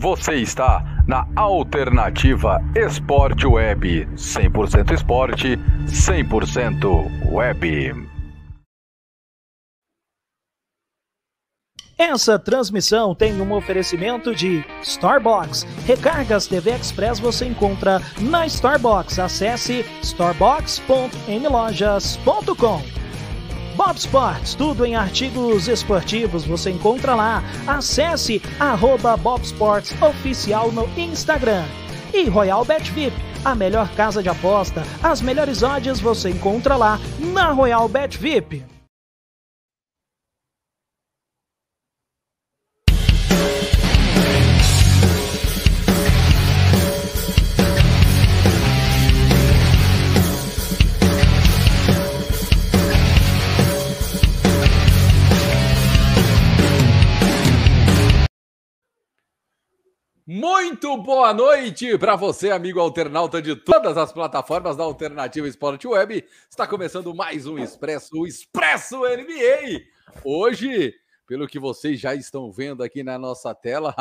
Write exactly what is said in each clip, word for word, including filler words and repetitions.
Você está na Alternativa Esporte Web, cem por cento esporte, cem por cento web. Essa transmissão tem um oferecimento de Starbox. Recargas T V Express você encontra na Starbox. Acesse starbox ponto m lojas ponto com. Bob Sports, tudo em artigos esportivos, você encontra lá. Acesse arroba Bob Sports Oficial no Instagram. E Royal Bet V I P, a melhor casa de aposta. As melhores odds você encontra lá na Royal Bet V I P. Muito boa noite para você, amigo alternauta de todas as plataformas da Alternativa Esporte Web. Está começando mais um Expresso, o Expresso N B A. Hoje, pelo que vocês já estão vendo aqui na nossa tela,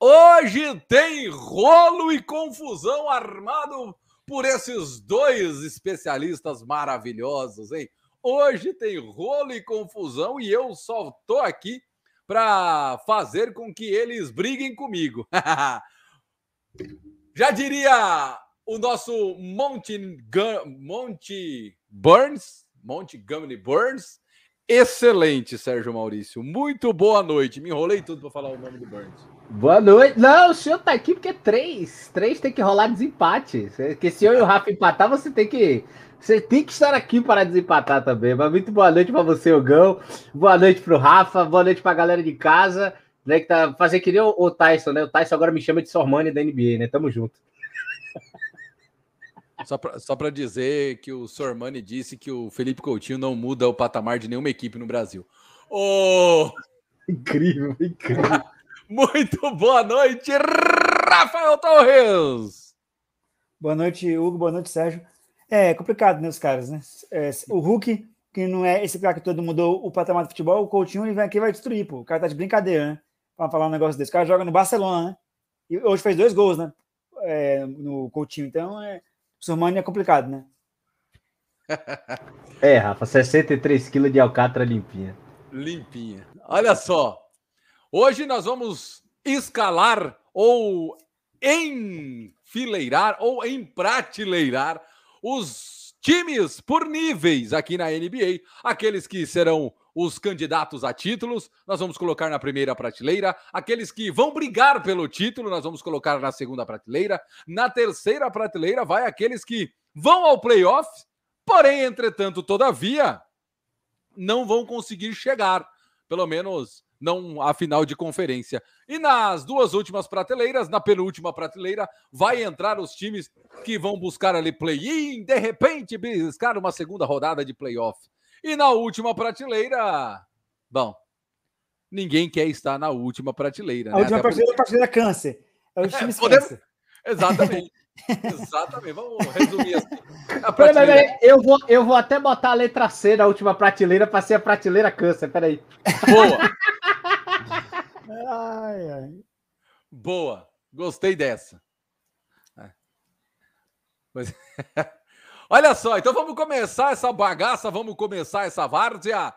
hoje tem rolo e confusão armado por esses dois especialistas maravilhosos, hein? Hoje tem rolo e confusão e eu só tô aqui para fazer com que eles briguem comigo. Já diria o nosso Monty, Monty Burns, Montgomery Burns. Excelente, Sérgio Maurício. Muito boa noite. Me enrolei tudo para falar o nome do Burns. Boa noite. Não, o senhor tá aqui porque é três. Três tem que rolar desempate. Porque se eu e o Rafa empatar, você tem que... Você tem que estar aqui para desempatar também, mas muito boa noite para você, Ogão, boa noite para o Rafa, boa noite para a galera de casa, né, que tá fazendo que nem o, o Tyson, né, o Tyson agora me chama de Sormani da N B A, né, tamo junto. Só para só para dizer que o Sormani disse que o Felipe Coutinho não muda o patamar de nenhuma equipe no Brasil. Oh! Incrível, incrível. Muito boa noite, Rafael Torres! Boa noite, Hugo, boa noite, Sérgio. É complicado, né, os caras, né? É, o Hulk, que não é esse cara que todo mundo o patamar do futebol, o Coutinho, ele vem aqui e vai destruir, pô. O cara tá de brincadeira, né? Pra falar um negócio desse. O cara joga no Barcelona, né? E hoje fez dois gols, né? É, no Coutinho. Então, é... o Sormani é complicado, né? É, Rafa, sessenta e três quilos de alcatra limpinha. Limpinha. Olha só. Hoje nós vamos escalar ou enfileirar ou emprateirar os times por níveis aqui na N B A, aqueles que serão os candidatos a títulos, nós vamos colocar na primeira prateleira, aqueles que vão brigar pelo título, nós vamos colocar na segunda prateleira, na terceira prateleira vai aqueles que vão ao playoff, porém, entretanto, todavia, não vão conseguir chegar, pelo menos não a final de conferência. E nas duas últimas prateleiras, na penúltima prateleira, vai entrar os times que vão buscar ali play-in, de repente buscar uma segunda rodada de playoff. E na última prateleira, bom, ninguém quer estar na última prateleira. A né? última Até prateleira é a prateleira câncer. É os times câncer. Exatamente. Exatamente, vamos resumir assim. A prateleira... peraí, peraí. Eu, vou, eu vou até botar a letra C na última prateleira para ser a prateleira câncer, peraí. Boa! Ai, ai. Boa, gostei dessa. É. Pois... Olha só, então vamos começar essa bagaça, vamos começar essa várzea.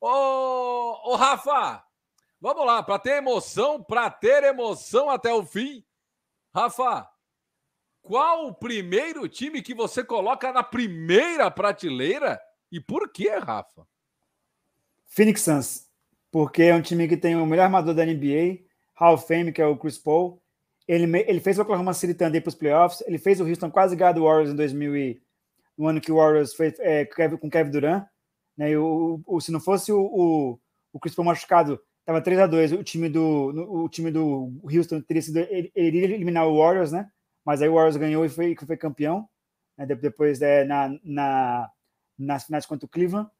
Ô, ô Rafa, vamos lá, para ter emoção, para ter emoção até o fim. Rafa, qual o primeiro time que você coloca na primeira prateleira e por que, Rafa? Phoenix Suns, porque é um time que tem o melhor armador da N B A, Hall of Fame, que é o Chris Paul. Ele, ele fez o Oklahoma City Thunder para os playoffs, ele fez o Houston quase ganhar do Warriors em dois mil, no ano que o Warriors fez é, com o Kevin Durant. Né? E o, o, se não fosse o, o, o Chris Paul machucado, estava três a dois, o time do, no, o time do Houston teria sido, ele, ele iria eliminar o Warriors, né? Mas aí o Warriors ganhou e foi, foi campeão, né? Depois é, na, na, nas finais contra o Cleveland.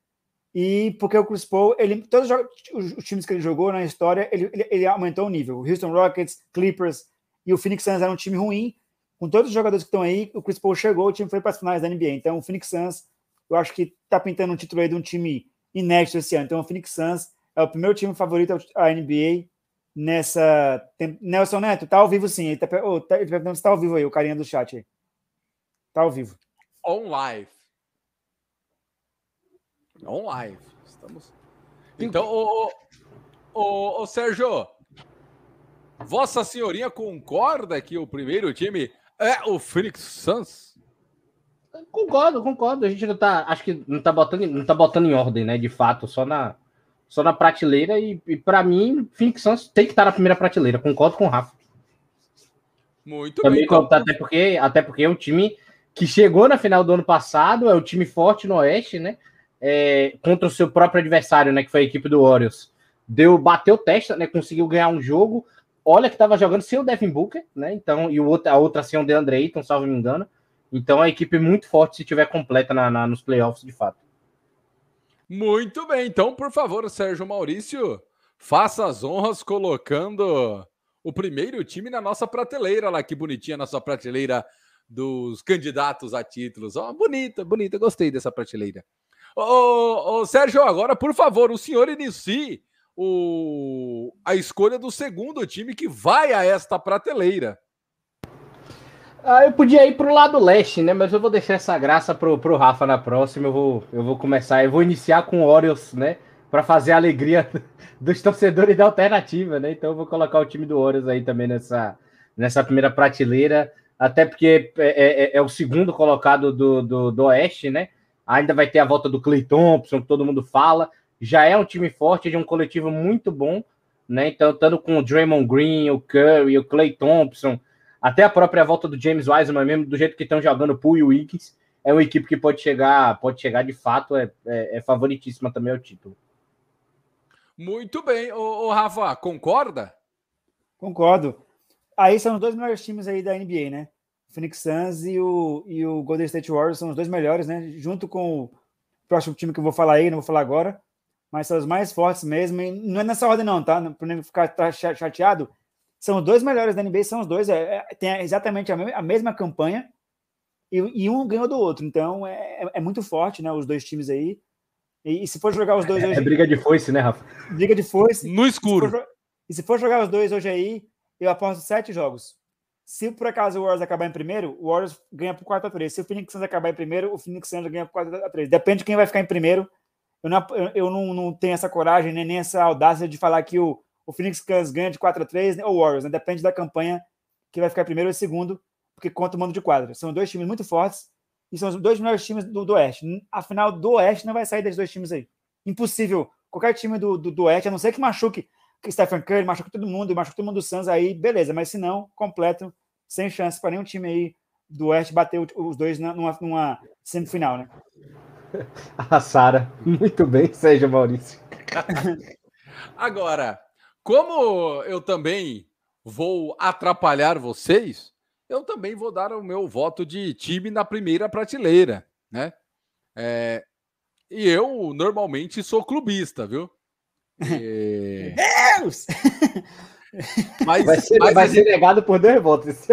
E porque o Chris Paul, ele, todos os, os times que ele jogou na história, ele, ele, ele aumentou o nível. O Houston Rockets, Clippers e o Phoenix Suns era um time ruim. Com todos os jogadores que estão aí, o Chris Paul chegou, o time foi para as finais da N B A. Então o Phoenix Suns, eu acho que está pintando um título aí de um time inédito esse ano. Então o Phoenix Suns é o primeiro time favorito à N B A nessa... Tem... Nelson Neto, tá ao vivo sim. Ele tá, oh, tá... Ele tá perguntando se tá ao vivo aí, o carinha do chat aí. Tá ao vivo. On live. On live. Estamos... Então, ô, ô, ô, Sérgio, Vossa Senhoria concorda que o primeiro time é o Phoenix Suns? Concordo, concordo. A gente não tá, acho que não tá botando, não tá botando em ordem, né? De fato, só na, só na prateleira. E, e para mim, Phoenix Suns tem que estar na primeira prateleira. Concordo com o Rafa. Muito Também bem. Concordo, até porque, até porque é um time que chegou na final do ano passado, é um time forte no Oeste, né? É, contra o seu próprio adversário, né? Que foi a equipe do Warriors. Deu, bateu testa, né? Conseguiu ganhar um jogo. Olha que tava jogando sem o Devin Booker, né? Então, e o outro, a outra sem o DeAndre Ayton, salvo me engano. Então, a equipe é muito forte se tiver completa na, na, nos playoffs, de fato. Muito bem. Então, por favor, Sérgio Maurício, faça as honras colocando o primeiro time na nossa prateleira. Olha lá, que bonitinha a nossa prateleira dos candidatos a títulos. Ó, bonita, bonita. Gostei dessa prateleira. Ô, ô, Sérgio, agora, por favor, o senhor inicie o... a escolha do segundo time que vai a esta prateleira. Ah, eu podia ir para o lado leste, né? Mas eu vou deixar essa graça pro, pro Rafa na próxima. Eu vou, eu vou começar, eu vou iniciar com o Orioles, né? Para fazer a alegria dos torcedores da alternativa, né? Então eu vou colocar o time do Orioles aí também nessa, nessa primeira prateleira, até porque é, é, é o segundo colocado do, do, do Oeste, né? Ainda vai ter a volta do Klay Thompson, que todo mundo fala. Já é um time forte, de um coletivo muito bom, né? Então, estando com o Draymond Green, o Curry, o Klay Thompson, até a própria volta do James Wiseman, mesmo do jeito que estão jogando Poole e Wiggins, é uma equipe que pode chegar, pode chegar de fato, é, é, é favoritíssima também ao título. Muito bem. Ô, ô, Rafa, concorda? Concordo. Aí são os dois melhores times aí da N B A, né? O Phoenix Suns e o, e o Golden State Warriors são os dois melhores, né? Junto com o próximo time que eu vou falar aí, não vou falar agora, mas são os mais fortes mesmo. E não é nessa ordem não, tá? Para não ficar chateado, são os dois melhores da N B A, são os dois, é, tem exatamente a, me- a mesma campanha e, e um ganhou do outro, então é, é muito forte, né, os dois times aí, e, e se for jogar os dois é, hoje... É briga de foice, né, Rafa? Briga de foice. No escuro. E se for, e se for jogar os dois hoje aí, eu aposto sete jogos. Se por acaso o Warriors acabar em primeiro, o Warriors ganha por quatro a três. Se o Phoenix Suns acabar em primeiro, o Phoenix Suns ganha por quatro a três. Depende de quem vai ficar em primeiro. Eu não, eu não, não tenho essa coragem, né, nem essa audácia de falar que o o Phoenix Suns ganha de quatro a três, ou o Warriors, né? Depende da campanha que vai ficar primeiro ou segundo, porque conta o mando de quadra. São dois times muito fortes e são os dois melhores times do, do Oeste. A final do Oeste não vai sair desses dois times aí. Impossível. Qualquer time do, do, do Oeste, a não ser que machuque que Stephen Curry, machuque todo mundo, machuque todo mundo do Suns aí, beleza. Mas se não, completo, sem chance para nenhum time aí do Oeste bater os dois numa, numa semifinal, né? A Sara. Muito bem, Sérgio Maurício. Agora... Como eu também vou atrapalhar vocês, eu também vou dar o meu voto de time na primeira prateleira, né? É, e eu normalmente sou clubista, viu? E... Deus! Mas, vai ser, mas... vai ser negado por dois votos.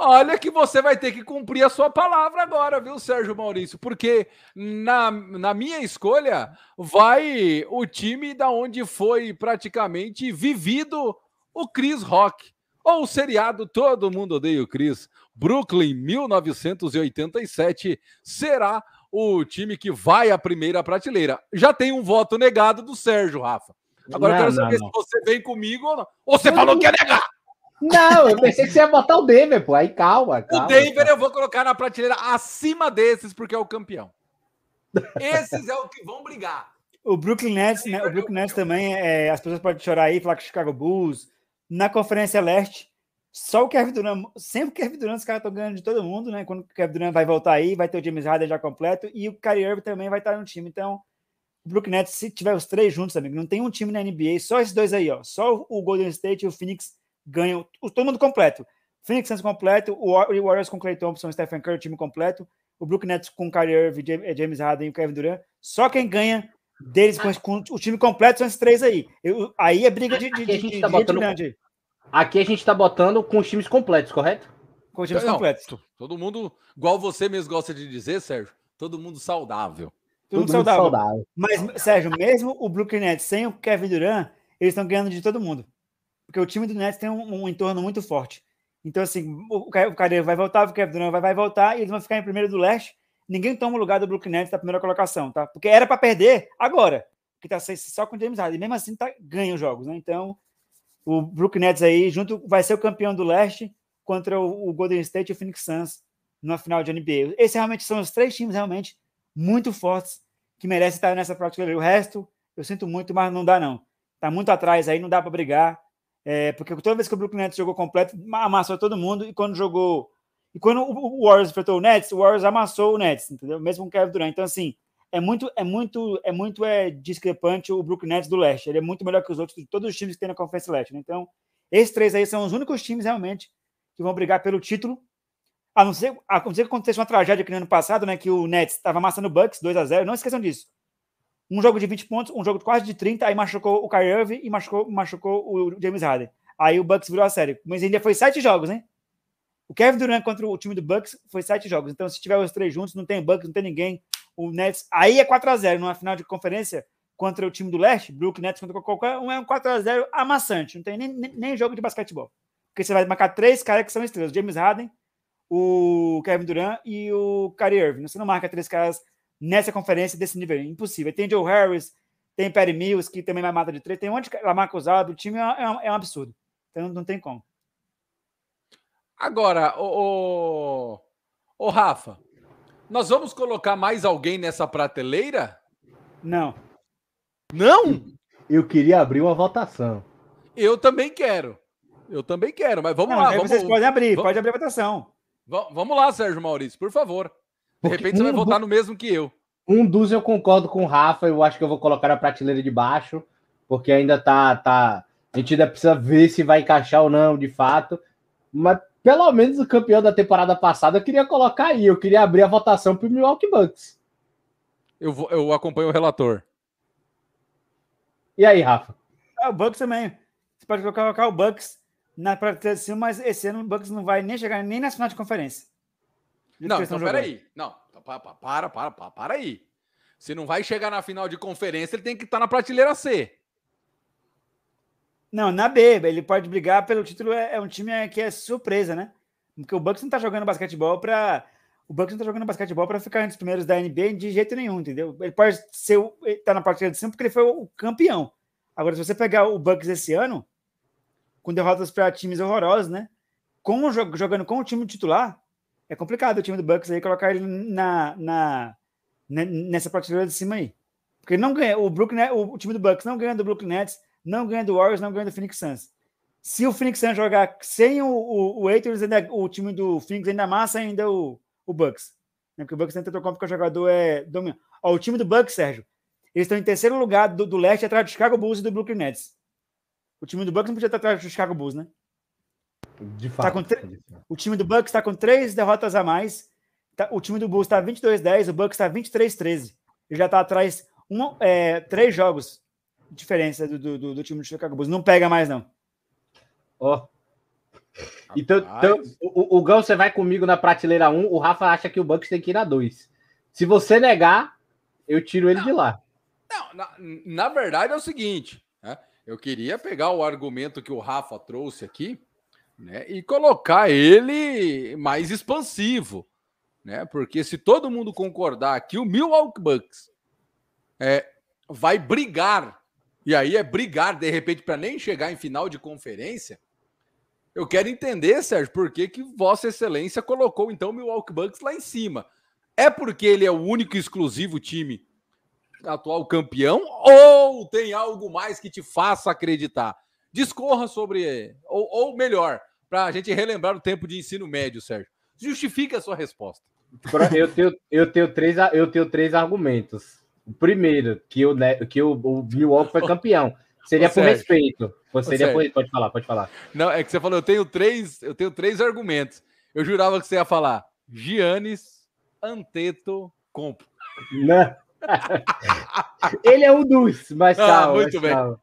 Olha que você vai ter que cumprir a sua palavra agora, viu, Sérgio Maurício? Porque na, na minha escolha vai o time da onde foi praticamente vivido o Chris Rock. Ou o seriado Todo Mundo Odeia o Chris. Brooklyn, mil novecentos e oitenta e sete, será o time que vai à primeira prateleira. Já tem um voto negado do Sérgio, Rafa. Agora não, eu quero saber não, não. se você vem comigo ou não. Ou você falou que ia negar! Não, eu pensei que você ia botar o Denver, pô. Aí calma, calma. O Denver calma. Eu vou colocar na prateleira acima desses, porque é o campeão. Esses é o que vão brigar. O Brooklyn Nets, né? O Brooklyn Nets também, é, as pessoas podem chorar aí, falar que o Chicago Bulls. Na Conferência Leste, só o Kevin Durant, sempre o Kevin Durant, os caras estão ganhando de todo mundo, né? Quando o Kevin Durant vai voltar aí, vai ter o James Harden já completo e o Kyrie Irving também vai estar no time. Então, o Brooklyn Nets, se tiver os três juntos, amigo, não tem um time na N B A, só esses dois aí, ó. Só o Golden State e o Phoenix ganham todo mundo completo. Phoenix Suns completo, o Warriors com Klay Thompson, Stephen Curry, time completo, o Brooklyn Nets com Kyrie Irving, James Harden e o Kevin Durant. Só quem ganha deles com, com o time completo são esses três aí. Eu, aí é briga de, de, de, de, tá de botando, grande. Aqui a gente tá botando com os times completos, correto? Com os times não, completos. Todo mundo, igual você mesmo gosta de dizer, Sérgio, todo mundo saudável. Todo, todo mundo saudável. saudável. Mas, Sérgio, mesmo o Brooklyn Nets sem o Kevin Durant, eles estão ganhando de todo mundo. Porque o time do Nets tem um, um entorno muito forte. Então, assim, o Kyrie vai voltar, o Kevin Durant vai, vai voltar, e eles vão ficar em primeiro do leste. Ninguém toma o lugar do Brooklyn Nets na primeira colocação, tá? Porque era para perder agora, que tá só com o James Harden. E mesmo assim, tá, ganha os jogos, né? Então, o Brooklyn Nets aí, junto, vai ser o campeão do leste contra o, o Golden State e o Phoenix Suns na final de N B A. Esses realmente são os três times realmente muito fortes que merecem estar nessa prateleira. O resto, eu sinto muito, mas não dá, não. Tá muito atrás aí, não dá para brigar. É, porque toda vez que o Brooklyn Nets jogou completo, amassou todo mundo, e quando jogou... E quando o Warriors enfrentou o Nets, o Warriors amassou o Nets, entendeu? Mesmo com o Kevin Durant. Então, assim, é muito, é muito, é muito é, discrepante o Brooklyn Nets do leste. Ele é muito melhor que os outros, de todos os times que tem na Conferência Leste, né? Então, esses três aí são os únicos times, realmente, que vão brigar pelo título. A não ser, a não ser que aconteça uma tragédia que no ano passado, né? Que o Nets estava amassando o Bucks, dois a zero. Não esqueçam disso. Um jogo de vinte pontos, um jogo de quase de trinta, aí machucou o Kyrie Irving e machucou, machucou o James Harden. Aí o Bucks virou a série. Mas ainda foi sete jogos, né? O Kevin Durant contra o time do Bucks foi sete jogos. Então, se tiver os três juntos, não tem Bucks, não tem ninguém. O Nets, aí é quatro a zero numa final de conferência contra o time do leste. Brooklyn Nets contra qualquer um é um quatro a zero amassante. Não tem nem, nem, nem jogo de basquetebol. Porque você vai marcar três caras que são estrelas. James Harden, o Kevin Durant e o Kyrie Irving. Você não marca três caras nessa conferência desse nível, impossível. Tem Joe Harris, tem Perry Mills, que também vai matar de três, tem um monte de Lamarcus Aldridge, o time é um, é um absurdo, então não tem como. Agora, o, o, o Rafa, nós vamos colocar mais alguém nessa prateleira? Não. Não? Eu queria abrir uma votação. Eu também quero, eu também quero, mas vamos não, lá. Vamos, vocês podem abrir, vamos, pode abrir a votação. Vamos lá, Sérgio Maurício, por favor. Porque de repente um você vai votar do... no mesmo que eu. Um dos eu concordo com o Rafa, eu acho que eu vou colocar na prateleira de baixo, porque ainda tá, tá... A gente ainda precisa ver se vai encaixar ou não, de fato. Mas pelo menos o campeão da temporada passada eu queria colocar aí, eu queria abrir a votação pro Milwaukee Bucks. Eu, vou, eu acompanho o relator. E aí, Rafa? Ah, o Bucks também. Você pode colocar o Bucks na prateleira de cima, mas esse ano o Bucks não vai nem chegar nem na final de conferência. Não, então peraí. Não, para, para, para, para aí. Se não vai chegar na final de conferência, ele tem que estar na prateleira C. Não, na B. Ele pode brigar pelo título. É, é um time que é surpresa, né? Porque o Bucks não tá jogando basquetebol para o Bucks não tá jogando basquetebol para ficar entre os primeiros da N B A de jeito nenhum, entendeu? Ele pode ser ele tá na prateleira de cima porque ele foi o campeão. Agora, se você pegar o Bucks esse ano, com derrotas para times horrorosos, né? Com, jogando com o time titular, é complicado o time do Bucks aí colocar ele na, na, nessa prateleira de cima aí. Porque não ganha, o, Brooklyn, o, o time do Bucks não ganha do Brooklyn Nets, não ganha do Warriors, não ganha do Phoenix Suns. Se o Phoenix Suns jogar sem o, o, o Aitons, ainda, o time do Phoenix ainda amassa ainda o, o Bucks. Né? Porque o Bucks tenta trocar porque o jogador é dominante. Ó, o time do Bucks, Sérgio, eles estão em terceiro lugar do, do leste atrás do Chicago Bulls e do Brooklyn Nets. O time do Bucks não podia estar atrás do Chicago Bulls, né? De fato, tá com tre... O time do Bucks está com três derrotas a mais. Tá... O time do Bulls está vinte e dois a dez, o Bucks está vinte e três a treze. Ele já está atrás um, é, três jogos de diferença do, do, do time do Chicago Bulls. Não pega mais, não. Ó. Oh. Então, então o, o Gão, você vai comigo na prateleira um. O Rafa acha que o Bucks tem que ir na dois. Se você negar, eu tiro ele não, de lá. Não, na, na verdade é o seguinte, né? Eu queria pegar o argumento que o Rafa trouxe aqui, né, e colocar ele mais expansivo, né? Porque se todo mundo concordar que o Milwaukee Bucks é, vai brigar, e aí é brigar de repente para nem chegar em final de conferência, eu quero entender, Sérgio, por que que Vossa Excelência colocou então o Milwaukee Bucks lá em cima. É porque ele é o único e exclusivo time atual campeão, ou tem algo mais que te faça acreditar? Discorra sobre, ou, ou melhor, para a gente relembrar o tempo de ensino médio, Sérgio. Justifique a sua resposta. Eu tenho, eu tenho, três, eu tenho três argumentos. O primeiro, que, eu, que o, o Milwaukee foi campeão. Seria ô, por Sérgio, respeito. Seria ô, por, pode falar, pode falar. Não, é que você falou, eu tenho três, eu tenho três argumentos. Eu jurava que você ia falar Giannis, Anteto, Compo. Não, Ele é um dos, mas calma, ah, muito mas, bem. calma.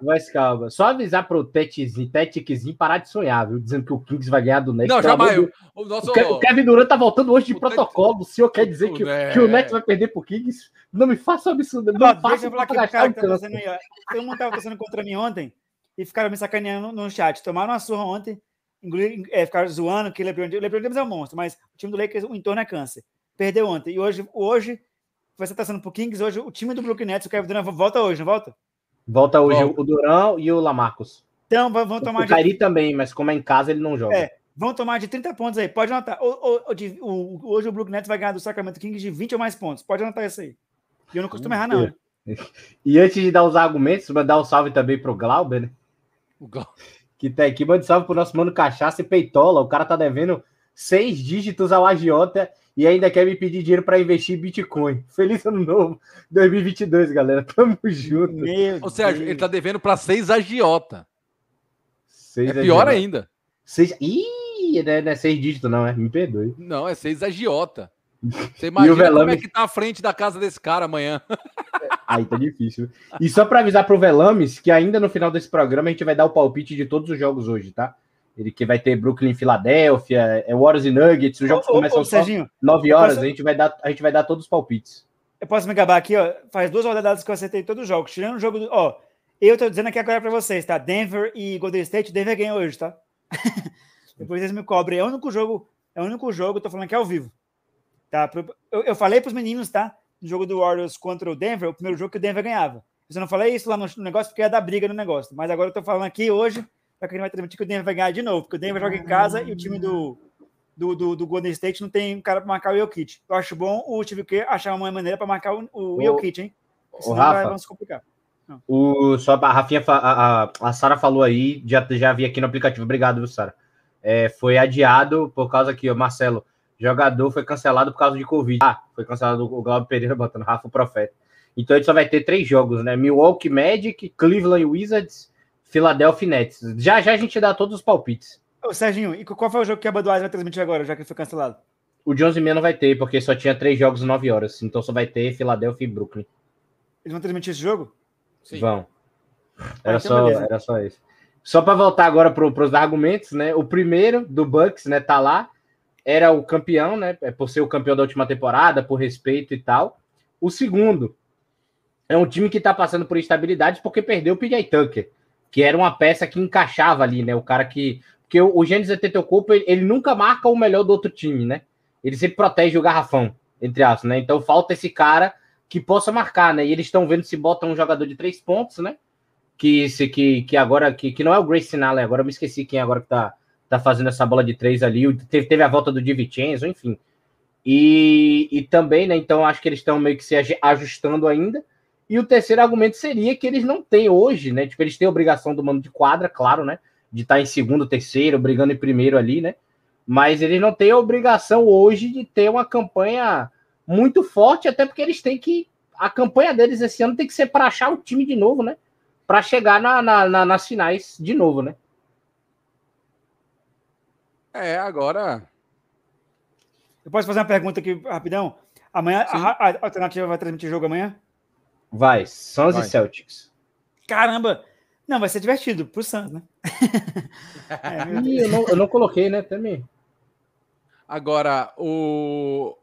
mas calma. Só avisar pro Teticzinho, Teticzinho parar de sonhar, viu? Dizendo que o Kings vai ganhar do Nets. Não, jamais. Do... O, nosso... o Kevin Durant tá voltando hoje de o protocolo. Tec... O senhor quer dizer o que, Nets... que o Nets vai perder pro Kings? Não me faça absurdo. Não, não faça falar que o cara que tá fazendo aí, ó. Um tava passando contra mim ontem e ficaram me sacaneando no chat. Tomaram uma surra ontem, engoliram, é, ficaram zoando que o LeBron James é um monstro, mas o time do Lakers, o entorno é câncer. Perdeu ontem. E hoje... hoje Vai estar passando pro Kings hoje, o time do Brooklyn Nets, o Kevin Durant volta hoje, não volta? Volta hoje Bom. o Durant e o Lamarcus. Então, vão tomar... O Kyrie de... também, mas como é em casa, ele não joga. É, vão tomar de trinta pontos aí, pode anotar. O, o, de, o, hoje o Brooklyn Nets vai ganhar do Sacramento Kings de vinte ou mais pontos, pode anotar isso aí. E eu não costumo errar, não. E antes de dar os argumentos, mandar um salve também pro Glauber, né? O Glauber. Que tá aqui, manda um salve pro nosso mano Cachaça e Peitola, o cara tá devendo seis dígitos ao agiota... E ainda quer me pedir dinheiro para investir em Bitcoin. Feliz ano novo, dois mil e vinte e dois, galera. Tamo junto. Ô, Sérgio, ele tá devendo para seis agiota. Seis é agiota. Pior ainda. Seis... Ih, não é seis dígitos não, é? Me perdoe. Não, é seis agiota. Você imagina Velame... como é que tá a frente da casa desse cara amanhã. Aí tá difícil. E só para avisar pro Velames que ainda no final desse programa a gente vai dar o palpite de todos os jogos hoje, tá? Ele que vai ter Brooklyn e Filadélfia, é Warriors e Nuggets, os jogos ô, começam ô, só Serginho, nove horas, posso... a, gente vai dar, a gente vai dar todos os palpites. Eu posso me gabar aqui, ó, faz duas rodadas que eu acertei todos os jogos, tirando o jogo do... Ó, eu tô dizendo aqui agora pra vocês, tá? Denver e Golden State, Denver ganha hoje, tá? Depois vocês me cobrem, é o único jogo, é o único jogo, eu tô falando que é ao vivo, tá? Eu, eu falei pros meninos, tá? No jogo do Warriors contra o Denver, o primeiro jogo que o Denver ganhava. Eu não falei isso lá no, no negócio porque ia dar briga no negócio, mas agora eu tô falando aqui hoje... Só que ele vai transmitir que o Denver vai ganhar de novo, porque o Denver joga em casa e o time do, do, do, do Golden State não tem um cara para marcar o Jokic. Eu acho bom o time que achar uma maneira para marcar o, o, o Jokic, hein? Porque senão Rafa, vai, vai se complicar. Não. O, só a Rafinha, a, a, a Sara falou aí, já, já vi aqui no aplicativo. Obrigado, Sara. É, foi adiado por causa aqui, ó, Marcelo. Jogador foi cancelado por causa de Covid. Ah, foi cancelado o Glauber Pereira botando Rafa o Profeta. Então a gente só vai ter três jogos, né? Milwaukee Magic, Cleveland Wizards, Philadelphia Nets. Já já a gente dá todos os palpites. Ô, Serginho, e qual foi o jogo que a Budweiser vai transmitir agora, já que foi cancelado? O de onze e meia não vai ter, porque só tinha três jogos às nove horas. Então só vai ter Philadelphia e Brooklyn. Eles vão transmitir esse jogo? Sim. Vão. Era só, era só isso. Só para voltar agora para os argumentos, né? O primeiro do Bucks, né? Tá lá. Era o campeão, né? Por ser o campeão da última temporada, por respeito e tal. O segundo é um time que tá passando por instabilidade porque perdeu o P J Tucker, que era uma peça que encaixava ali, né? O cara que... Porque o Giannis Antetokounmpo, ele, ele nunca marca o melhor do outro time, né? Ele sempre protege o garrafão, entre aspas, né? Então falta esse cara que possa marcar, né? E eles estão vendo se bota um jogador de três pontos, né? Que, esse, que, que agora... Que, que não é o Grayson Allen, agora eu me esqueci quem agora que tá, tá fazendo essa bola de três ali. Teve, teve a volta do DiVincenzo, enfim. E, e também, né? Então acho que eles estão meio que se ajustando ainda. E o terceiro argumento seria que eles não têm hoje, né? Tipo, eles têm a obrigação do mando de quadra, claro, né? De estar em segundo, terceiro, brigando em primeiro ali, né? Mas eles não têm a obrigação hoje de ter uma campanha muito forte, até porque eles têm que... A campanha deles esse ano tem que ser para achar o time de novo, né? Para chegar na, na, na, nas finais de novo, né? É, agora... Eu posso fazer uma pergunta aqui, rapidão? Amanhã, a, a Alternativa vai transmitir jogo amanhã? Vai, Suns e Celtics. Caramba! Não, vai ser divertido pro Suns, né? é, e eu, não, eu não coloquei, né, também. Agora, o...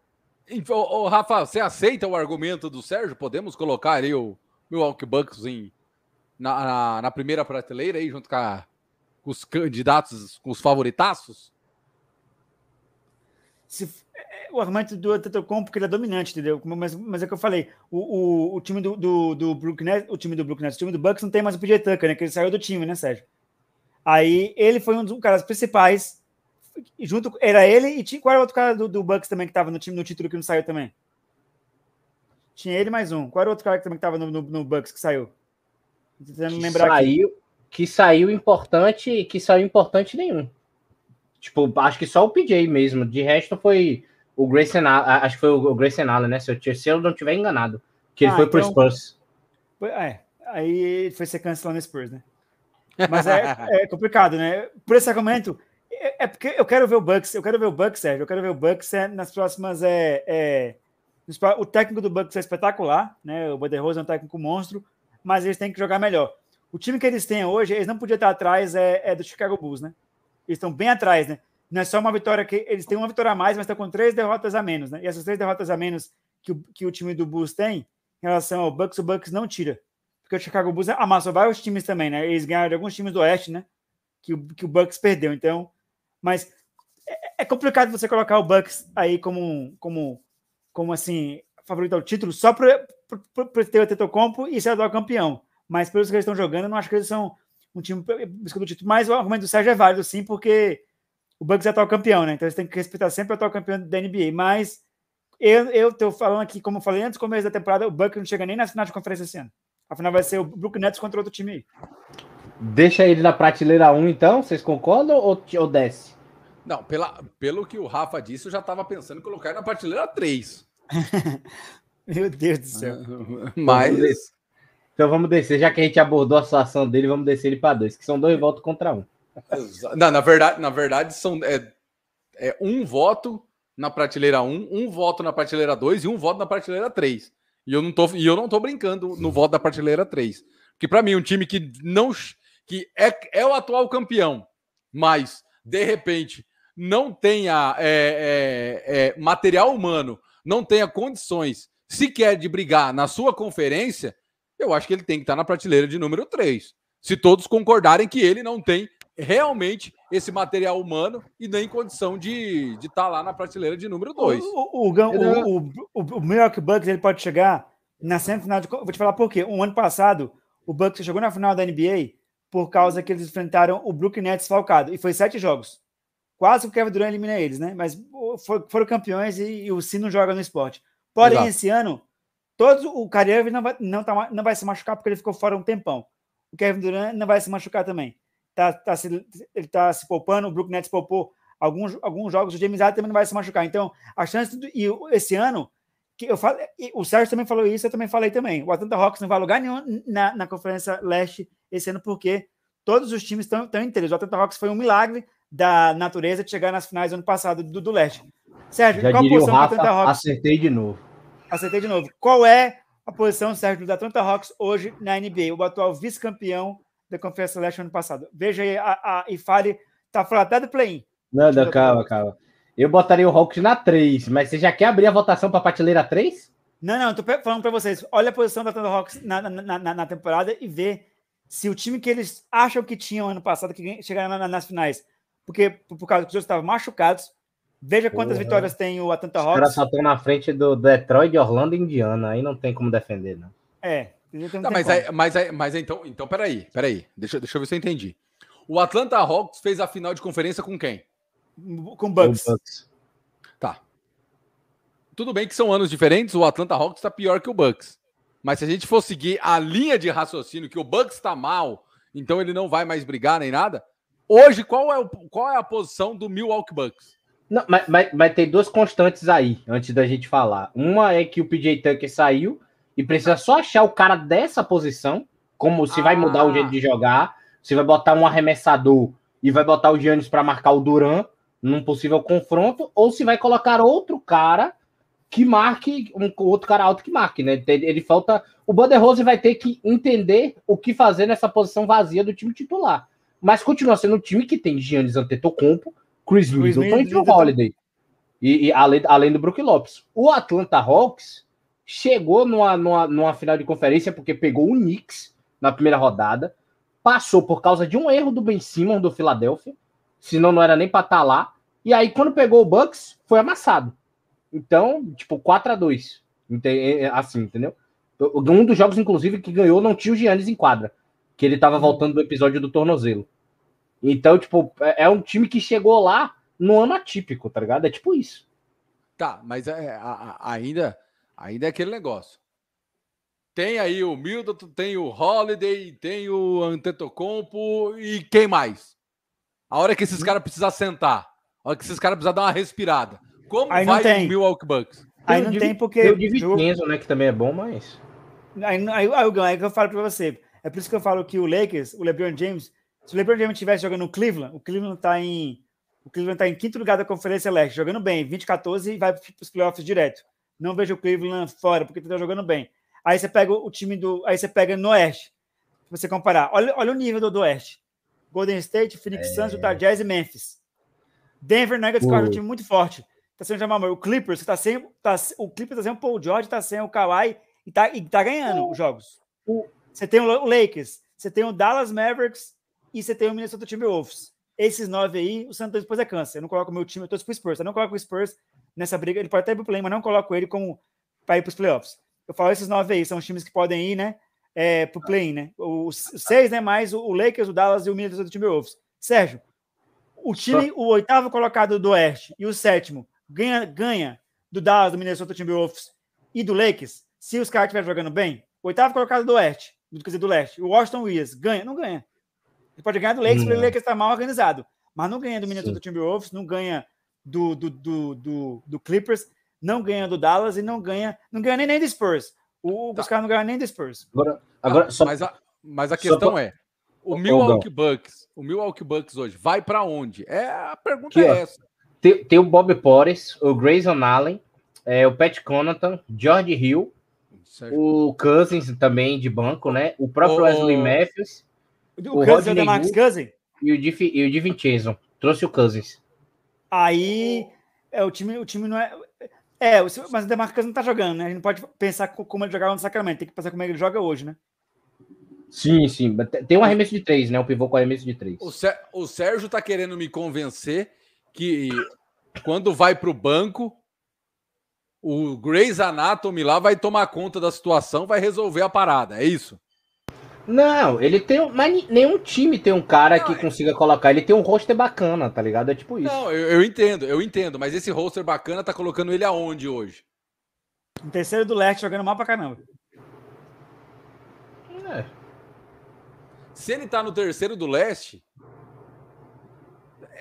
o, o Rafa, você aceita o argumento do Sérgio? Podemos colocar ali o Milwaukee Bucks em, na, na, na primeira prateleira aí, junto com, a, com os candidatos, com os favoritaços? Se... O argumento do Antetokounmpo, porque ele é dominante, entendeu? Mas, mas é o que eu falei, o, o, o time do, do, do Brooklyn Nets, o time do Brooklyn Nets, o time do Bucks não tem mais o P J Tucker, né? Que ele saiu do time, né, Sérgio? Aí ele foi um dos caras principais, junto, era ele e tinha, qual era o outro cara do, do Bucks também que tava no time, no título que não saiu também? Tinha ele mais um. Qual era o outro cara que também que tava no, no, no Bucks que saiu? Tô tentando que lembrar saiu, aqui. Que saiu importante, que saiu importante nenhum. Tipo, acho que só o P J mesmo, de resto foi... O Grayson, acho que foi o Grayson Allen, né? Se eu, se eu não tiver enganado, que ele ah, foi então, pro Spurs. Foi, é, aí foi ser cancelado no Spurs, né? Mas é, é complicado, né? Por esse argumento, é, é porque eu quero ver o Bucks, eu quero ver o Bucks, Sérgio, eu quero ver o Bucks é, nas próximas é, é, O técnico do Bucks é espetacular, né? O DeRozan é um técnico monstro, mas eles têm que jogar melhor. O time que eles têm hoje, eles não podiam estar atrás é, é do Chicago Bulls, né? Eles estão bem atrás, né? Não é só uma vitória que... Eles têm uma vitória a mais, mas estão com três derrotas a menos, né? E essas três derrotas a menos que o, que o time do Bulls tem, em relação ao Bucks, o Bucks não tira. Porque o Chicago Bulls amassou vários times também, né? Eles ganharam de alguns times do Oeste, né? Que, que o Bucks perdeu, então... Mas é, é complicado você colocar o Bucks aí como... como como assim, favorito ao título, só para ter o Antetokounmpo e ser o campeão. Mas pelos que eles estão jogando, eu não acho que eles são um time buscando o título. Mas o argumento do Sérgio é válido, sim, porque o Bucks é atual campeão, né? Então eles têm que respeitar sempre o atual campeão da N B A. Mas eu estou falando aqui, como eu falei antes do começo da temporada, o Bucks não chega nem na final de conferência esse ano. A final vai ser o Brooklyn Nets contra outro time aí. Deixa ele na prateleira um, então? Vocês concordam ou, ou desce? Não, pela, pelo que o Rafa disse, eu já estava pensando em colocar na prateleira três. Meu Deus do céu. Mas... Então vamos descer, já que a gente abordou a situação dele, vamos descer ele para dois, que são dois votos contra um. Não, na verdade, na verdade são, é, é um voto na prateleira um, um voto na prateleira dois e um voto na prateleira três. E eu não tô, e eu não tô brincando no voto da prateleira três. Porque para mim, um time que, não, que é, é o atual campeão, mas de repente... não tenha é, é, é, material humano, não tenha condições sequer de brigar na sua conferência, eu acho que ele tem que estar na prateleira de número três. Se todos concordarem que ele não tem realmente esse material humano e nem condição de de estar lá na prateleira de número dois. O, o, o, o, o, o Milwaukee Bucks ele pode chegar na semifinal de... Vou te falar por quê. Um ano passado, o Bucks chegou na final da N B A por causa que eles enfrentaram o Brooklyn Nets falcado. E foi sete jogos. Quase o Kevin Durant elimina eles, né? Mas foram campeões e, e o Sino joga no esporte. Porém, exato, esse ano, todos, o Kyrie Irving não vai, não, tá, não vai se machucar porque ele ficou fora um tempão. O Kevin Durant não vai se machucar também. Tá, tá se, ele tá se poupando, o Brooklyn Nets poupou alguns, alguns jogos, o James Harden também não vai se machucar. Então, a chance... Do, e esse ano, que eu falo, o Sérgio também falou isso, eu também falei também. O Atlanta Hawks não vai a lugar nenhum na, na Conferência Leste esse ano porque todos os times estão inteiros. O Atlanta Hawks foi um milagre da natureza de chegar nas finais do ano passado do, do Leste. Sérgio, já qual a posição Rafa, do Atlanta Hawks? Acertei de novo. Acertei de novo. Qual é a posição, Sérgio, do Atlanta Hawks hoje na N B A? O atual vice-campeão da Conferência Leste ano passado. Veja aí a, a, e fale, tá falando até do play-in. Não, não, calma, calma. Eu botaria o Hawks na três, mas você já quer abrir a votação para a prateleira três? Não, não, tô falando para vocês. Olha a posição do Atlanta Hawks na, na, na, na temporada e vê se o time que eles acham que tinham ano passado, que chegaram na, na, nas finais, porque por causa que os outros estavam machucados, veja quantas uhum. vitórias tem o Atlanta Hawks. Os caras só estão na frente do Detroit, Orlando e Indiana, aí não tem como defender, não. É. Não tá, mas, aí, mas, aí, mas então, então peraí, peraí, deixa, deixa eu ver se eu entendi. O Atlanta Hawks fez a final de conferência com quem? Com o Bucks. Bucks. Tá. Tudo bem que são anos diferentes, o Atlanta Hawks está pior que o Bucks, mas se a gente for seguir a linha de raciocínio que o Bucks está mal, então ele não vai mais brigar nem nada. Hoje, qual é, o, qual é a posição do Milwaukee Bucks? Não, mas, mas, mas tem duas constantes aí, antes da gente falar. Uma é que o P J Tucker saiu e precisa só achar o cara dessa posição, como se ah. vai mudar o jeito de jogar, se vai botar um arremessador e vai botar o Giannis para marcar o Durant num possível confronto, ou se vai colocar outro cara que marque, um outro cara alto que marque, né? Ele, ele falta... O DeRozan vai ter que entender o que fazer nessa posição vazia do time titular. Mas continua sendo um time que tem Giannis Antetokounmpo, Chris Middleton e Drew Holiday. E, e além, além do Brook Lopes. O Atlanta Hawks chegou numa, numa, numa final de conferência porque pegou o Knicks na primeira rodada. Passou por causa de um erro do Ben Simmons do Philadelphia. Senão não era nem pra estar lá. E aí quando pegou o Bucks, foi amassado. Então, tipo, quatro a dois. Assim, entendeu? Um dos jogos, inclusive, que ganhou não tinha o Giannis em quadra. Que ele tava voltando do episódio do tornozelo. Então, tipo, é um time que chegou lá no ano atípico, tá ligado? É tipo isso. Tá, mas é, a, a, ainda, ainda é aquele negócio. Tem aí o Middleton, tem o Holiday, tem o Antetokounmpo e quem mais? A hora que esses caras precisam sentar, a hora que esses caras precisam dar uma respirada. Como aí vai o Milwaukee Bucks? Aí não tem porque... Tem o Divincenzo, né, que também é bom, mas... Aí, aí, aí eu falo pra você... É por isso que eu falo que o Lakers, o LeBron James, se o LeBron James estivesse jogando no Cleveland, o Cleveland está em, tá em quinto lugar da Conferência Leste, jogando bem, vinte a quatorze e vai para os playoffs direto. Não vejo o Cleveland fora, porque tá jogando bem. Aí você pega o time do... Aí você pega no Oeste. Você comparar. Olha, olha o nível do, do Oeste. Golden State, Phoenix é... Suns, Utah Jazz e Memphis. Denver Nuggets, uh. é um time muito forte. Tá sem o Jamal Murray. O Clippers tá sem... Tá, o Clippers tá sem o Paul George, tá sem o Kawhi e tá, e tá ganhando uh. os jogos. Uh. Você tem o Lakers, você tem o Dallas Mavericks e você tem o Minnesota Timberwolves. Esses nove aí, o San Antonio Spurs é câncer. Eu não coloco o meu time, eu torço pro Spurs. Eu não coloco o Spurs nessa briga. Ele pode até ir pro play, mas não coloco ele como para ir pros playoffs. Eu falo esses nove aí, são os times que podem ir, né? É, pro play, né? Os, os seis, né? Mais o Lakers, o Dallas e o Minnesota Timberwolves. Sérgio, o time, o oitavo colocado do Oeste e o sétimo ganha, ganha do Dallas, do Minnesota Timberwolves e do Lakers, se os caras estiverem jogando bem. O oitavo colocado do Oeste, quer dizer, do Leste, o Washington Wizards, ganha? Não ganha. Ele pode ganhar do Lakers, hum. porque o Lakers está mal organizado, mas não ganha do Minnesota Timberwolves, não ganha do, do, do, do, do Clippers, não ganha do Dallas e não ganha, não ganha nem, nem do Spurs. O, tá. Os caras não ganham nem do Spurs. Agora, agora, só... mas, a, mas a questão só... é, o Milwaukee Bucks, o Milwaukee Bucks hoje, vai para onde? É, a pergunta que, é ó, essa. Tem, tem o Bob Porres, o Grayson Allen, é, o Pat Connaughton, George Hill, Sérgio. O Cousins também de banco, né? O próprio o... Wesley Matthews. O, o Cousins é o Max Cousins? E o Di Vincenzo. Trouxe o Cousins. Aí, é, o, time, o time não é... É, mas o DeMar DeRozan não tá jogando, né? A gente não pode pensar como ele jogava no Sacramento. Tem que pensar como ele joga hoje, né? Sim, sim. Tem um arremesso de três, né? O pivô com arremesso de três. O Sérgio tá querendo me convencer que quando vai pro banco... O Grey's Anatomy lá vai tomar conta da situação, vai resolver a parada, é isso? Não, ele tem... Mas nenhum time tem um cara não, que consiga é... colocar. Ele tem um roster bacana, tá ligado? É tipo isso. Não, eu, eu entendo, eu entendo. Mas esse roster bacana tá colocando ele aonde hoje? Em terceiro do Leste, jogando mal pra caramba. É. Se ele tá no terceiro do Leste...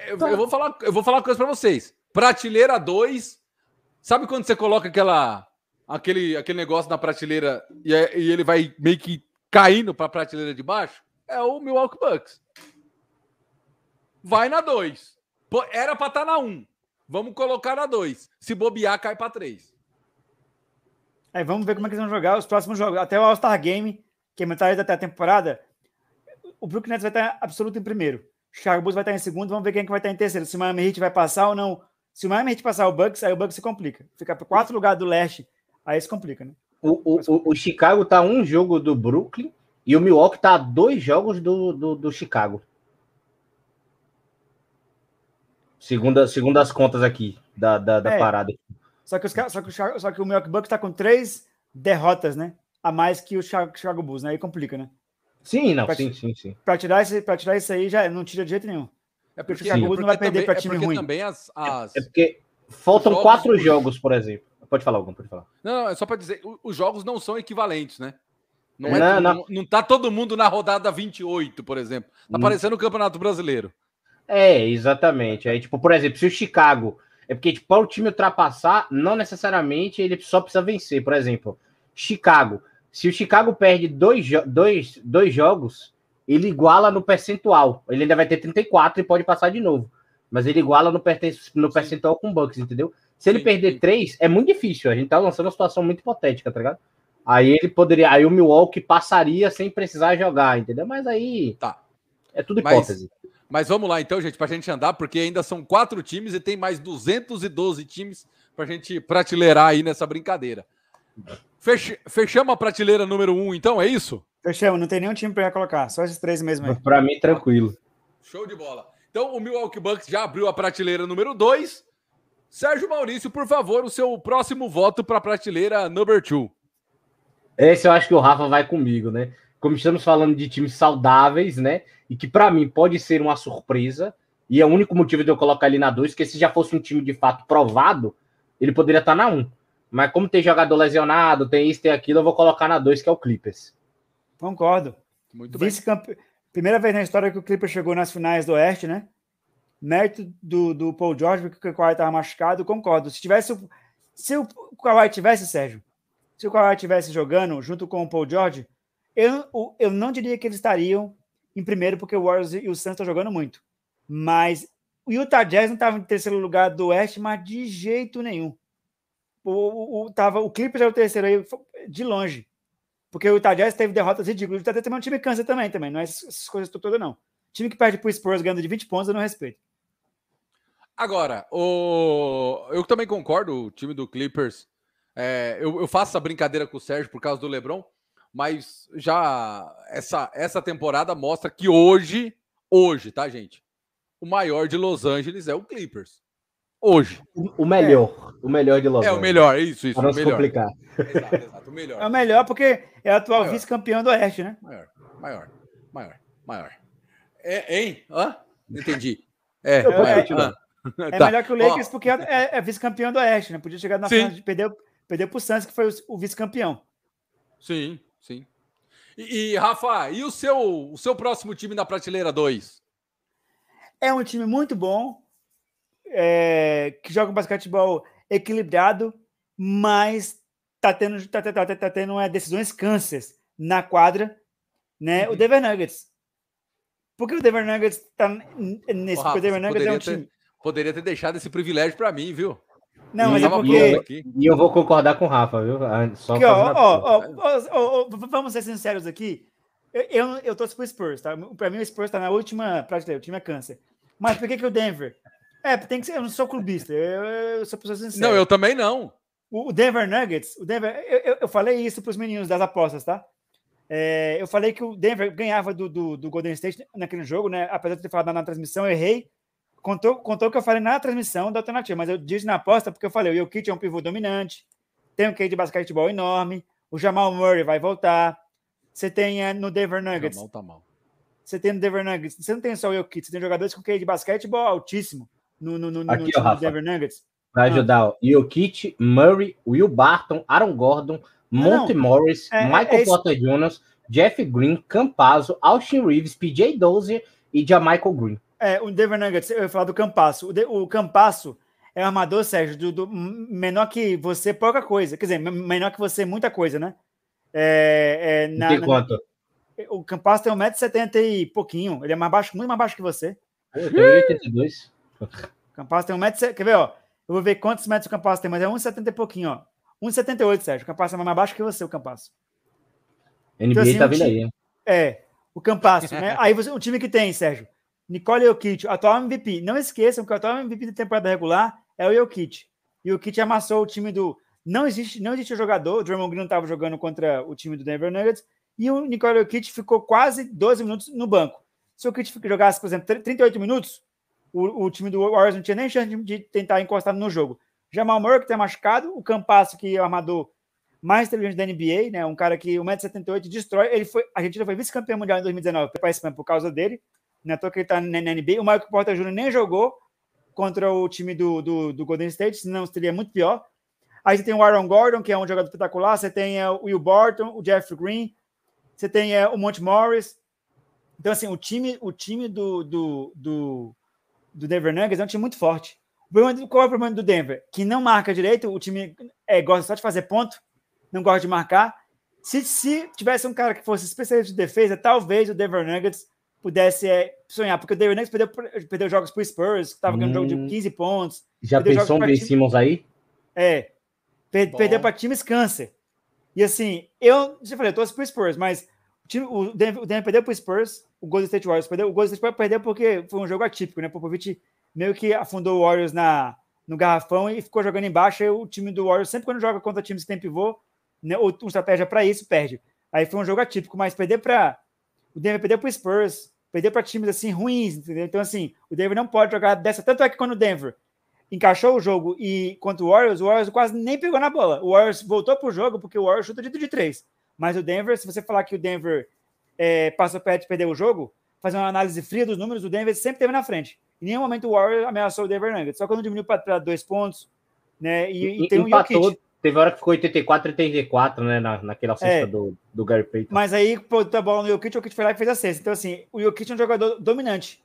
Eu, tá. eu, vou, falar, eu vou falar uma coisa pra vocês. Prateleira dois... Sabe quando você coloca aquela, aquele, aquele negócio na prateleira e, é, e ele vai meio que caindo para a prateleira de baixo? É o Milwaukee Bucks. Vai na dois. Era para estar na um. Um. Vamos colocar na dois. Se bobear, cai para três. É, vamos ver como é que eles vão jogar os próximos jogos. Até o All-Star Game, que é metade da temporada, o Brooklyn Nets vai estar absoluto em primeiro. O Chicago Bulls vai estar em segundo. Vamos ver quem é que vai estar em terceiro. Se o Miami Heat vai passar ou não. Se o Miami Heat passar o Bucks, aí o Bucks se complica. Ficar para quatro lugares do Leste, aí se complica, né? O, o, o, o Chicago tá um jogo do Brooklyn e o Milwaukee tá dois jogos do, do, do Chicago. Segundo, segundo as contas aqui da, da, da é, parada. Só que, os, só, que o Chicago, só que o Milwaukee Bucks tá com três derrotas, né? A mais que o Chicago, Chicago Bulls, né? Aí complica, né? Sim, não, pra, sim, sim, sim. Para tirar, tirar isso aí, já não tira de jeito nenhum. É porque, sim, é porque não vai perder para time é ruim. Também as, as... É porque faltam jogos, quatro jogos, por exemplo. Pode falar, algum, pode falar. Não, é só para dizer, os jogos não são equivalentes, né? Não, é, não, não, não tá todo mundo na rodada vinte e oito, por exemplo. Tá parecendo o Campeonato Brasileiro. É, exatamente. Aí, tipo, por exemplo, se o Chicago... É porque, tipo, para o time ultrapassar, não necessariamente ele só precisa vencer. Por exemplo, Chicago. Se o Chicago perde dois, dois, dois jogos... Ele iguala no percentual. Ele ainda vai ter trinta e quatro e pode passar de novo. Mas ele iguala no, no percentual com o Bucks, entendeu? Se ele sim, perder sim. três, é muito difícil. A gente tá lançando uma situação muito hipotética, tá ligado? Aí ele poderia... Aí o Milwaukee passaria sem precisar jogar, entendeu? Mas aí... Tá. É tudo hipótese. Mas, mas vamos lá, então, gente, pra gente andar, porque ainda são quatro times e tem mais duzentos e doze times pra gente prateleirar aí nessa brincadeira. Fech, fechamos a prateleira número um, então, é isso? Fechamos, não tem nenhum time para colocar, só esses três mesmo aí. Para mim, tranquilo. Show de bola. Então, o Milwaukee Bucks já abriu a prateleira número dois. Sérgio Maurício, por favor, o seu próximo voto para a prateleira number two. Esse eu acho que o Rafa vai comigo, né? Como estamos falando de times saudáveis, né? E que para mim pode ser uma surpresa, e é o único motivo de eu colocar ele na dois, que se já fosse um time de fato provado, ele poderia estar na um. Um. Mas como tem jogador lesionado, tem isso, tem aquilo, eu vou colocar na dois, que é o Clippers. Concordo. Muito bem. Campe... Primeira vez na história que o Clippers chegou nas finais do Oeste, né? Mérito do, do Paul George, porque o Kawhi estava machucado, concordo. Se tivesse o... se o Kawhi tivesse, Sérgio, se o Kawhi tivesse jogando junto com o Paul George, eu, eu não diria que eles estariam em primeiro, porque o Warriors e o Suns estão jogando muito. Mas o Utah Jazz não estava em terceiro lugar do Oeste, mas de jeito nenhum. O, o, tava, o Clippers era o terceiro aí de longe. Porque o Utah Jazz teve derrotas ridículas. O Utah Jazz também é um time que cansa também, também. Não é essas coisas todas, não. Time que perde pro Spurs ganhando de vinte pontos, eu não respeito. Agora, o... eu também concordo, o time do Clippers. É, eu, eu faço essa brincadeira com o Sérgio por causa do LeBron, mas já essa, essa temporada mostra que hoje, hoje, tá, gente? O maior de Los Angeles é o Clippers. Hoje. O melhor. É. O melhor de Los Angeles. É o melhor, isso, isso. Para não se complicar. Exato, exato. O melhor. É o melhor porque é o atual maior. Vice-campeão do Oeste, né? Maior, maior, maior, maior. É, hein? Hã? Entendi. É, eu, é, é, é tá. Melhor que o Lakers ó. Porque é, é vice-campeão do Oeste, né? Podia chegar na final de perder, perder pro Suns, que foi o, o vice-campeão. Sim, sim. E, e Rafa, e o seu, o seu próximo time na prateleira dois? É um time muito bom. É, que joga um basquetebol equilibrado, mas tá tendo, tá, tá, tá, tá tendo é, decisões cânceres na quadra, né? Uhum. O Denver Nuggets. Por que o Denver Nuggets tá nesse... Oh, o Denver Nuggets é um time... Ter, poderia ter deixado esse privilégio pra mim, viu? Não, mas é porque... E eu vou concordar com o Rafa, viu? Só que, ó, ó, ó, ó, ó, vamos ser sinceros aqui. Eu, eu, eu torço pro Spurs, tá? Pra mim o Spurs tá na última prateleira, o time é câncer. Mas por que que o Denver... É, tem que ser, eu não sou clubista, eu, eu sou pessoa sincera. Não, eu também não. O Denver Nuggets, o Denver, eu, eu falei isso para os meninos das apostas, tá? É, eu falei que o Denver ganhava do, do, do Golden State naquele jogo, né? Apesar de eu ter falado na transmissão, eu errei. Contou, contou o que eu falei na transmissão da alternativa, mas eu disse na aposta porque eu falei, o Jokic é um pivô dominante, tem um Q I de basquetebol enorme, o Jamal Murray vai voltar, você tem é, no Denver Nuggets... Jamal tá mal. Você tem no Denver Nuggets, você não tem só o Jokic, você tem jogadores com Q I de basquetebol altíssimo. No, no, no, aqui, no ó, Rafa, Denver Nuggets. Vai ajudar, ó. Jokic, Murray, Will Barton, Aaron Gordon, Monte não, Morris, é, Michael é Porter Jones, Jeff Green, Campasso, Austin Reeves, P J Dozier e Jamichael Green. É, o Denver Nuggets, eu ia falar do Campasso. O, de, o Campasso é um armador, Sérgio, do, do, menor que você, pouca coisa. Quer dizer, menor que você, muita coisa, né? É, é, na, tem na, quanto? Na, o Campasso tem um metro e setenta e pouquinho. Ele é mais baixo, muito mais baixo que você. Eu tenho oitenta e dois. Campasso tem um metro e setenta. Quer ver, ó? Eu vou ver quantos metros o Campasso tem, mas é um metro e setenta e pouquinho, ó. um metro e setenta e oito, Sérgio. O Campasso é mais baixo que você, o Campasso. N B A então, assim, tá um vindo time... aí, hein? É, o Campasso, né? Aí você, o time que tem, Sérgio. Nikola Jokic, atual M V P. Não esqueçam que o atual M V P da temporada regular é o Jokic. E o Jokic amassou o time do... Não existe, não existe o jogador. O Draymond Green não estava jogando contra o time do Denver Nuggets. E o Nikola Jokic ficou quase doze minutos no banco. Se o Jokic jogasse, por exemplo, trinta e oito minutos... O, o time do Warriors não tinha nem chance de, de tentar encostar no jogo. Jamal Murray, que está machucado, o Campasso, que é o armador mais inteligente da N B A, né? Um cara que um metro e setenta e oito destrói. Ele foi, a Argentina foi vice-campeão mundial em dois mil e dezenove para a Espanha por causa dele. Não é à toa que ele está na, na N B A. O Michael Porter Júnior nem jogou contra o time do, do, do Golden State, senão seria muito pior. Aí você tem o Aaron Gordon, que é um jogador espetacular. Você tem é, o Will Barton, o Jeff Green. Você tem é, o Monte Morris. Então, assim, o time, o time do... do, do do Denver Nuggets é um time muito forte. Qual é o problema do Denver? Que não marca direito, o time é, gosta só de fazer ponto, não gosta de marcar. Se, se tivesse um cara que fosse especialista de defesa, talvez o Denver Nuggets pudesse é, sonhar, porque o Denver Nuggets perdeu, perdeu jogos pro Spurs, que estava ganhando hum, um jogo de quinze pontos. Já pensou um Ben Simmons aí? É. Per, perdeu para times câncer. E assim, eu já falei, eu torço pro Spurs, mas o, time, o, Denver, o Denver perdeu pro Spurs. O Golden State Warriors perdeu. O Golden State perdeu porque foi um jogo atípico, né? O Popovich meio que afundou o Warriors na, no garrafão e ficou jogando embaixo. E o time do Warriors, sempre quando joga contra times que tem pivô, né, ou uma estratégia para isso, perde. Aí foi um jogo atípico, mas perder para... O Denver perdeu para o Spurs, perder para times assim ruins, entendeu? Então, assim, o Denver não pode jogar dessa. Tanto é que quando o Denver encaixou o jogo e contra o Warriors, o Warriors quase nem pegou na bola. O Warriors voltou para o jogo porque o Warriors chuta de, de três. Mas o Denver, se você falar que o Denver... É, passou perto de perder o jogo, fazer uma análise fria dos números, o Denver sempre teve na frente. Em nenhum momento o Warriors ameaçou o Denver Nuggets, só quando diminuiu para dois pontos, né? E, e tem empatou, um Jokic. Teve hora que ficou oitenta e quatro a trinta e quatro, né? Na, naquela cesta é, do, do Gary Payton. Mas aí, pô, a bola no Jokic, o Jokic foi lá e fez a cesta. Então, assim, o Jokic é um jogador dominante.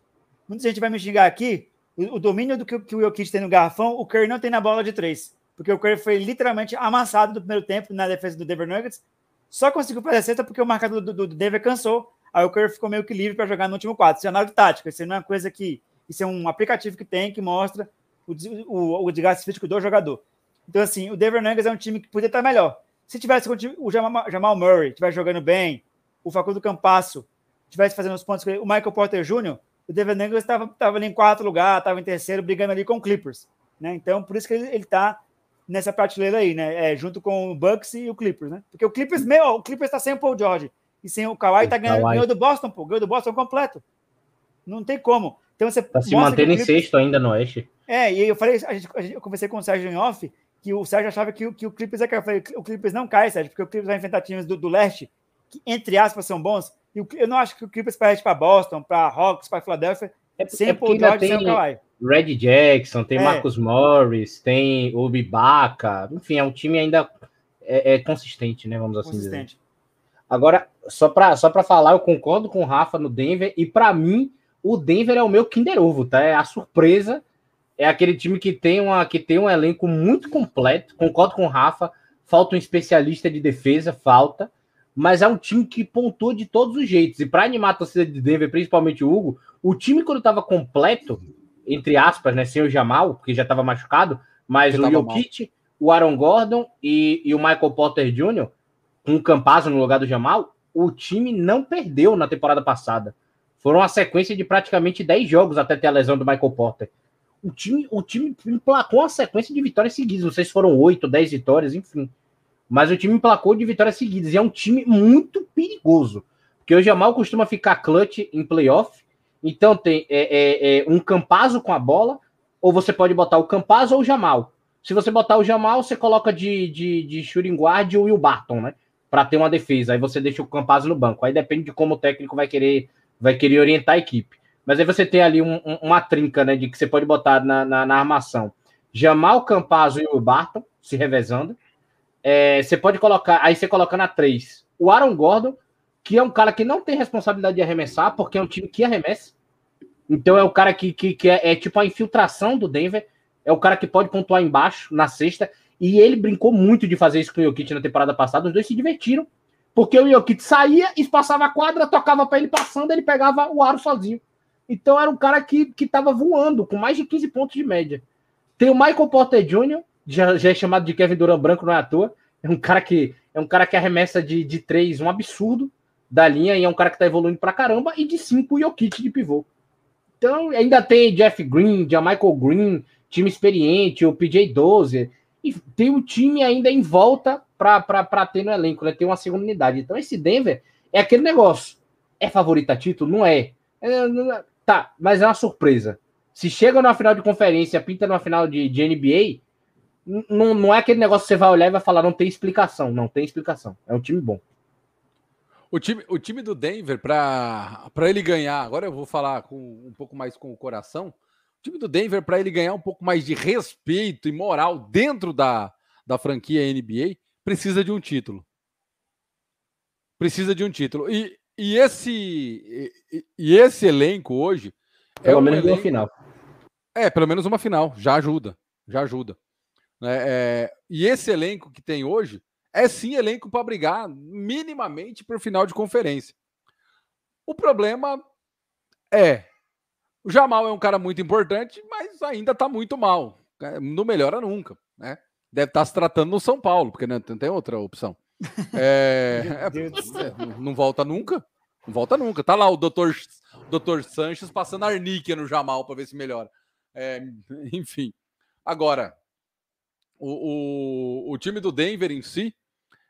Muita gente vai me xingar aqui, o, o domínio do que, que o Jokic tem no garrafão, o Curry não tem na bola de três, porque o Curry foi literalmente amassado no primeiro tempo na defesa do Denver Nuggets. Só conseguiu fazer a sexta porque o marcador do, do, do Denver cansou. Aí o Curry ficou meio que livre para jogar no último quarto. Isso é análise tática. Isso não é uma coisa que... Isso é um aplicativo que tem, que mostra o, o, o desgaste físico do jogador. Então, assim, o Denver Nuggets é um time que poderia estar melhor. Se tivesse o Jamal, Jamal Murray estivesse jogando bem, o Facundo Campasso estivesse fazendo os pontos, o Michael Porter Júnior, o Denver Nuggets estava ali em quarto lugar, estava em terceiro, brigando ali com o Clippers. Né? Então, por isso que ele está nessa prateleira aí, né? É, junto com o Bucks e o Clippers, né? Porque o Clippers meu, o Clippers está sem o Paul George e sem o Kawhi, está ganhando, ganhou do Boston, pô, ganhou do Boston completo. Não tem como. Então você tá se mantendo Clippers... em sexto ainda no Oeste. É, e eu falei, a gente, a gente, eu conversei com o Sérgio em off, que o Sérgio achava que, que o Clippers ia cair. Eu falei, o Clippers não cai, Sérgio, porque o Clippers vai enfrentar times do, do leste, que entre aspas são bons, e o, eu não acho que o Clippers perde para Boston, para Hawks, para Philadelphia, é, sem é Paul George, sem o Kawhi. Red Jackson, tem é. Marcus Morris, tem o Ibaka, enfim, é um time ainda é, é consistente, né, vamos assim consistente. dizer. Agora, só para só para falar, eu concordo com o Rafa no Denver, e para mim, o Denver é o meu Kinder Ovo, tá? É a surpresa, é aquele time que tem, uma, que tem um elenco muito completo, concordo com o Rafa, falta um especialista de defesa, falta, mas é um time que pontua de todos os jeitos, e para animar a torcida de Denver, principalmente o Hugo, o time quando estava completo, entre aspas, né, sem o Jamal, porque já estava machucado, mas o Jokic, o Aaron Gordon e, e o Michael Porter Júnior, com o Campazzo no lugar do Jamal, o time não perdeu na temporada passada. Foram uma sequência de praticamente dez jogos até ter a lesão do Michael Porter. O time, o time emplacou uma sequência de vitórias seguidas, não sei se foram oito, dez vitórias, enfim. Mas o time emplacou de vitórias seguidas, e é um time muito perigoso, porque o Jamal costuma ficar clutch em playoff. Então tem é, é, é, um Campazzo com a bola, ou você pode botar o Campazzo ou o Jamal. Se você botar o Jamal, você coloca de, de, de shooting guard ou o Will Barton, né? Para ter uma defesa. Aí você deixa o Campazzo no banco. Aí depende de como o técnico vai querer, vai querer orientar a equipe. Mas aí você tem ali um, um, uma trinca, né? De que você pode botar na, na, na armação. Jamal, Campazzo e o Will Barton se revezando. É, você pode colocar. Aí você coloca na três o Aaron Gordon, que é um cara que não tem responsabilidade de arremessar, porque é um time que arremessa. Então é o cara que, que, que é, é tipo a infiltração do Denver, é o cara que pode pontuar embaixo, na cesta, e ele brincou muito de fazer isso com o Jokic na temporada passada, os dois se divertiram, porque o Jokic saía, espaçava a quadra, tocava para ele passando, ele pegava o aro sozinho. Então era um cara que estava voando, com mais de quinze pontos de média. Tem o Michael Porter Júnior, já, já é chamado de Kevin Durant branco, não é à toa, é um cara que, é um cara que arremessa de, de três, um absurdo, da linha, e é um cara que tá evoluindo pra caramba, e de cinco o Jokic de pivô. Então, ainda tem Jeff Green, Jamichael Green, time experiente, o P J Dozier, e tem um time ainda em volta pra, pra, pra ter no elenco, né? Tem uma segunda unidade. Então, esse Denver é aquele negócio. É favorito a título? Não é. é não, não, tá, mas é uma surpresa. Se chega numa final de conferência, pinta numa final de, de N B A, não, não é aquele negócio que você vai olhar e vai falar, não tem explicação. Não tem explicação. É um time bom. O time, o time do Denver, para ele ganhar, agora eu vou falar com, um pouco mais com o coração, o time do Denver, para ele ganhar um pouco mais de respeito e moral dentro da, da franquia N B A, precisa de um título. Precisa de um título. E, e, esse, e, e esse elenco hoje... Pelo é um menos elenco, uma final. É, pelo menos uma final. Já ajuda. Já ajuda. É, é, e esse elenco que tem hoje, é sim elenco para brigar minimamente para o final de conferência. O problema é, o Jamal é um cara muito importante, mas ainda está muito mal. Não melhora nunca, né? Deve estar se tratando no São Paulo, porque não tem outra opção. É, é, não volta nunca, não volta nunca. Tá lá o doutor, doutor Sanches passando arníquia no Jamal para ver se melhora. É, enfim, agora o, o, o time do Denver em si,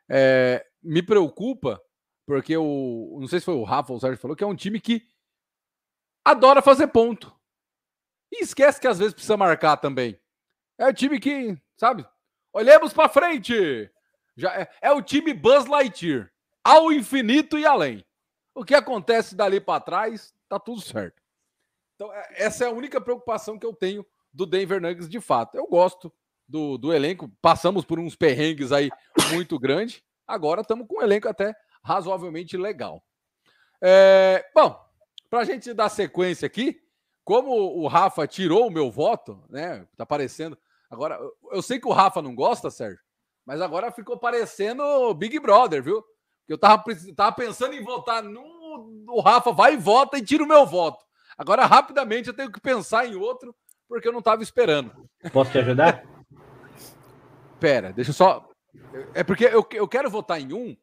É, me preocupa, porque o, não sei se foi o Rafa ou o Sérgio falou, que é um time que adora fazer ponto e esquece que às vezes precisa marcar também. É o time que, sabe, olhemos pra frente. Já é, é o time Buzz Lightyear, ao infinito e além. O que acontece dali pra trás, tá tudo certo. Então essa é a única preocupação que eu tenho do Denver Nuggets de fato. Eu gosto Do, do elenco, passamos por uns perrengues aí muito grande, agora estamos com um elenco até razoavelmente legal. É, bom, para a gente dar sequência aqui, como o Rafa tirou o meu voto, né, tá parecendo, agora, eu sei que o Rafa não gosta, Sérgio, mas agora ficou parecendo Big Brother, viu? Eu tava, tava pensando em votar no, o Rafa vai e vota e tira o meu voto. Agora, rapidamente, eu tenho que pensar em outro, porque eu não tava esperando. Posso te ajudar? Pera, deixa eu só... É porque eu, eu quero votar em um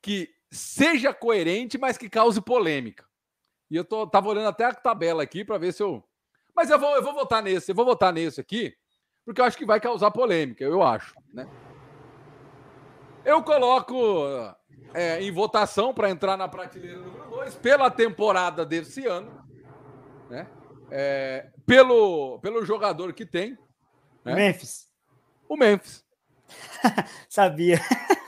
que seja coerente, mas que cause polêmica. E eu tô, tava olhando até a tabela aqui para ver se eu... Mas eu vou, eu vou votar nesse, eu vou votar nesse aqui, porque eu acho que vai causar polêmica, eu acho, né? Eu coloco é, em votação para entrar na prateleira número dois pela temporada desse ano, né? É, pelo, pelo jogador que tem. Né? Memphis. O Memphis. Sabia.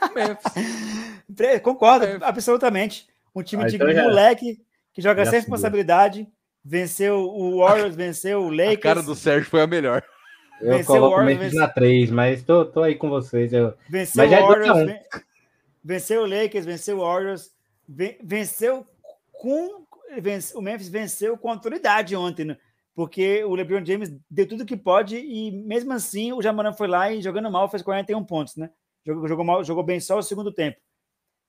O Memphis. Concordo, Memphis. Absolutamente. Um time ah, de então moleque já... que joga já sem responsabilidade. Venceu o Warriors, venceu o Lakers. A cara do Sérgio foi a melhor. Eu venceu coloco o Warriors, venceu... na três, mas tô, tô aí com vocês. Eu... Venceu, mas o Warriors, é ven... venceu o Lakers, venceu o Warriors, ven... venceu com... Vence... O Memphis venceu com autoridade ontem, né? Porque o LeBron James deu tudo que pode e mesmo assim o Ja Morant foi lá e jogando mal fez quarenta e um pontos, né? Jogou, jogou, mal, jogou bem só o segundo tempo.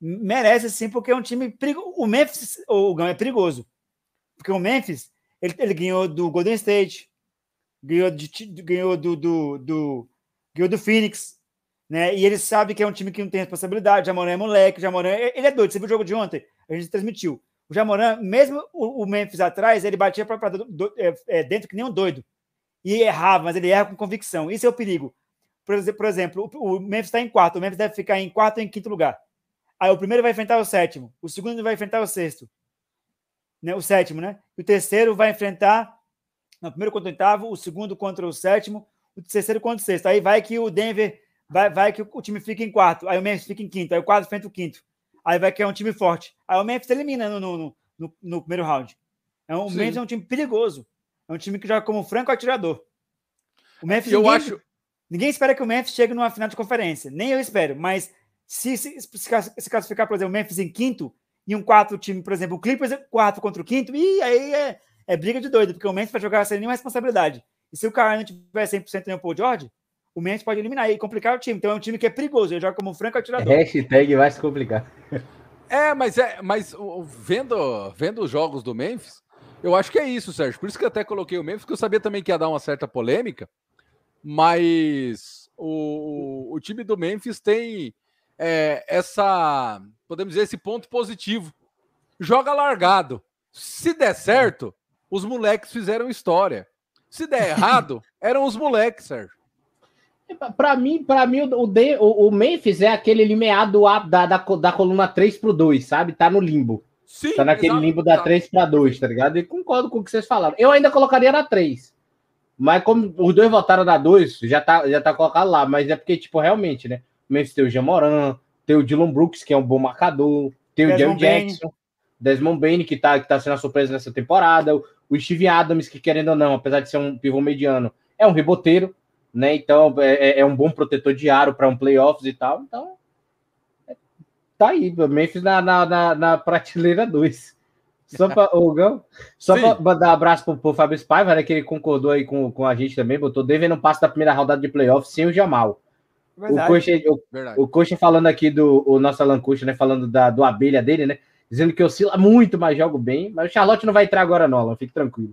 Merece sim, porque é um time perigoso. O Memphis, o Gão, é perigoso. Porque o Memphis, ele, ele ganhou do Golden State, ganhou, de, ganhou, do, do, do, ganhou do Phoenix, né? E ele sabe que é um time que não tem responsabilidade. O Ja Morant é moleque, o Ja Morant, ele é doido. Você viu o jogo de ontem? A gente transmitiu. O Ja Morant, mesmo o, o Memphis atrás, ele batia pra, pra, do, é, é, dentro que nem um doido. E errava, mas ele erra com convicção. Isso é o perigo. Por, por exemplo, o, o Memphis está em quarto. O Memphis deve ficar em quarto ou em quinto lugar. Aí o primeiro vai enfrentar o sétimo. O segundo vai enfrentar o sexto. Né, o sétimo, né? O terceiro vai enfrentar o primeiro contra o oitavo, o segundo contra o sétimo, o terceiro contra o sexto. Aí vai que o Denver, vai, vai que o time fica em quarto, aí o Memphis fica em quinto, aí o quarto enfrenta o quinto. Aí vai que é um time forte. Aí o Memphis elimina no, no, no, no primeiro round. Então, o Sim. Memphis é um time perigoso. É um time que joga como franco atirador. O Memphis, eu ninguém, acho... ninguém espera que o Memphis chegue numa final de conferência. Nem eu espero, mas se, se, se classificar, por exemplo, o Memphis em quinto, e um quarto time, por exemplo, o Clippers é quarto contra o quinto, e aí é, é briga de doido, porque o Memphis vai jogar sem nenhuma responsabilidade. E se o Kyrie não tiver cem por cento nem o Paul George, o Memphis pode eliminar e complicar o time. Então é um time que é perigoso, ele joga como um franco atirador. Hashtag vai se complicar. É, mas, é, mas vendo, vendo os jogos do Memphis, eu acho que é isso, Sérgio. Por isso que eu até coloquei o Memphis, porque eu sabia também que ia dar uma certa polêmica, mas o, o time do Memphis tem... É, essa, podemos dizer, esse ponto positivo. Joga largado. Se der certo, os moleques fizeram história. Se der errado, eram os moleques, Sérgio. Pra mim, pra mim o, de, o, o Memphis é aquele limiado da, da, da coluna três pro dois, sabe? Tá no limbo. Sim, tá naquele exato, limbo da exato. três pra dois, tá ligado? E concordo com o que vocês falaram. Eu ainda colocaria na três. Mas como os dois votaram na dois, já tá, já tá colocado lá. Mas é porque, tipo, realmente, né? Memphis tem o Ja Morant, tem o Dillon Brooks, que é um bom marcador, tem o Jaren Jackson, Desmond Bane, que tá, que tá sendo a surpresa nessa temporada, o, o Steven Adams, que querendo ou não, apesar de ser um pivô mediano, é um reboteiro, né? Então é, é um bom protetor de aro para um playoffs e tal. Então é, tá aí, Memphis na, na, na, na prateleira dois. Só para dar um abraço pro, pro Fábio Spaiva, né, que ele concordou aí com, com a gente também, botou Denver não passa da primeira rodada de playoffs sem o Jamal. Verdade, o, Coxa, o, o Coxa falando aqui do o nosso Alan Coxa, né? Falando da, do abelha dele, né? Dizendo que oscila muito, mas jogo bem. Mas o Charlotte não vai entrar agora, não, Alan, fique tranquilo.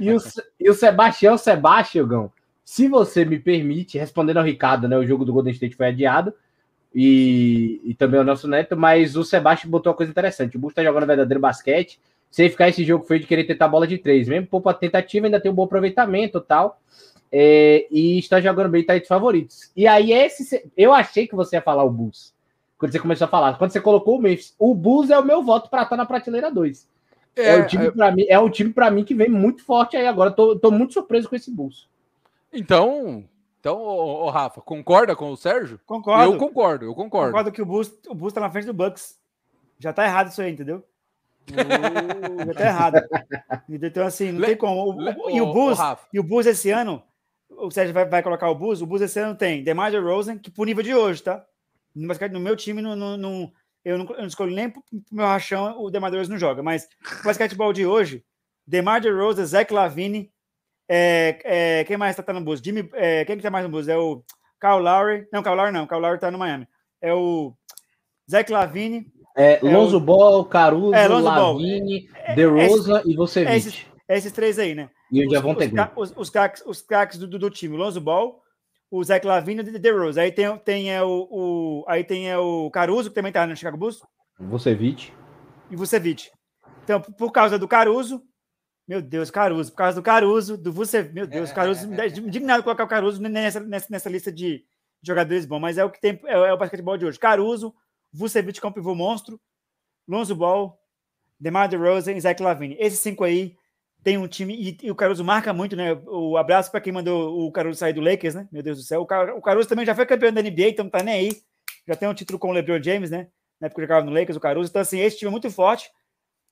E o, e o Sebastião, Sebastião, Gão, se você me permite, respondendo ao Ricardo, né? O jogo do Golden State foi adiado e, e também o nosso Neto, mas o Sebastião botou uma coisa interessante. O Bulls tá jogando verdadeiro basquete. Sem ficar esse jogo feio de querer tentar bola de três, mesmo pouco a tentativa, ainda tem um bom aproveitamento e tal. É, e está jogando bem, tá entre os favoritos. E aí, esse eu achei que você ia falar o Bulls. Quando você começou a falar, quando você colocou o Memphis, o Bulls é o meu voto para estar na prateleira dois. É, é um time para mim, é um time para mim que vem muito forte aí agora. Tô, tô muito surpreso com esse Bulls. Então, então ô, ô, Rafa, concorda com o Sérgio? Concordo. Eu concordo, eu concordo. Concordo que o Bulls, o Bulls tá na frente do Bucks. Já tá errado isso aí, entendeu? Uh, já tá errado. Então, assim, não Le, tem como. O, Le, o, e o Bulls, o e o Bulls esse ano. O Sérgio vai, vai colocar o Bulls. O Bulls esse ano tem DeMar DeRozan, que por nível de hoje, tá? No meu time, no, no, no, eu, não, eu não escolho nem pro, pro meu rachão, o DeMar DeRozan não joga. Mas o basquetebol de hoje, DeMar DeRozan, Zach Lavine, é, é, quem mais tá, tá no Bulls? Jimmy, é, quem que tá mais no Bulls? É o Kyle Lowry. Não, Kyle Lowry não. Kyle Lowry tá no Miami. É o Zach Lavine. É, Lonzo é o, Ball, Caruso, é, Lonzo Lavine, Ball. DeRozan é, e Vucevic. É esses, é esses três aí, né? E os, os, os, os, craques, os craques do, do, do time, Lonzo Ball, o Zach Lavine e o DeRozan. Aí tem, tem, é, o, o, aí tem é, o Caruso, que também tá no Chicago Bulls. Vucevic. E Vucevic. Então, por causa do Caruso... Meu Deus, Caruso. Por causa do Caruso, do Vucevic... Meu Deus, Caruso... É, é, é. Indignado colocar o Caruso nessa, nessa, nessa lista de jogadores bons, mas é o que tem... É, é o basquetebol de hoje. Caruso, Vucevic, que é um pivô monstro, Lonzo Ball, DeMar DeRozan e Zach Lavine. Esses cinco aí tem um time... E, e o Caruso marca muito, né? O abraço para quem mandou o Caruso sair do Lakers, né? Meu Deus do céu. O, Car, o Caruso também já foi campeão da N B A, então não tá nem aí. Já tem um título com o LeBron James, né? Na época que jogava no Lakers, o Caruso. Então, assim, esse time é muito forte.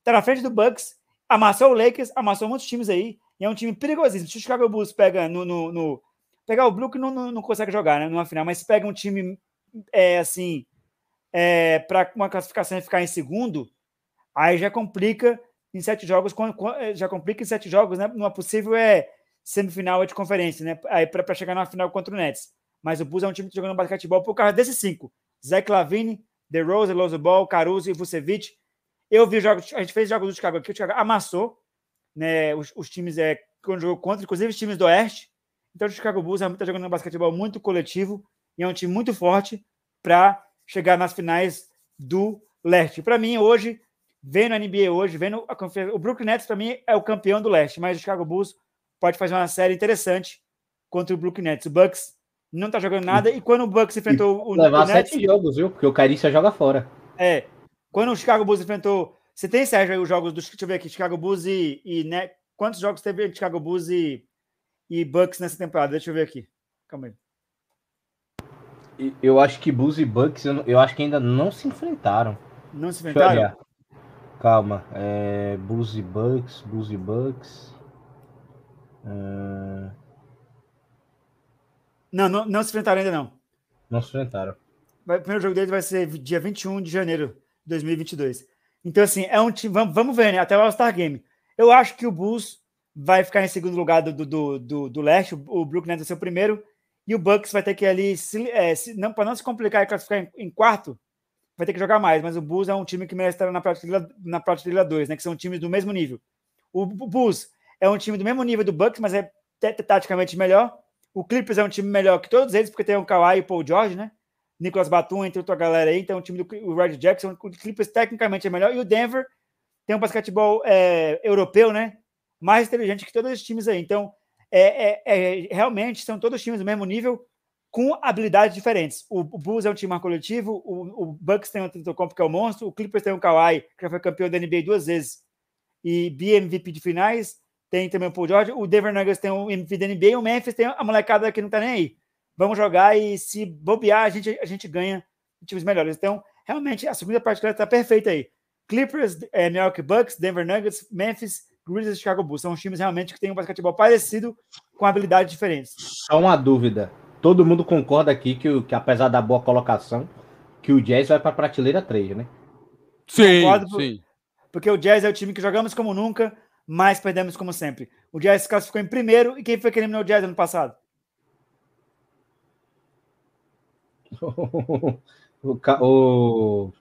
Tá na frente do Bucks. Amassou o Lakers, amassou muitos times aí. E é um time perigosíssimo. Se o Chicago Bulls pega no... no, no pegar o Brooklyn não, não, não consegue jogar, né? Numa final. Mas se pega um time, é, assim... É, para uma classificação e ficar em segundo, aí já complica em sete jogos, já complica em sete jogos, né? Numa possível é, semifinal de conferência, né? Aí para chegar na final contra o Nets. Mas o Bulls é um time que jogando basquetebol por causa desses cinco. Zach Lavine, DeRozan, Lonzo Ball, Caruso e Vucevic. Eu vi jogos, a gente fez jogos do Chicago aqui, o Chicago amassou, né? Os, os times é, quando jogou contra, inclusive os times do Oeste. Então o Chicago Bulls está jogando um basquetebol muito coletivo e é um time muito forte para chegar nas finais do Leste. Para mim, hoje, vendo a N B A hoje, vendo a conferência, o Brooklyn Nets, para mim, é o campeão do Leste, mas o Chicago Bulls pode fazer uma série interessante contra o Brooklyn Nets. O Bucks não tá jogando nada, e quando o Bucks enfrentou e o levar o Nets... sete jogos, viu? Porque o Carícia joga fora. É. Quando o Chicago Bulls enfrentou... Você tem, Sérgio, aí os jogos do... Deixa eu ver aqui, Chicago Bulls e... e né? Quantos jogos teve Chicago Bulls e... e Bucks nessa temporada? Deixa eu ver aqui. Calma aí. Eu acho que Bulls e Bucks, eu acho que ainda não se enfrentaram. Não se enfrentaram? Calma. É, Bulls e Bucks, Bulls e Bucks. Uh... Não, não, não se enfrentaram ainda não. Não se enfrentaram. Vai, o primeiro jogo deles vai ser dia vinte e um de janeiro de dois mil e vinte e dois. Então, assim, é um time... Vamos, vamos ver, né? Até o All-Star Game. Eu acho que o Bulls vai ficar em segundo lugar do, do, do, do leste. O Brooklyn Nets vai ser o primeiro. E o Bucks vai ter que ali, se, é, se, não, para não se complicar e classificar em, em quarto, vai ter que jogar mais. Mas o Bulls é um time que merece estar na prateleira, na prateleira dois, né? Que são times do mesmo nível. O, o Bulls é um time do mesmo nível do Bucks, mas é taticamente melhor. O Clippers é um time melhor que todos eles, porque tem o Kawhi e o Paul George, né? Nicolas Batum, entre outra galera aí. Então, o time do o Red Jackson, o Clippers tecnicamente é melhor. E o Denver tem um basquetebol é, europeu, né? Mais inteligente que todos os times aí. Então, É, é, é, realmente são todos times do mesmo nível, com habilidades diferentes. O, o Bulls é um time mais coletivo, o, o Bucks tem o Antetokounmpo, que é o monstro, o Clippers tem o Kawhi, que já foi campeão da N B A duas vezes, e B M V P de finais, tem também o Paul George, o Denver Nuggets tem o M V P da N B A, e o Memphis tem a molecada que não tá nem aí. Vamos jogar e se bobear, a gente, a gente ganha times melhores. Então, realmente, a segunda prateleira tá perfeita aí. Clippers, é, Milwaukee Bucks, Denver Nuggets, Memphis... Grizzlies e Chicago Bulls, são os times realmente que têm um basquetebol parecido com habilidades diferentes. Só uma dúvida, todo mundo concorda aqui que, que apesar da boa colocação, que o Jazz vai para a prateleira três, né? Sim, concordo, sim. Por, porque o Jazz é o time que jogamos como nunca, mas perdemos como sempre. O Jazz se classificou em primeiro, e quem foi que eliminou o Jazz ano passado? o, o...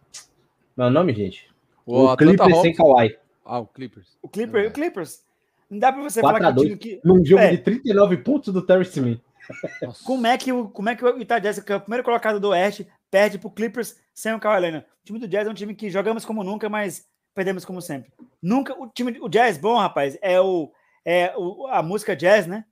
Meu nome, gente? O, o Clippers sem Kawhi. Ah, o Clippers. O, Clipper, é. o Clippers. Não dá pra você falar que, que... Num jogo é. de trinta e nove pontos do Terry Smith. Como é que o, como é que o Utah Jazz, que é o primeiro colocado do Oeste, perde pro Clippers sem o Kawhi Leonard? O time do Jazz é um time que jogamos como nunca, mas perdemos como sempre. Nunca... O time o Jazz bom, rapaz, é, o, é o, a música Jazz, né?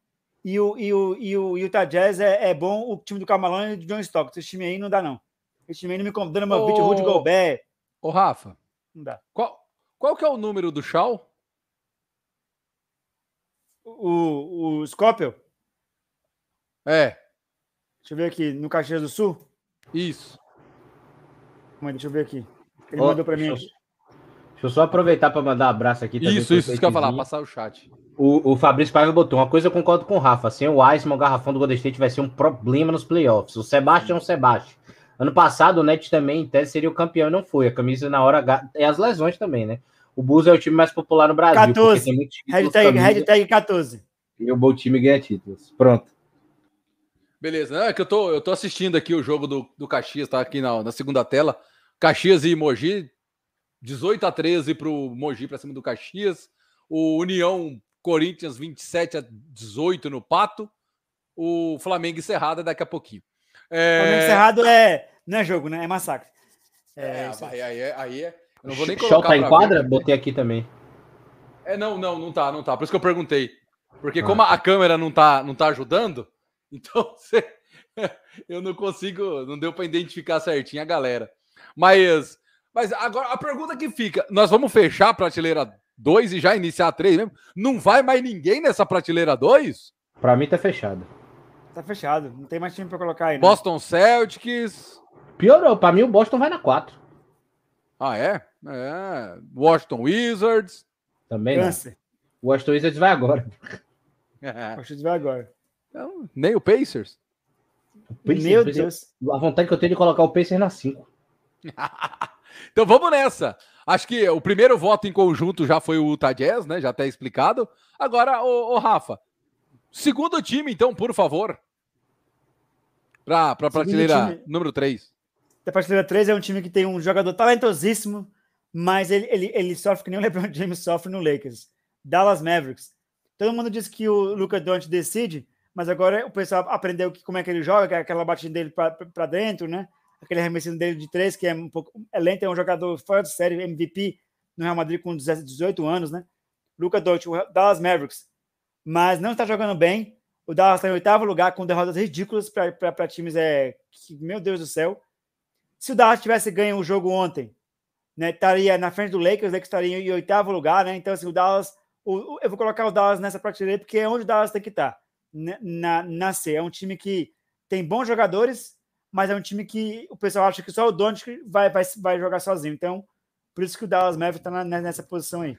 E o, e o, e o Utah Jazz é, é bom, o time do Karl Malone e do John Stockton. Esse time aí não dá, não. Esse time aí não me convidando meu beat, o Rudy Gobert. Ô, Rafa. Não dá. Qual... Qual que é o número do Shaw? O, o Scopel? É. Deixa eu ver aqui. No Caxias do Sul? Isso. Mãe, deixa eu ver aqui. Ele oh, mandou pra mim. Deixa eu, deixa eu só aproveitar para mandar um abraço aqui. Também, isso, isso que eu ia falar. Passar o chat. O, o Fabrício Paiva botou. Uma coisa eu concordo com o Rafa. Sem o Wiseman, o garrafão do Golden State vai ser um problema nos playoffs. O Sebastião, o Sebastião. Ano passado, o Nets também, em tese, seria o campeão e não foi. A camisa na hora H... E as lesões também, né? O Bulls é o time mais popular no Brasil. catorze. Tem muito hashtag, hashtag catorze. E o bom time ganha títulos. Pronto. Beleza. Não, é que eu tô, eu tô assistindo aqui o jogo do, do Caxias, tá aqui na, na segunda tela. Caxias e Mogi. dezoito a treze pro Mogi, pra cima do Caxias. O União Corinthians, vinte e sete a dezoito no Pato. o Flamengo e Serrada daqui a pouquinho. É... Flamengo e Serrada é... não é jogo, né? É massacre. É, é, aí, aí, aí é... Eu não vou nem colocar. O Shaw tá em quadra? Ver. Botei aqui também. É, não, não, não tá, não tá. Por isso que eu perguntei. Porque ah, como a, a câmera não tá, não tá ajudando, então você... eu não consigo, não deu para identificar certinho a galera. Mas, mas agora a pergunta que fica, nós vamos fechar a prateleira dois e já iniciar a três mesmo? Não vai mais ninguém nessa prateleira dois? Para mim tá fechado. Tá fechado, não tem mais time para colocar aí, né? Boston Celtics... Piorou, para mim o Boston vai na quatro. Ah, é? É. Washington Wizards... Também não. O Washington Wizards vai agora. É. O Washington vai agora. Então, nem o Pacers. Pacers, meu Deus. A vontade que eu tenho de colocar o Pacers na cinco. Então vamos nessa. Acho que o primeiro voto em conjunto já foi o Utah Jazz, né? Já até explicado. Agora, o Rafa, segundo time, então, por favor. Para pra prateleira time, número três. A prateleira três é um time que tem um jogador talentosíssimo, mas ele, ele, ele sofre que nem o LeBron James sofre no Lakers. Dallas Mavericks. Todo mundo diz que o Luka Doncic decide, mas agora o pessoal aprendeu que, como é que ele joga, que é aquela batida dele para dentro, né? Aquele arremesso dele de três, que é um pouco é lento, é um jogador fora de série, M V P no Real Madrid com dezoito anos, né? Luka Doncic, o Dallas Mavericks. Mas não está jogando bem. O Dallas está em oitavo lugar, com derrotas ridículas para times é, que, meu Deus do céu. Se o Dallas tivesse ganho o jogo ontem, né, estaria na frente do Lakers, o Lakers estaria em oitavo lugar, né? Então, assim, o Dallas, o, o, eu vou colocar o Dallas nessa prateleira, porque é onde o Dallas tem que estar. Na, na C. É um time que tem bons jogadores, mas é um time que o pessoal acha que só o Doncic vai, vai, vai jogar sozinho. Então, por isso que o Dallas Mavericks está nessa posição aí.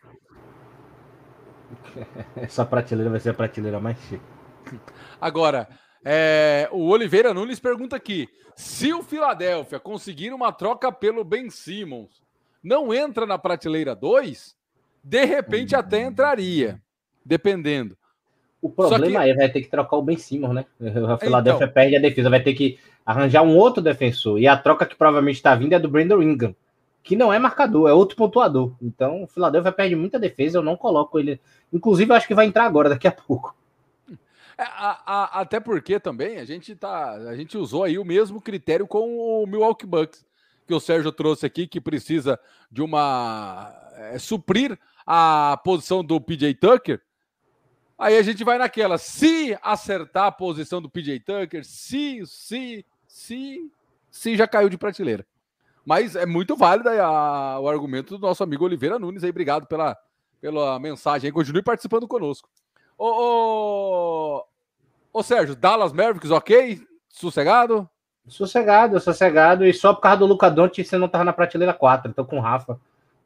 Essa prateleira vai ser a prateleira mais chique. Agora, é, o Oliveira Nunes pergunta aqui: se o Philadelphia conseguir uma troca pelo Ben Simmons, não entra na prateleira dois? De repente até entraria, dependendo. O problema que... é vai ter que trocar o Ben Simmons, né? A Philadelphia então... perde a defesa, vai ter que arranjar um outro defensor. E a troca que provavelmente está vindo é do Brandon Ingram, que não é marcador, é outro pontuador. Então, o Philadelphia perde muita defesa, eu não coloco ele. Inclusive, eu acho que vai entrar agora, daqui a pouco. É, a, a, até porque também a gente, tá, a gente usou aí o mesmo critério com o Milwaukee Bucks, que o Sérgio trouxe aqui, que precisa de uma... É, suprir a posição do P J Tucker. Aí a gente vai naquela, se acertar a posição do P J Tucker, se, se, se, se já caiu de prateleira. Mas é muito válido aí a, o argumento do nosso amigo Oliveira Nunes. Aí, obrigado pela, pela mensagem. Aí, continue participando conosco. Ô, ô, ô, Sérgio, Dallas Mavericks, ok? Sossegado? Sossegado, sossegado. E só por causa do Luka Doncic você não estava na prateleira quatro. Então com o Rafa.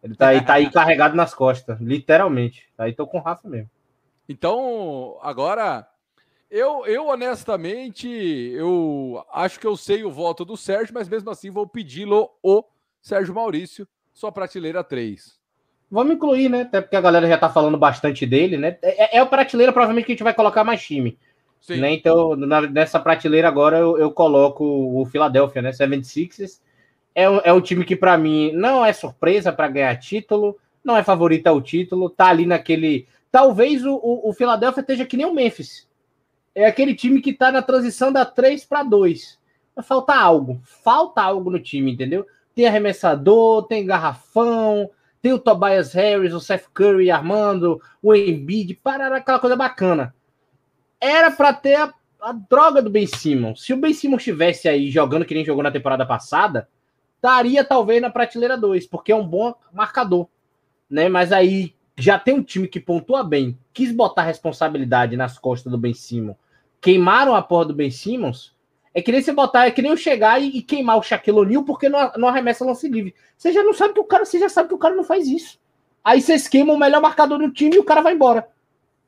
Ele tá aí, tá aí carregado nas costas, literalmente. Aí tô com o Rafa mesmo. Então, agora, eu, eu honestamente, eu acho que eu sei o voto do Sérgio, mas mesmo assim vou pedi-lo o Sérgio Maurício, sua prateleira três. Vamos incluir, né? Até porque a galera já tá falando bastante dele, né? É, é a prateleira, provavelmente, que a gente vai colocar mais time. Sim. Né? Então, na, nessa prateleira agora, eu, eu coloco o Philadelphia, né? setenta e seis ers. É um, é um time que, para mim, não é surpresa para ganhar título, não é favorito ao título, tá ali naquele... Talvez o, o, o Philadelphia esteja que nem o Memphis. É aquele time que tá na transição da três para dois. Mas falta algo. Falta algo no time, entendeu? Tem arremessador, tem garrafão, tem o Tobias Harris, o Seth Curry armando, o Embiid, parará, aquela coisa bacana. Era para ter a, a droga do Ben Simmons. Se o Ben Simmons estivesse aí jogando que nem jogou na temporada passada, estaria talvez na prateleira dois, porque é um bom marcador, né? Mas aí... já tem um time que pontua bem, quis botar responsabilidade nas costas do Ben Simmons, queimaram a porra do Ben Simmons, é que nem você botar, é que nem eu chegar e, e queimar o Shaquille O'Neal porque não, não arremessa lance livre. Você já não sabe que o cara, você já sabe que o cara não faz isso. Aí vocês queimam o melhor marcador do time e o cara vai embora.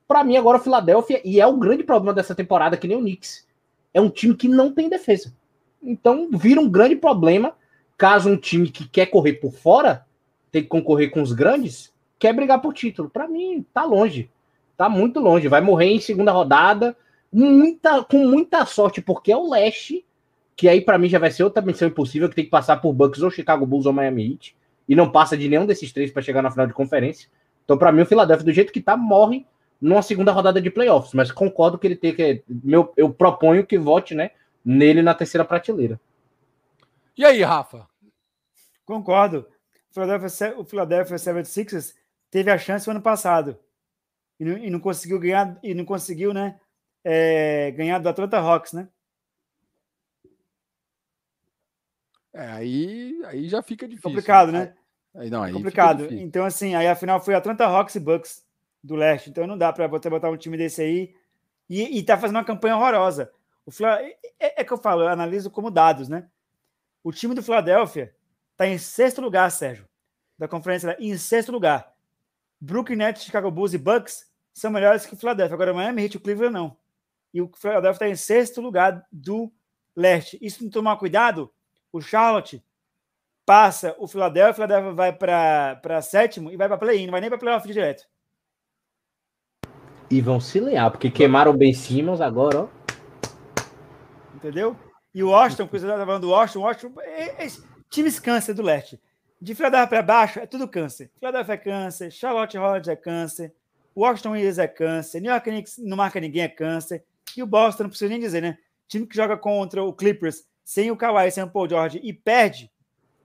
Pra mim, agora o Philadelphia, e é o grande problema dessa temporada, que nem o Knicks, é um time que não tem defesa. Então, vira um grande problema caso um time que quer correr por fora, tem que concorrer com os grandes, quer brigar por título. Para mim, tá longe. Tá muito longe. Vai morrer em segunda rodada, muita, com muita sorte, porque é o leste, que aí para mim já vai ser outra missão impossível, que tem que passar por Bucks ou Chicago Bulls ou Miami Heat, e não passa de nenhum desses três para chegar na final de conferência. Então, para mim, o Philadelphia, do jeito que tá, morre numa segunda rodada de playoffs, mas concordo que ele tem que... Meu, eu proponho que vote, né, nele na terceira prateleira. E aí, Rafa? Concordo. O Philadelphia, o Philadelphia setenta e seis ers teve a chance no ano passado e não, e não conseguiu ganhar, e não conseguiu, né, é, ganhar do Atlanta Hawks, né? É, aí, aí já fica difícil. Complicado, né? Aí, não, aí complicado. Então, assim, aí a final foi Atlanta Hawks e Bucks do leste. Então não dá para botar um time desse aí. E, e tá fazendo uma campanha horrorosa. O Fla... é, é que eu falo, eu analiso como dados, né? O time do Philadelphia tá em sexto lugar, Sérgio, da conferência, em sexto lugar. Brooklyn Nets, Chicago Bulls e Bucks são melhores que o Philadelphia. Agora o Miami Heat e o Cleveland não. E o Philadelphia tá em sexto lugar do leste. E se não tomar cuidado, o Charlotte passa o Philadelphia, o Philadelphia vai para sétimo e vai para play-in, não vai nem para playoff direto. E vão se lear, porque queimaram o Ben Simmons agora, ó. Entendeu? E o Washington, que você estava falando do Washington, o Washington é, é, times câncer do leste. De Philadelphia para baixo, é tudo câncer. Philadelphia é câncer, Charlotte Hornets é câncer, Washington Wizards é câncer, New York Knicks não marca ninguém é câncer, e o Boston, não preciso nem dizer, né? Time que joga contra o Clippers sem o Kawhi, sem o Paul George, e perde,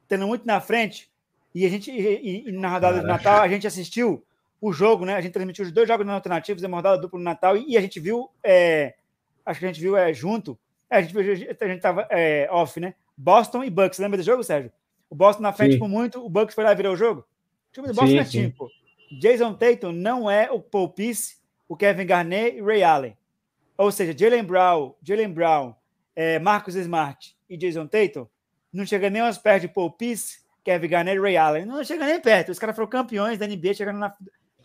tendo muito na frente, e a gente, e, e na rodada Caraca. de Natal, a gente assistiu o jogo, né? A gente transmitiu os dois jogos na Alternativas, uma rodada dupla no Natal, e, e a gente viu, é, acho que a gente viu é, junto, a gente, a gente tava é, off, né? Boston e Bucks, lembra do jogo, Sérgio? O Boston na frente sim. por muito, o Bucks foi lá e virou o jogo. O time do Boston sim, é time, pô. Jason Tatum não é o Paul Pierce, o Kevin Garnett e o Ray Allen. Ou seja, Jaylen Brown, Jaylen Brown, é, Marcus Smart e Jason Tatum não chega nem aos pés de Paul Pierce, Kevin Garnett e Ray Allen. Não chega nem perto. Os caras foram campeões da N B A, chegando na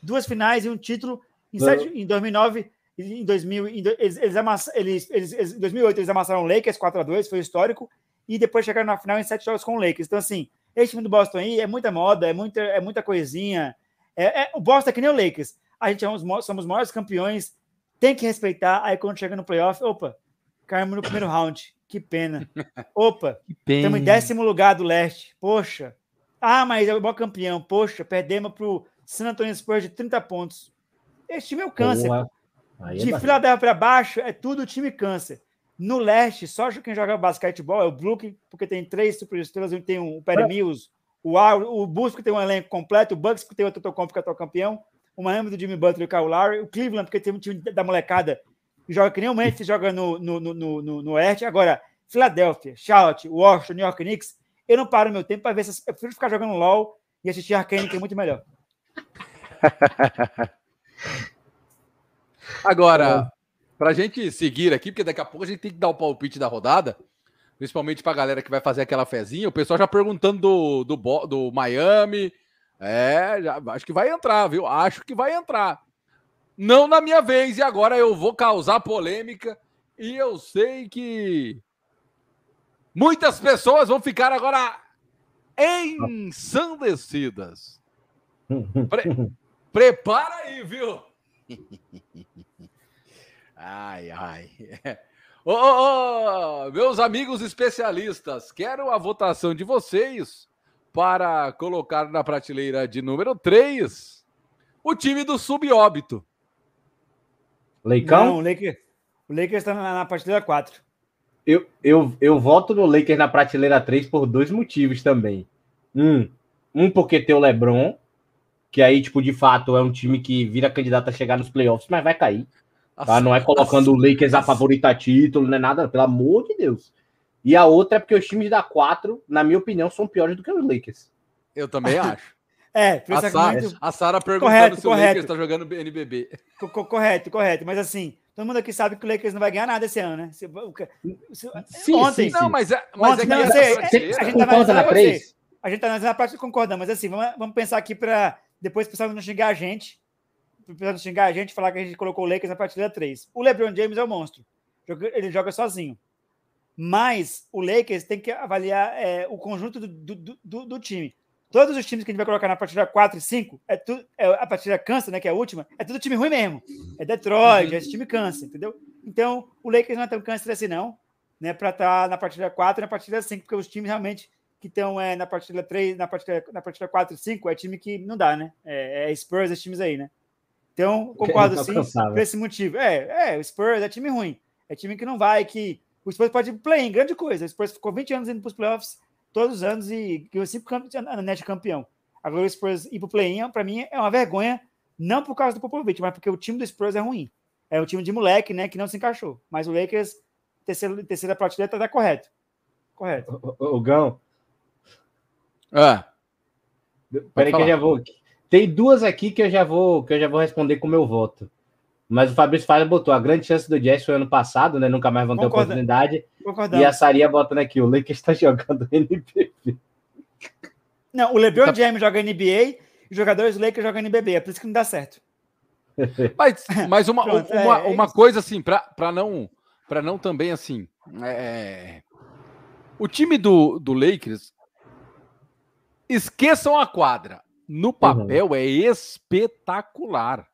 duas finais e um título em, sete, em dois mil e nove, em dois mil, em, eles, eles amass, eles, eles, eles, em dois mil e oito eles amassaram o Lakers quatro a dois, foi histórico, e depois chegaram na final em sete jogos com o Lakers. Então, assim, esse time do Boston aí é muita moda, é muita, é muita coisinha. É, é, o Boston é que nem o Lakers. A gente é uns, somos os maiores campeões, tem que respeitar. Aí quando chega no playoff, opa, caímos no primeiro round. Que pena. Opa, que pena. Estamos em décimo lugar do leste. Poxa. Ah, mas é o maior campeão. Poxa, perdemos pro San Antonio Spurs de trinta pontos. Esse time é o câncer. De é Philadelphia para baixo é tudo time câncer. No leste, só quem joga basquetebol é o Brooklyn, porque tem três superestrelas, tem um, o Perry Mills, o, o Bulls, que tem um elenco completo, o Bucks, que tem o Antetokounmpo, que é o campeão, o Miami do Jimmy Butler e o Kyle Lowry, o Cleveland, porque tem um time da molecada que joga que nem o Memphis, joga no, no, no, no, no, no oeste. Agora, Philadelphia, Charlotte, Washington, New York Knicks, eu não paro meu tempo para ver se eu prefiro ficar jogando LOL e assistir Arcane, que é muito melhor. Agora, pra gente seguir aqui, porque daqui a pouco a gente tem que dar o palpite da rodada, principalmente pra galera que vai fazer aquela fezinha, o pessoal já perguntando do, do, do Miami, é, já, acho que vai entrar, viu? Acho que vai entrar. Não na minha vez, e agora eu vou causar polêmica, e eu sei que muitas pessoas vão ficar agora ensandecidas. Pre- prepara aí, viu? Ai, ai. Oh, oh, oh, meus amigos especialistas, quero a votação de vocês para colocar na prateleira de número três o time do subóbito. Leicão? Não, o Lakers, o Lakers está na, na prateleira quatro. Eu, eu, eu voto no Lakers na prateleira três por dois motivos também. Um, um porque tem o LeBron, que aí, tipo, de fato, é um time que vira candidato a chegar nos playoffs, mas vai cair. Tá? Assim, não é colocando assim, o Lakers assim. a favorita a título, não é nada, pelo amor de Deus. E a outra é porque os times da quatro, na minha opinião, são piores do que os Lakers. Eu também acho. É, por isso a, é muito... a Sara perguntando correto, se correto. o Lakers tá jogando N B B. Correto, correto. Mas assim, todo mundo aqui sabe que o Lakers não vai ganhar nada esse ano, né? Se, se, sim, ontem. Sim, não, mas é, mas ontem, é que não, eu sei, é, é, a gente tava tá na três. A gente tá analisando a parte e concordando, mas assim, vamos, vamos pensar aqui para depois o pessoal não xingar a gente, o pessoal não xingar a gente, falar que a gente colocou o Lakers na partida três. O LeBron James é um monstro, ele joga sozinho, mas o Lakers tem que avaliar é, o conjunto do, do, do, do time. Todos os times que a gente vai colocar na partida quatro e cinco, é tu, é, a partida câncer, né, que é a última, é tudo time ruim mesmo, é Detroit, é esse time câncer, entendeu? Então, o Lakers não é tão câncer assim não, né, para estar tá na partida quatro e na partida cinco, porque os times realmente... que estão é, na partida três, na partida, na partida quatro e cinco, é time que não dá, né? É, é Spurs, esses times aí, né? Então, concordo sim, por esse motivo. É, é, o Spurs é time ruim. É time que não vai, que o Spurs pode ir pro play-in, grande coisa. O Spurs ficou vinte anos indo para os playoffs todos os anos e ganhou cinco anos de campeão. Agora o Spurs ir pro play-in, para mim, é uma vergonha, não por causa do Popovich, mas porque o time do Spurs é ruim. É um time de moleque, né, que não se encaixou. Mas o Lakers, terceiro, terceira prateleira, tá correto. Correto. O, o, o Gão. Ah. Peraí que eu já vou... Tem duas aqui que eu já vou, que eu já vou responder com o meu voto. Mas o Fabrício Faria botou a grande chance do Jazz foi ano passado, né? Nunca mais vão Concorda. ter oportunidade. Concordamos. E a Saria botando aqui, o Lakers está jogando N B B. Não, o LeBron tá... James joga N B A e os jogadores do Lakers jogam N B B. É por isso que não dá certo. Mas, mas uma, Pronto, uma, é... uma coisa assim, para não, para não também assim... É... O time do, do Lakers... Esqueçam a quadra. No papel uhum. é espetacular.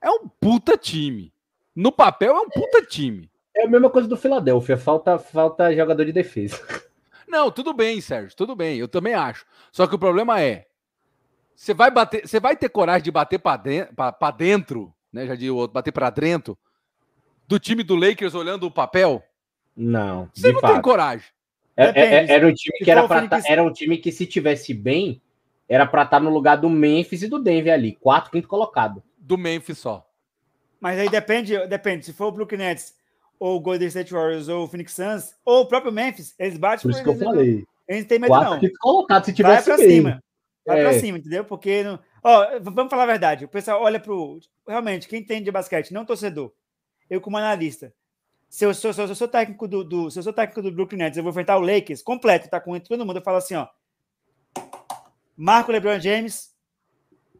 É um puta time. No papel é um puta time. É a mesma coisa do Philadelphia. Falta, falta jogador de defesa. Não, tudo bem, Sérgio. Tudo bem. Eu também acho. Só que o problema é... Você vai, bater, você vai ter coragem de bater pra dentro... Pra, pra dentro né? Já digo, bater pra dentro do time do Lakers olhando o papel? Não. Você não fato. tem coragem. Era, era, um time que era, pra tá, era um time que, se tivesse bem, era pra estar no lugar do Memphis e do Denver ali. Quarto, quinto colocado. Do Memphis só. Mas aí depende, depende. Se for o Brooklyn Nets, ou o Golden State Warriors, ou o Phoenix Suns, ou o próprio Memphis, eles batem... Por isso que eu falei. Eles não têm medo, não. Quinto colocado, se tivesse bem. Vai pra bem. cima. Vai é. pra cima, entendeu? Porque... Não... Ó, vamos falar a verdade. O pessoal olha pro... Realmente, quem entende de basquete, não torcedor. Eu como analista. Se eu sou, se eu sou técnico do, do, se eu sou técnico do Brooklyn Nets, eu vou enfrentar o Lakers completo, tá com todo mundo. Eu falo assim, ó. Marco LeBron James,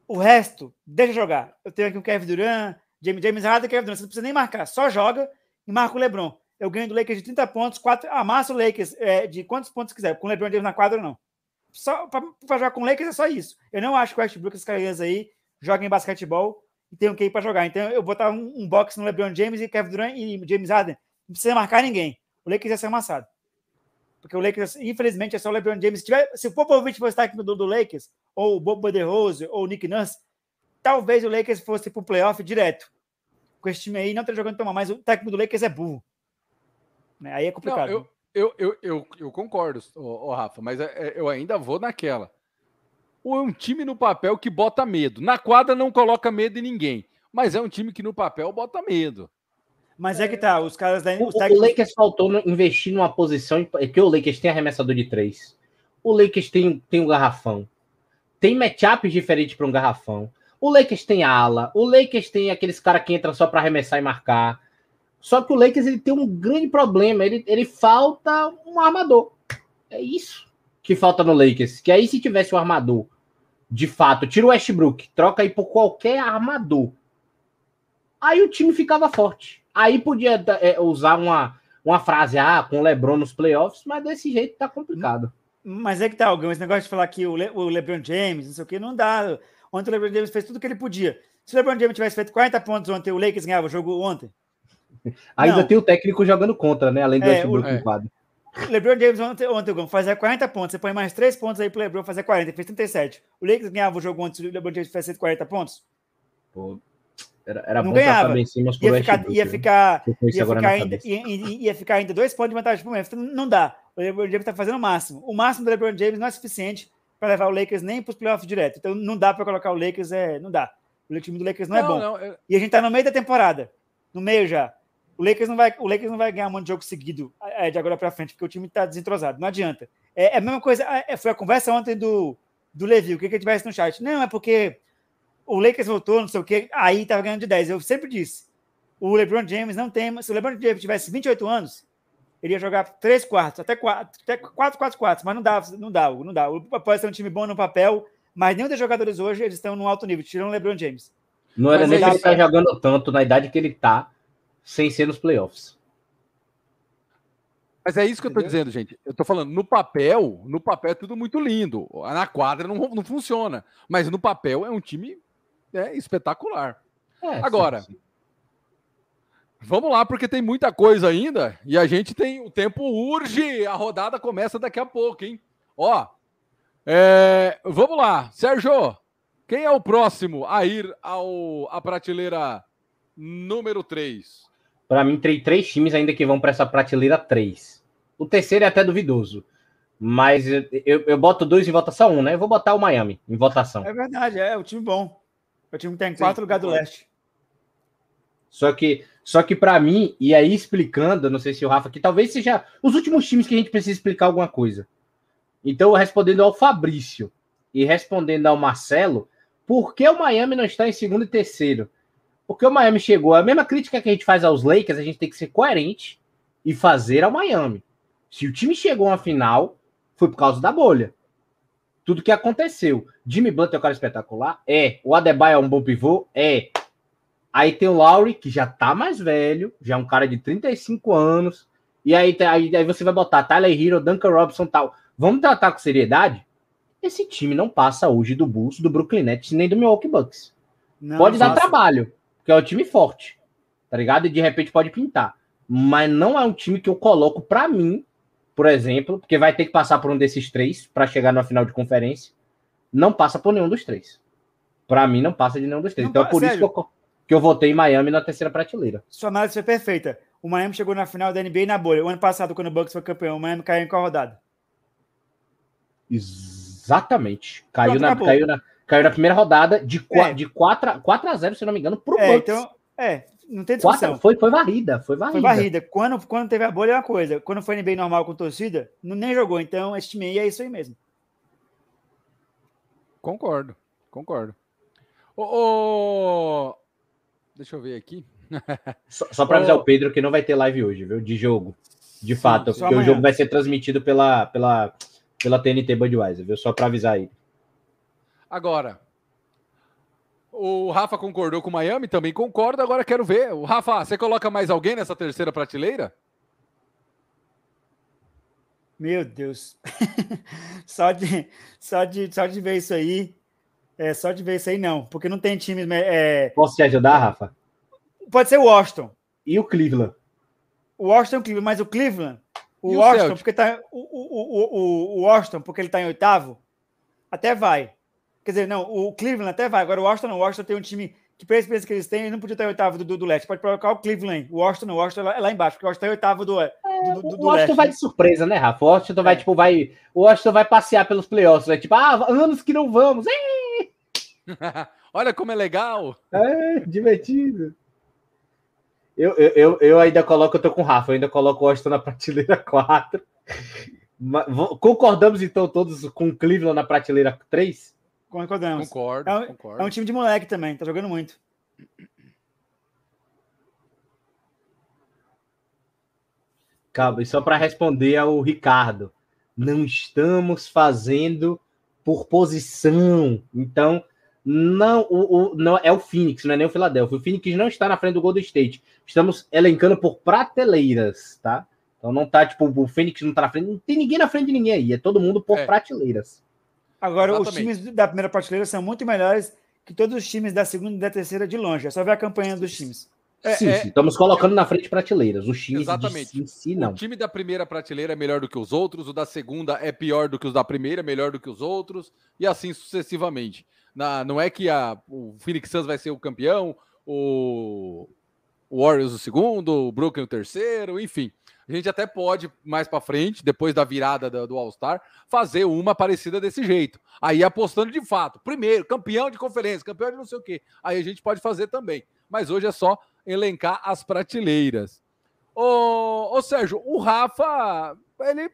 o resto, deixa eu jogar. Eu tenho aqui o Kevin Durant, James, James Harden, Kevin Durant. Você não precisa nem marcar, só joga e marca o LeBron. Eu ganho do Lakers de trinta pontos, quatro, amasso o Lakers é, de quantos pontos quiser, com o LeBron James na quadra ou não. Só pra, pra jogar com o Lakers é só isso. Eu não acho que o Westbrook, esses caras aí, joguem basquetebol e tem um Q I pra jogar. Então eu botar um, um box no LeBron James e Kevin Durant e James Harden. Não precisa marcar ninguém. O Lakers ia ser amassado. Porque o Lakers, infelizmente, é só o LeBron James. Se, tiver, se o Popovich fosse técnico do, do Lakers, ou o Bob DeRozan, ou o Nick Nurse, talvez o Lakers fosse pro playoff direto. Com esse time aí, não tá jogando tão mal, mas o técnico do Lakers é burro. Aí é complicado. Não, eu, eu, eu, eu, eu concordo, oh, oh, Rafa, mas eu ainda vou naquela. Ou é um time no papel que bota medo. Na quadra não coloca medo em ninguém, mas é um time que no papel bota medo. Mas é que tá, os caras da... Os o, técnicos... o Lakers faltou no, investir numa posição... Porque o Lakers tem arremessador de três. O Lakers tem, tem um garrafão. Tem matchups diferentes para um garrafão. O Lakers tem ala. O Lakers tem aqueles caras que entram só para arremessar e marcar. Só que o Lakers ele tem um grande problema. Ele, ele falta um armador. É isso que falta no Lakers. Que aí se tivesse um armador, de fato, tira o Westbrook, troca aí por qualquer armador. Aí o time ficava forte. Aí podia é, usar uma, uma frase, ah, com o LeBron nos playoffs, mas desse jeito tá complicado. Mas é que tá, Gão, esse negócio de falar que o, Le, o LeBron James, não sei o que, não dá. Ontem o LeBron James fez tudo o que ele podia. Se o LeBron James tivesse feito quarenta pontos ontem, o Lakers ganhava o jogo ontem. Ainda não. Tem o técnico jogando contra, né? Além do é, Westbrook no é. quadro. O LeBron James ontem, ontem Gão, fazia quarenta pontos, você põe mais três pontos aí pro LeBron fazer quarenta, fez trinta e sete. O Lakers ganhava o jogo ontem se o LeBron James fizesse quarenta pontos? Pô... Era, era não bom ganhava. Ia ficar, ia, ficar, ia, ficar ainda, ia, ia ficar ainda dois pontos de vantagem para o Memphis. Não dá. O LeBron James está fazendo o máximo. O máximo do LeBron James não é suficiente para levar o Lakers nem para os playoffs direto. Então não dá para colocar o Lakers. É, não dá. O time do Lakers não, não é bom. Não, eu... E a gente está no meio da temporada. No meio já. O Lakers não vai, o Lakers não vai ganhar um monte de jogo seguido é, de agora para frente, porque o time está desentrosado. Não adianta. É, é a mesma coisa. É, foi a conversa ontem do, do Levi. O que, que a gente vai no chat? Não, é porque... O Lakers voltou, não sei o que, aí tava ganhando de dez. Eu sempre disse, o LeBron James não tem... Se o LeBron James tivesse vinte e oito anos, ele ia jogar três quartos, até quatro, quatro, quatro, quatro, mas não dá, não dá, não dá. Pode ser um time bom no papel, mas nenhum dos jogadores hoje, eles estão num alto nível, tirando o LeBron James. Não era mas nem que ele tá jogando tanto na idade que ele tá, sem ser nos playoffs. Mas é isso que eu tô dizendo, gente. Eu tô falando, no papel, no papel é tudo muito lindo. Na quadra não, não funciona, mas no papel é um time... É espetacular. É, agora, sim, sim. Vamos lá, porque tem muita coisa ainda e a gente tem... O tempo urge, a rodada começa daqui a pouco, hein? Ó, é, vamos lá. Sérgio, o Quem é o próximo a ir ao, à prateleira número três? Para mim, tem três times ainda que vão para essa prateleira três. O terceiro é até duvidoso. Mas eu, eu, eu boto dois em votação um, né? Eu vou botar o Miami em votação. É verdade, é o time bom. O time tem quatro lugares do leste. Só que, só que para mim, e aí explicando, não sei se o Rafa aqui, talvez seja os últimos times que a gente precisa explicar alguma coisa. Então, respondendo ao Fabrício e respondendo ao Marcelo, por que o Miami não está em segundo e terceiro? Porque o Miami chegou, a mesma crítica que a gente faz aos Lakers, a gente tem que ser coerente e fazer ao Miami. Se o time chegou à final, foi por causa da bolha. Tudo que aconteceu. Jimmy Butler é um cara espetacular? É. O Adebayo é um bom pivô? É. Aí tem o Lowry, que já tá mais velho, já é um cara de trinta e cinco anos. E aí, aí, aí você vai botar Tyler Herro, Duncan Robinson e tal. Vamos tratar com seriedade? Esse time não passa hoje do Bulls, do Brooklyn Nets, nem do Milwaukee Bucks. Não, pode dar nossa. trabalho, porque é um time forte, tá ligado? E de repente pode pintar. Mas não é um time que eu coloco pra mim, por exemplo, porque vai ter que passar por um desses três para chegar na final de conferência. Não passa por nenhum dos três. Para mim, não passa de nenhum dos três. Não, então é por sério? Isso que eu, que eu votei em Miami na terceira prateleira. Sua análise foi perfeita. O Miami chegou na final da N B A na bolha. O ano passado, quando o Bucks foi campeão, o Miami caiu em qual rodada? Exatamente. Caiu, na, caiu, na, caiu na primeira rodada de, é. de quatro a zero, se não me engano, pro é, Bucks. Então, é... Não tem discussão. Quatro, foi, foi varrida, foi varrida. Foi varrida. Quando, quando teve a bolha é uma coisa. Quando foi N B A normal com torcida, não, nem jogou. Então, esse time aí é isso aí mesmo. Concordo, concordo. Oh, oh... Deixa eu ver aqui. Só, só para oh. avisar o Pedro que não vai ter live hoje, viu? De jogo. De sim, fato. Porque amanhã. O jogo vai ser transmitido pela, pela, pela T N T Budweiser, viu? Só para avisar aí. Agora... O Rafa concordou com o Miami, também concordo, agora quero ver. O Rafa, você coloca mais alguém nessa terceira prateleira? Meu Deus. só, de, só, de, só de ver isso aí, é, só de ver isso aí não, porque não tem time... É... Posso te ajudar, Rafa? Pode ser o Washington. E o Cleveland? O Washington, Cleveland, mas o Cleveland, o Washington, porque tá, o, o, o, o Washington, porque ele está em oitavo, até vai. Quer dizer, não, o Cleveland até vai. Agora o Washington não. O Washington tem um time que, pela experiência que eles têm, não podia estar em oitavo do, do, do leste. Pode provocar o Cleveland. O Washington não. O Washington é lá, é lá embaixo, porque o Washington é oitavo do, do, do, do, do o Washington leste. Vai de surpresa, né, Rafa? O Washington, é. vai, tipo, vai, o Washington vai passear pelos playoffs. Vai tipo, ah, anos que não vamos. Olha como é legal. É, divertido. Eu, eu, eu, eu ainda coloco, eu tô com o Rafa, eu ainda coloco o Washington na prateleira quatro. Concordamos, então, todos com o Cleveland na prateleira três? Concordamos. Concordo, é um, concordo. É um time de moleque também, tá jogando muito. Calma, e só para responder ao Ricardo, não estamos fazendo por posição, então não, o, o, não é o Phoenix, não é nem o Philadelphia, o Phoenix não está na frente do Golden State, estamos elencando por prateleiras, tá? Então não tá, tipo, o Phoenix não tá na frente, não tem ninguém na frente de ninguém aí, é todo mundo por é. prateleiras. Agora, exatamente. Os times da primeira prateleira são muito melhores que todos os times da segunda e da terceira de longe. É só ver a campanha dos times. É, sim, é, sim, estamos colocando é, na frente prateleiras. Os times exatamente. De si, si, não. O time da primeira prateleira é melhor do que os outros, o da segunda é pior do que os da primeira, melhor do que os outros, e assim sucessivamente. Na, não é que a, o Phoenix Suns vai ser o campeão, o, o Warriors o segundo, o Brooklyn o terceiro, enfim... A gente até pode, mais para frente, depois da virada do All-Star, fazer uma parecida desse jeito. Aí apostando de fato. Primeiro, campeão de conferência, campeão de não sei o quê. Aí a gente pode fazer também. Mas hoje é só elencar as prateleiras. Ô, ô Sérgio, o Rafa, ele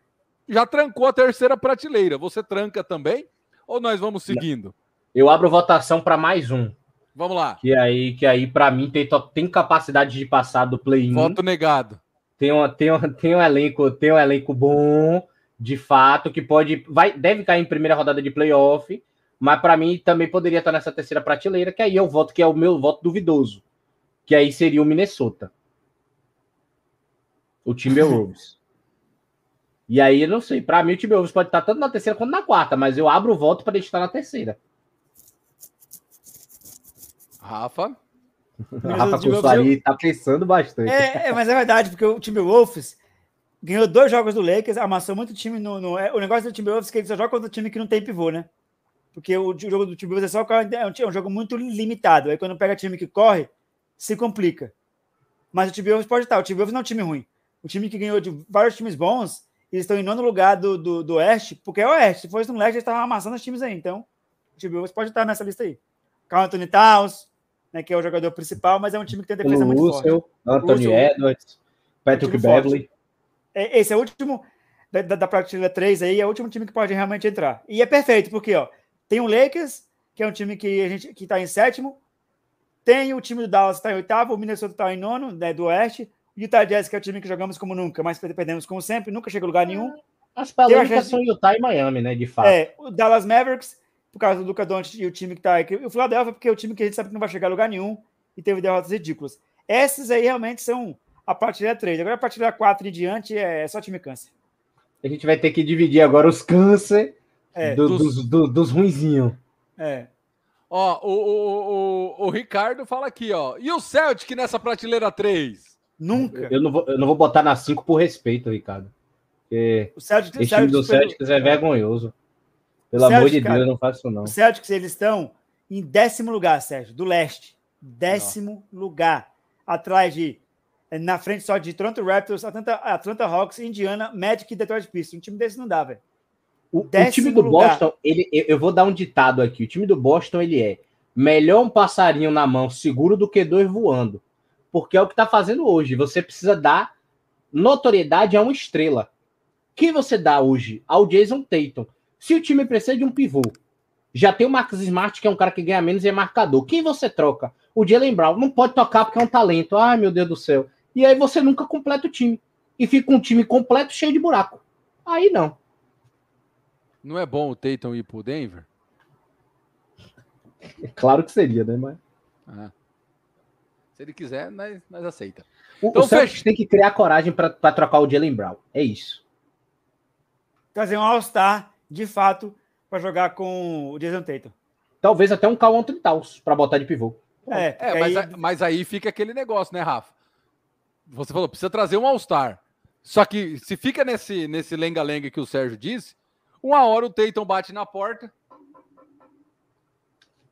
já trancou a terceira prateleira. Você tranca também? Ou nós vamos seguindo? Eu abro votação para mais um. Vamos lá. Que aí, que aí para mim, tem, tem capacidade de passar do play-in. Voto negado. Tem um, tem, um, tem, um elenco, tem um elenco bom, de fato, que pode vai, deve cair em primeira rodada de playoff, mas para mim também poderia estar nessa terceira prateleira, que aí eu voto, que é o meu voto duvidoso, que aí seria o Minnesota. O Timberwolves. E aí, eu não sei, para mim o Timberwolves pode estar tanto na terceira quanto na quarta, mas eu abro o voto para ele estar na terceira. Rafa? O Rafa Cursari tá pensando bastante. É, é, mas é verdade, porque o Timberwolves ganhou dois jogos do Lakers, amassou muito time no... no é, o negócio do Timberwolves é que ele só joga contra o time que não tem pivô, né? Porque o jogo do Timberwolves é só é um jogo muito limitado. Aí quando pega time que corre, se complica. Mas o Timberwolves pode estar. O Timberwolves não é um time ruim. O time que ganhou de vários times bons, eles estão em nono lugar do, do, do Oeste, porque é o Oeste. Se fosse no Leste, eles estavam amassando os times aí. Então, o Timberwolves pode estar nessa lista aí. Carl Anthony Towns, né, que é o jogador principal, mas é um time que tem defesa o muito Russell, forte. Anthony Russell, Edwards, Patrick um Beverly. É, esse é o último da, da, da prateleira três aí, é o último time que pode realmente entrar. E é perfeito, porque ó, tem o Lakers, que é um time que a gente que está em sétimo, tem o time do Dallas que está em oitavo, o Minnesota está em nono, né, do Oeste, o Utah Jazz, que é o time que jogamos como nunca, mas perdemos como sempre, nunca chega a lugar nenhum. As palestras são Utah e Miami, né, de fato. É, o Dallas Mavericks, por causa do Luka Doncic e o time que tá aqui. O Philadelphia, porque é o time que a gente sabe que não vai chegar a lugar nenhum e teve derrotas ridículas. Essas aí realmente são a partilha três. Agora a partilha quatro e diante é só time câncer. A gente vai ter que dividir agora os câncer é, do, dos, dos, do, dos ruinzinhos. É. Ó, o, o, o, o Ricardo fala aqui, ó. E o Celtic nessa prateleira três? Nunca. Eu não vou, eu não vou botar na cinco por respeito, Ricardo. Porque o Celtic, esse time do Celtic pelo... é vergonhoso. Pelo Celtic, amor de cara, Deus, eu não faço não. O Celtics, eles estão em décimo lugar, Sérgio, do leste. Décimo não. lugar. Atrás de, na frente só de Toronto Raptors, Atlanta, Atlanta Hawks, Indiana, Magic e Detroit Pistons. Um time desse não dá, velho. O, o time do lugar. Boston, ele, eu vou dar um ditado aqui. O time do Boston, ele é melhor um passarinho na mão seguro do que dois voando. Porque é o que tá fazendo hoje. Você precisa dar notoriedade a uma estrela. Quem você dá hoje? Ao Jason Tatum. Se o time precisa de um pivô, já tem o Marcus Smart, que é um cara que ganha menos e é marcador. Quem você troca? O Jaylen Brown. Não pode tocar porque é um talento. Ai, meu Deus do céu. E aí você nunca completa o time. E fica um time completo cheio de buraco. Aí não. Não é bom o Tatum ir pro Denver? É claro que seria, né? Mas... Ah. Se ele quiser, nós, nós aceita. O, então, o Celtics tem que criar coragem para trocar o Jaylen Brown. É isso. Trazer um All-Star de fato, para jogar com o Jason Tatum. Talvez até um Kyle Anthony Towns para botar de pivô. É, é mas, aí... A, mas aí fica aquele negócio, né, Rafa? Você falou, precisa trazer um All-Star. Só que se fica nesse, nesse lenga-lenga que o Sérgio disse, uma hora o Tatum bate na porta.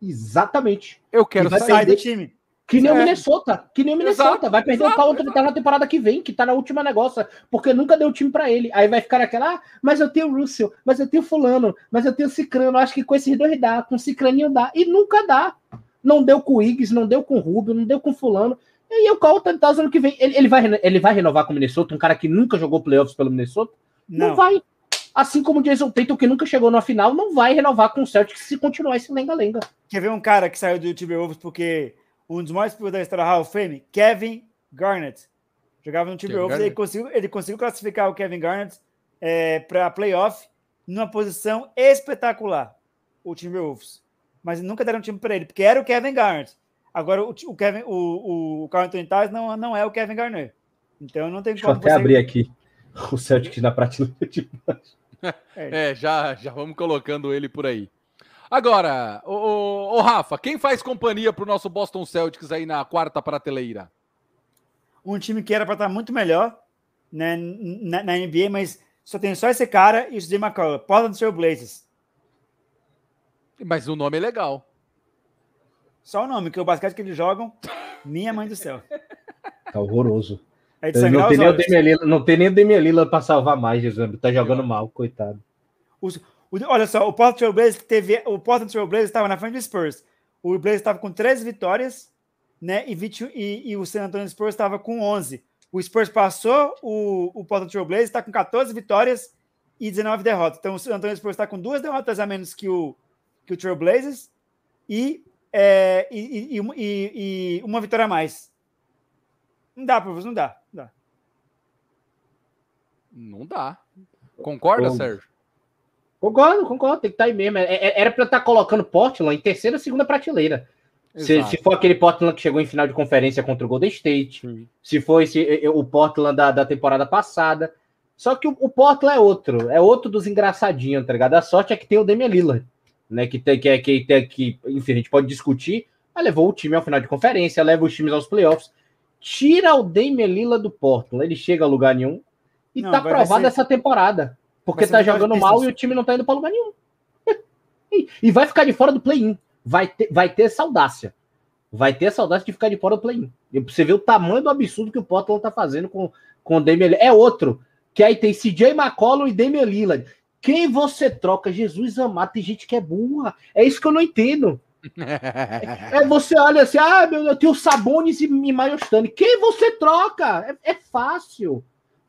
Exatamente. Eu quero sair, sair do time. Que nem é. o Minnesota. Que nem o Minnesota. Exato. Vai perder Exato. o Kyle Anthony Towns na temporada que vem, que tá na última negócio, porque nunca deu time pra ele. Aí vai ficar aquela, ah, mas eu tenho o Russell, mas eu tenho o fulano, mas eu tenho o Cicrano, acho que com esses dois dá, com o Cicraninho dá. E nunca dá. Não deu com o Higgs, não deu com o Rubio, não deu com o fulano. E aí o Kyle Anthony Towns ano que vem, ele, ele, vai, ele vai renovar com o Minnesota? Um cara que nunca jogou playoffs pelo Minnesota? Não, não vai. Assim como o Jason Tatum, que nunca chegou na final, não vai renovar com o Celtics se continuar esse lenga-lenga. Quer ver um cara que saiu do Timberwolves porque... Um dos maiores pivôs da história da Hall of Fame, Kevin Garnett. Jogava no Timberwolves e ele conseguiu, ele conseguiu classificar o Kevin Garnett é, para playoff numa posição espetacular, o Timberwolves. Mas nunca deram time para ele, porque era o Kevin Garnett. Agora o, o Kevin, o, o Carl Anthony Towns não, não é o Kevin Garnett. Então não tem como. Deixa eu até você... abrir aqui o Celtic na prateleira de baixo. É, já, já vamos colocando ele por aí. Agora, o, o, o Rafa, quem faz companhia pro nosso Boston Celtics aí na quarta prateleira? Um time que era para estar muito melhor, né, na, na N B A, mas só tem só esse cara e o C J McCollum, Portland Trail Blazers. Mas o nome é legal. Só o nome, que o basquete que eles jogam, minha mãe do céu. Tá horroroso. É de não, tem Demelila, não tem nem o Damian Lillard para salvar mais, Jesus. Tá jogando mal, coitado. Os... Olha só, o Portland Trail Blazers teve, o Portland Trail Blazers estava na frente do Spurs. O Blazers estava com treze vitórias, né? E, vinte, e, e o San Antonio Spurs estava com onze. O Spurs passou, o, o Portland Trail Blazers está com quatorze vitórias e dezenove derrotas. Então o San Antonio Spurs está com duas derrotas a menos que o, que o Trail Blazers e, é, e, e, e, e uma vitória a mais. Não dá, professor, não dá, não dá. Não dá. Concorda, Bom. Sérgio? Concordo, concordo, tem que estar aí mesmo. Era para eu estar colocando Portland em terceira ou segunda prateleira. Se, se for aquele Portland que chegou em final de conferência contra o Golden State, hum. se for esse, o Portland da, da temporada passada. Só que o, o Portland é outro, é outro dos engraçadinhos, tá ligado? A sorte é que tem o Damian Lillard, né? Que tem que, que, que, que enfim, a gente pode discutir, mas levou o time ao final de conferência, leva os times aos playoffs. Tira o Damian Lillard do Portland, ele chega a lugar nenhum e não, tá provado ser... essa temporada. Porque tá jogando mal e o time não tá indo pra lugar nenhum. E, e vai ficar de fora do play-in. Vai ter, vai ter essa audácia. Vai ter essa audácia de ficar de fora do play-in. E você vê o tamanho do absurdo que o Portland tá fazendo com, com o Damian Lillard. É outro. Que aí tem C J McCollum e Damian Lillard. Quem você troca? Jesus amado, tem gente que é burra. É isso que eu não entendo. É, você olha assim, ah, meu Deus, tem o Sabonis e Majostani. Quem você troca? É, é fácil.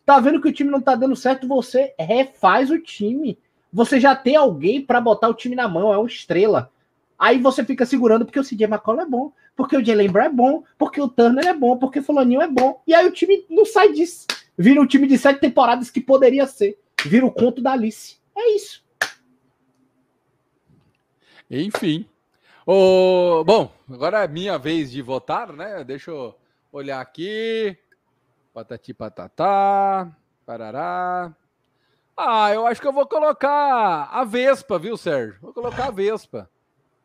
Tá vendo que o time não tá dando certo, você refaz o time. Você já tem alguém pra botar o time na mão, é uma estrela. Aí você fica segurando porque o C J McCollum é bom, porque o Jaylen Brown é bom, porque o Turner é bom, porque o fulaninho é bom. E aí o time não sai disso. Vira um time de sete temporadas que poderia ser. Vira o conto da Alice. É isso. Enfim. Oh, bom, agora é minha vez de votar, né? Deixa eu olhar aqui. Patati patatá. Parará. Ah, eu acho que eu vou colocar a Vespa, viu, Sérgio? Vou colocar a Vespa.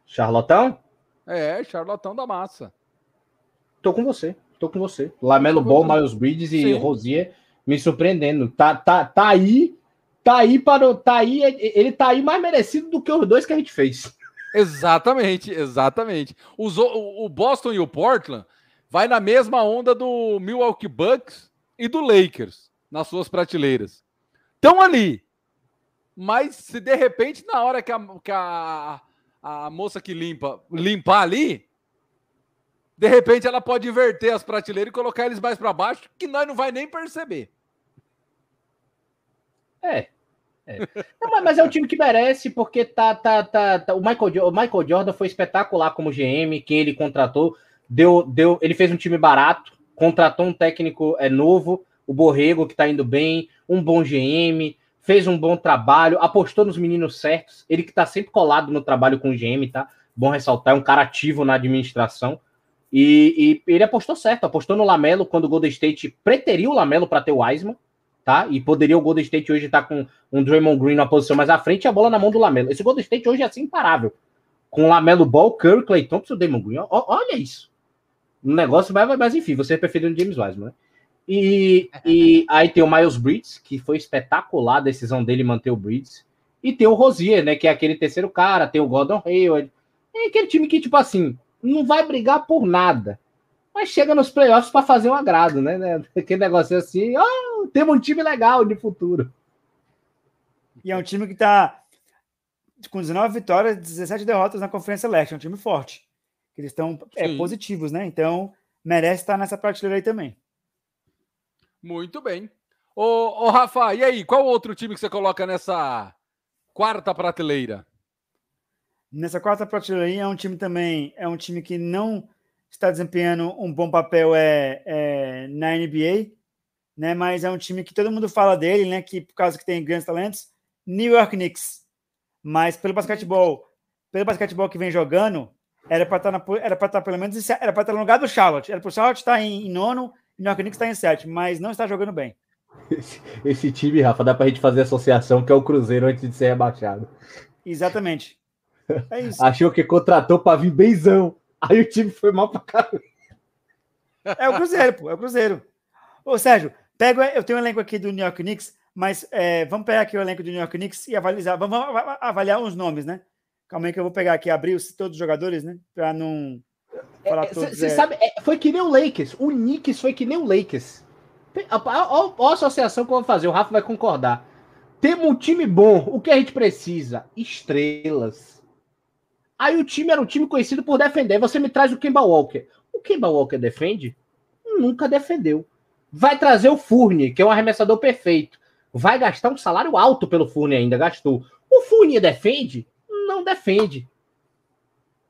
Charlotão? É, charlotão da massa. Tô com você, tô com você. Lamelo Ball, Miles Bridges e Sim. Rosier me surpreendendo. Tá, tá, tá aí, tá aí, para o, tá aí, ele tá aí mais merecido do que os dois que a gente fez. Exatamente, exatamente. Os, o, o Boston e o Portland vai na mesma onda do Milwaukee Bucks e do Lakers nas suas prateleiras. Estão ali, mas se de repente na hora que a, que a, a moça que limpa limpar ali, de repente ela pode inverter as prateleiras e colocar eles mais para baixo, que nós não vai nem perceber. É, é. Não, mas, mas é um time que merece, porque tá, tá, tá, tá. O, Michael, o Michael Jordan foi espetacular como G M, quem ele contratou, deu, deu, ele fez um time barato, contratou um técnico é, novo, o Borrego, que tá indo bem, um bom G M, fez um bom trabalho, apostou nos meninos certos, ele que tá sempre colado no trabalho com o G M, tá? Bom ressaltar, é um cara ativo na administração, e, e ele apostou certo, apostou no Lamelo, quando o Golden State preteriu o Lamelo para ter o Wiseman, tá? E poderia o Golden State hoje estar tá com um Draymond Green na posição mais à frente e a bola na mão do Lamelo. Esse Golden State hoje é assim imparável, com o Lamelo Ball, Curry, Clay Thompson, o Draymond Green, ó, olha isso. O negócio vai, vai, mas enfim, você é preferindo o James Wiseman, né? E, e aí tem o Miles Bridges, que foi espetacular a decisão dele manter o Bridges. E tem o Rozier, né, que é aquele terceiro cara, tem o Gordon Hayward. É aquele time que, tipo assim, não vai brigar por nada, mas chega nos playoffs para fazer um agrado, né? Aquele negócio assim, oh, temos um time legal de futuro. E é um time que tá com dezenove vitórias, dezessete derrotas na Conferência Leste, é um time forte. Eles estão é, positivos, né? Então, merece estar nessa prateleira aí também. Muito bem. Ô, ô, Rafa, e aí? Qual outro time que você coloca nessa quarta prateleira? Nessa quarta prateleira aí é um time também, é um time que não está desempenhando um bom papel é, é, na N B A, né? Mas é um time que todo mundo fala dele, né? Que por causa que tem grandes talentos, New York Knicks. Mas pelo basquetebol, pelo basquetebol que vem jogando, era para estar, na, era para estar pelo menos, era para estar no lugar do Charlotte. Era para o Charlotte estar em, em nono. O New York Knicks está em sete, mas não está jogando bem. Esse, esse time, Rafa, dá para a gente fazer associação que é o Cruzeiro antes de ser rebaixado. Exatamente. É isso. Achou que contratou para vir benzão. Aí o time foi mal para caramba. É o Cruzeiro, pô. É o Cruzeiro. Ô, Sérgio, pega, eu tenho um elenco aqui do New York Knicks, mas é, vamos pegar aqui o elenco do New York Knicks e avaliar. Vamos avaliar uns nomes, né? Calma aí que eu vou pegar aqui, abrir os, todos os jogadores, né? Para não... Você é, é. sabe, foi que nem o Lakers. O Knicks foi que nem o Lakers. Olha a associação que eu vou fazer. O Rafa vai concordar. Temos um time bom. O que a gente precisa? Estrelas. Aí o time era um time conhecido por defender. Você me traz o Kemba Walker. O Kemba Walker defende? Nunca defendeu. Vai trazer o Fournier, que é um arremessador perfeito. Vai gastar um salário alto pelo Fournier ainda. Gastou. O Fournier defende? Não defende.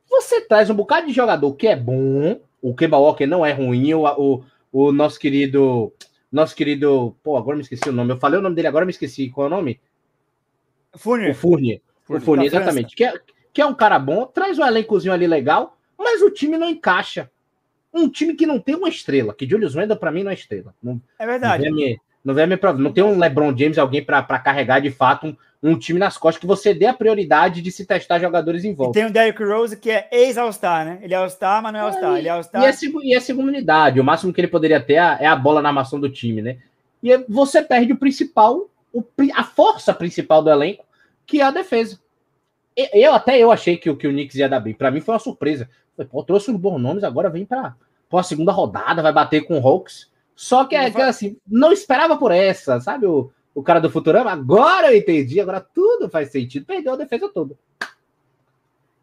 Você traz um bocado de jogador que é bom, o Kemba Walker não é ruim, o, o, o nosso querido, nosso querido, pô, agora me esqueci o nome, eu falei o nome dele agora, me esqueci, qual é o nome? Fournier. O Fournier, Fournier. O Fournier, exatamente, que é, que é um cara bom, traz um elencozinho ali legal, mas o time não encaixa, um time que não tem uma estrela, que Julius Randle pra mim não é estrela. Não, é verdade. Não, me, não, me, não tem um LeBron James, alguém pra, pra carregar de fato um... um time nas costas, que você dê a prioridade de se testar jogadores em volta. E tem o Derrick Rose, que é ex-All-Star, né? Ele é All-Star, mas não é All-Star. Ele é All-Star. E, é seg- e é segunda unidade. O máximo que ele poderia ter é a bola na armação do time, né? E você perde o principal, o, a força principal do elenco, que é a defesa. eu até eu achei que, que o Knicks ia dar bem. Para mim foi uma surpresa. Foi, pô, trouxe os bons nomes, agora vem para a segunda rodada, vai bater com o Hawks. Só que, que assim, não esperava por essa, sabe? O, o cara do Futurama, agora eu entendi, agora tudo faz sentido. Perdeu a defesa toda.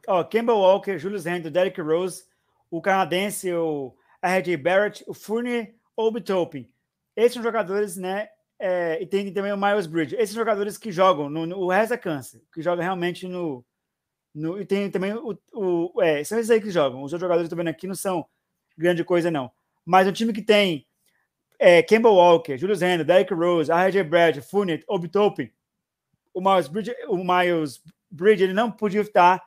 Ó, Kemba Walker, Julius Randle, Derrick Rose, o canadense, o R J Barrett, o Fournier, o Obi-Toppin. Esses são jogadores, né? É, e tem também o Miles Bridges. Esses jogadores que jogam, no, no, o Reza Cansa, que joga realmente no, no... E tem também o... o é, são esses aí que jogam. Os outros jogadores que eu tô vendo aqui não são grande coisa, não. Mas um time que tem é, Kemba Walker, Julius Randle, Derrick Rose, R J Barrett, Fournier, Obi-Toppin, o Miles Bridges, o Miles Bridges, ele não podia estar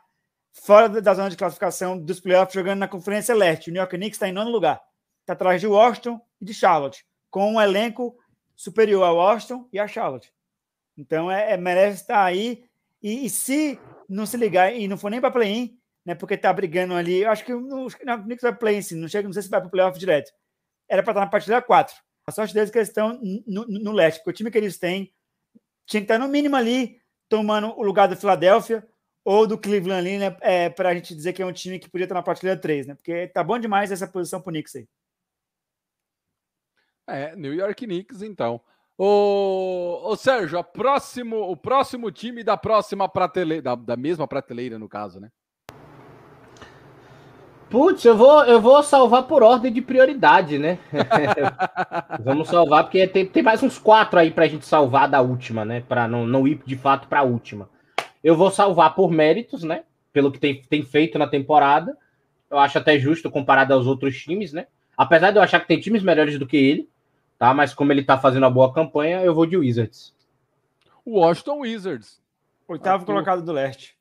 fora da zona de classificação dos playoffs, jogando na Conferência Leste. O New York Knicks está em nono lugar. Está atrás de Washington e de Charlotte, com um elenco superior a Washington e a Charlotte. Então, é, é, merece estar aí. E, e se não se ligar, e não for nem para play-in, né, porque está brigando ali, eu acho que o Knicks vai play-in, sim, não chega, não sei se vai para o playoff direto. Era para estar na partida quatro. A sorte deles é que eles estão no, no, no leste, porque o time que eles têm tinha que estar no mínimo ali, tomando o lugar do Philadelphia, ou do Cleveland ali, né, é, para a gente dizer que é um time que podia estar na prateleira três, né? Porque tá bom demais essa posição pro Knicks aí. É, New York Knicks, então. Ô, ô Sérgio, a próximo, o próximo time da próxima prateleira, da, da mesma prateleira, no caso, né? Putz, eu vou, eu vou salvar por ordem de prioridade, né? Vamos salvar, porque tem, tem mais uns quatro aí pra gente salvar da última, né? Pra não, não ir, de fato, pra última. Eu vou salvar por méritos, né? Pelo que tem, tem feito na temporada. Eu acho até justo comparado aos outros times, né? Apesar de eu achar que tem times melhores do que ele, tá? Mas como ele tá fazendo uma boa campanha, eu vou de Wizards. Washington Wizards. Oitavo ah, colocado do leste.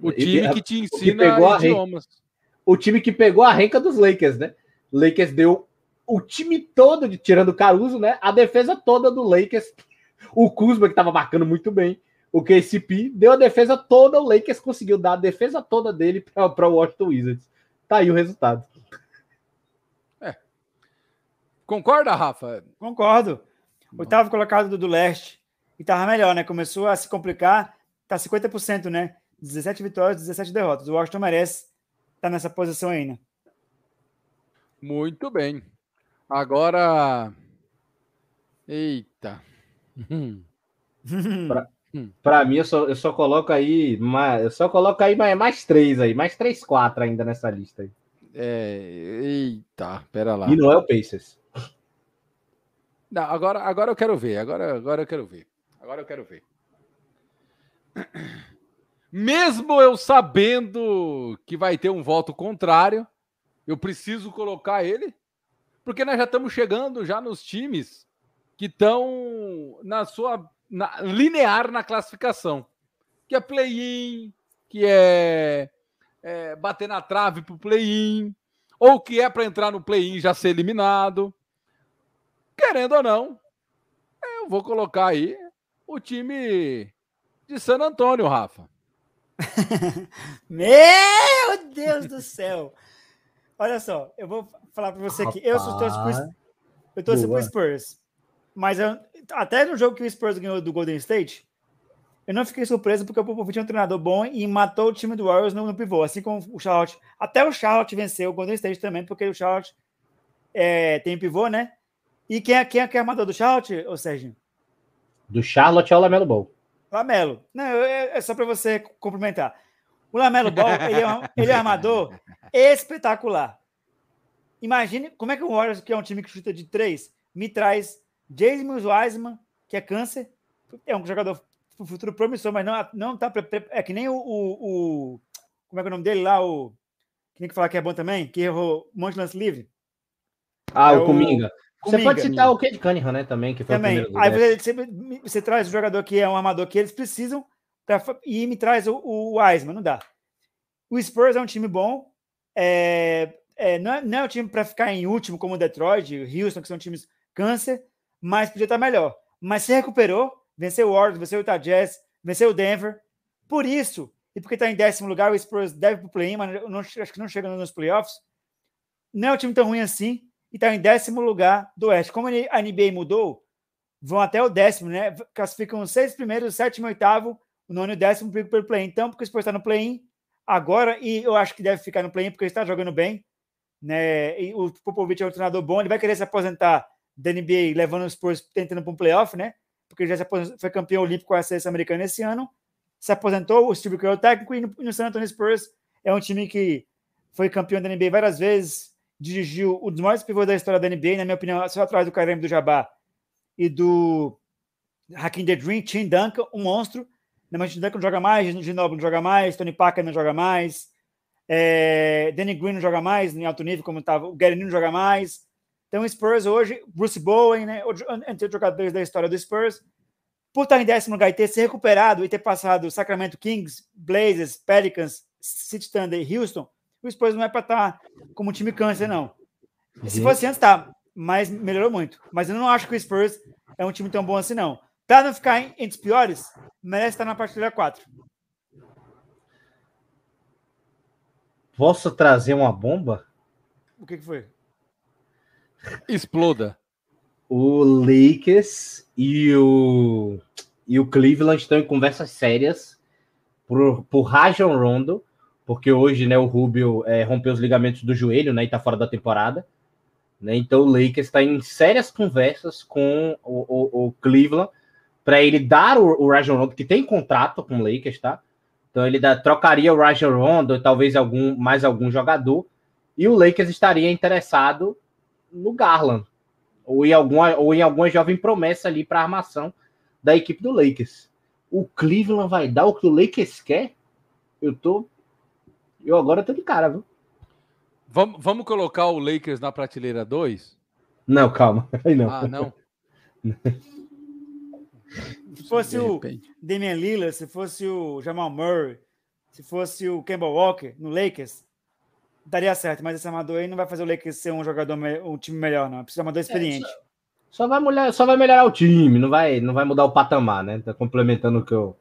O time que te ensina os idiomas. O time que pegou a renca dos Lakers, né? Lakers deu o time todo, de, tirando o Caruso, né? A defesa toda do Lakers. O Kuzma, que tava marcando muito bem. O K C P deu a defesa toda, o Lakers conseguiu dar a defesa toda dele para o Washington Wizards. Tá aí o resultado. É. Concorda, Rafa? Concordo. Oitavo colocado do, do leste. E tava melhor, né? Começou a se complicar. Tá cinquenta por cento, né? dezessete vitórias, dezessete derrotas. O Washington merece estar nessa posição ainda. Muito bem. Agora... Eita. pra... Pra mim, eu só, eu só coloco aí, eu só coloco aí mais três aí, mais três, quatro ainda nessa lista aí. É, eita, pera lá. E não é o Pacers. Não, agora, agora eu quero ver, agora, agora eu quero ver, agora eu quero ver. Mesmo eu sabendo que vai ter um voto contrário, eu preciso colocar ele, porque nós já estamos chegando já nos times que estão na sua... Na, linear na classificação, que é play-in, que é, é bater na trave pro play-in, ou que é para entrar no play-in e já ser eliminado. Querendo ou não, eu vou colocar aí o time de San Antônio, Rafa. Meu Deus do céu! Olha só, eu vou falar para você aqui. Eu sou torcedor, eu torço pro Spurs. Mas eu, até no jogo que o Spurs ganhou do Golden State, eu não fiquei surpreso porque o Popovich é um treinador bom e matou o time do Warriors no, no pivô, assim como o Charlotte. Até o Charlotte venceu o Golden State também, porque o Charlotte é, tem pivô, né? E quem é, quem é, quem é armador do Charlotte, ô Serginho? Do Charlotte é o Lamelo Ball. Lamelo. Não, é, é só para você cumprimentar. O Lamelo Ball, ele, é um, ele é um armador espetacular. Imagine como é que o Warriors, que é um time que chuta de três, me traz... James Wiseman, que é câncer, é um jogador futuro promissor, mas não, não tá... É que nem o, o, o... Como é que é o nome dele lá? O... Que nem que falar que é bom também, que errou um monte de lance livre. Ah, é o Kuminga. Você pode citar o Cade Cunningham, né, também, que foi também. O aí você, você, você traz o jogador que é um armador que eles precisam pra, e me traz o, o Wiseman, não dá. O Spurs é um time bom, é, é, não, é, não é um time para ficar em último, como o Detroit, o Houston, que são times câncer, mas podia estar melhor. Mas se recuperou, venceu o Warriors, venceu o Utah Jazz, venceu o Denver. Por isso, e porque está em décimo lugar, o Spurs deve para o play-in, mas não, acho que não chega nos playoffs. Não é um time tão ruim assim, e está em décimo lugar do Oeste. Como a N B A mudou, vão até o décimo, né? Classificam os seis primeiros, o sétimo, oitavo, o nono e o décimo brigam pelo play-in. Então, porque o Spurs está no play-in agora, e eu acho que deve ficar no play-in, porque ele está jogando bem, né? E o Popovich é um treinador bom, ele vai querer se aposentar da N B A, levando os Spurs, tentando para um playoff, né? Porque ele já se aposentou, foi campeão olímpico com a seleção americana esse ano, se aposentou, o Stephen Curry é o técnico, e no, no San Antonio Spurs é um time que foi campeão da N B A várias vezes, dirigiu um dos maiores pivôs da história da N B A, na minha opinião, só atrás do Kyrie Irving, do Jabá e do Hakim The Dream, Tim Duncan, um monstro, mas Tim Duncan não joga mais, Ginobili não joga mais, Tony Parker não joga mais, é, Danny Green não joga mais em alto nível, como estava, o Gary Neal não joga mais. Então o Spurs hoje, Bruce Bowen, né, entre os jogadores da história do Spurs, por estar em décimo lugar e ter se recuperado e ter passado Sacramento Kings, Blazers, Pelicans, City Thunder e Houston, o Spurs não é para estar como um time câncer, não. Uhum. Se fosse antes, tá, mas melhorou muito. Mas eu não acho que o Spurs é um time tão bom assim, não. Para não ficar entre os piores, merece estar na partilha quatro. Posso trazer uma bomba? O que, que foi? Exploda. O Lakers e o, e o Cleveland estão em conversas sérias por, por Rajon Rondo, porque hoje, né, o Rubio é, rompeu os ligamentos do joelho, né, e está fora da temporada. Né, então o Lakers está em sérias conversas com o, o, o Cleveland para ele dar o, o Rajon Rondo, que tem contrato com o Lakers, tá? Então ele dá, trocaria o Rajon Rondo, talvez algum, mais algum jogador, e o Lakers estaria interessado no Garland, ou em alguma, ou em alguma jovem promessa ali para a armação da equipe do Lakers. O Cleveland vai dar o que o Lakers quer? Eu tô... Eu agora tô de cara, viu? Vamos, vamos colocar o Lakers na prateleira dois? Não, calma. Aí não. Ah, não? Se fosse o Damian Lillard, se fosse o Jamal Murray, se fosse o Kemba Walker no Lakers, daria certo, mas esse armador aí não vai fazer o Lakers ser um jogador, um time melhor, não. Precisa de um armador experiente. É, só, só, vai molhar, só vai melhorar o time, não vai, não vai mudar o patamar, né? Tá complementando o que eu,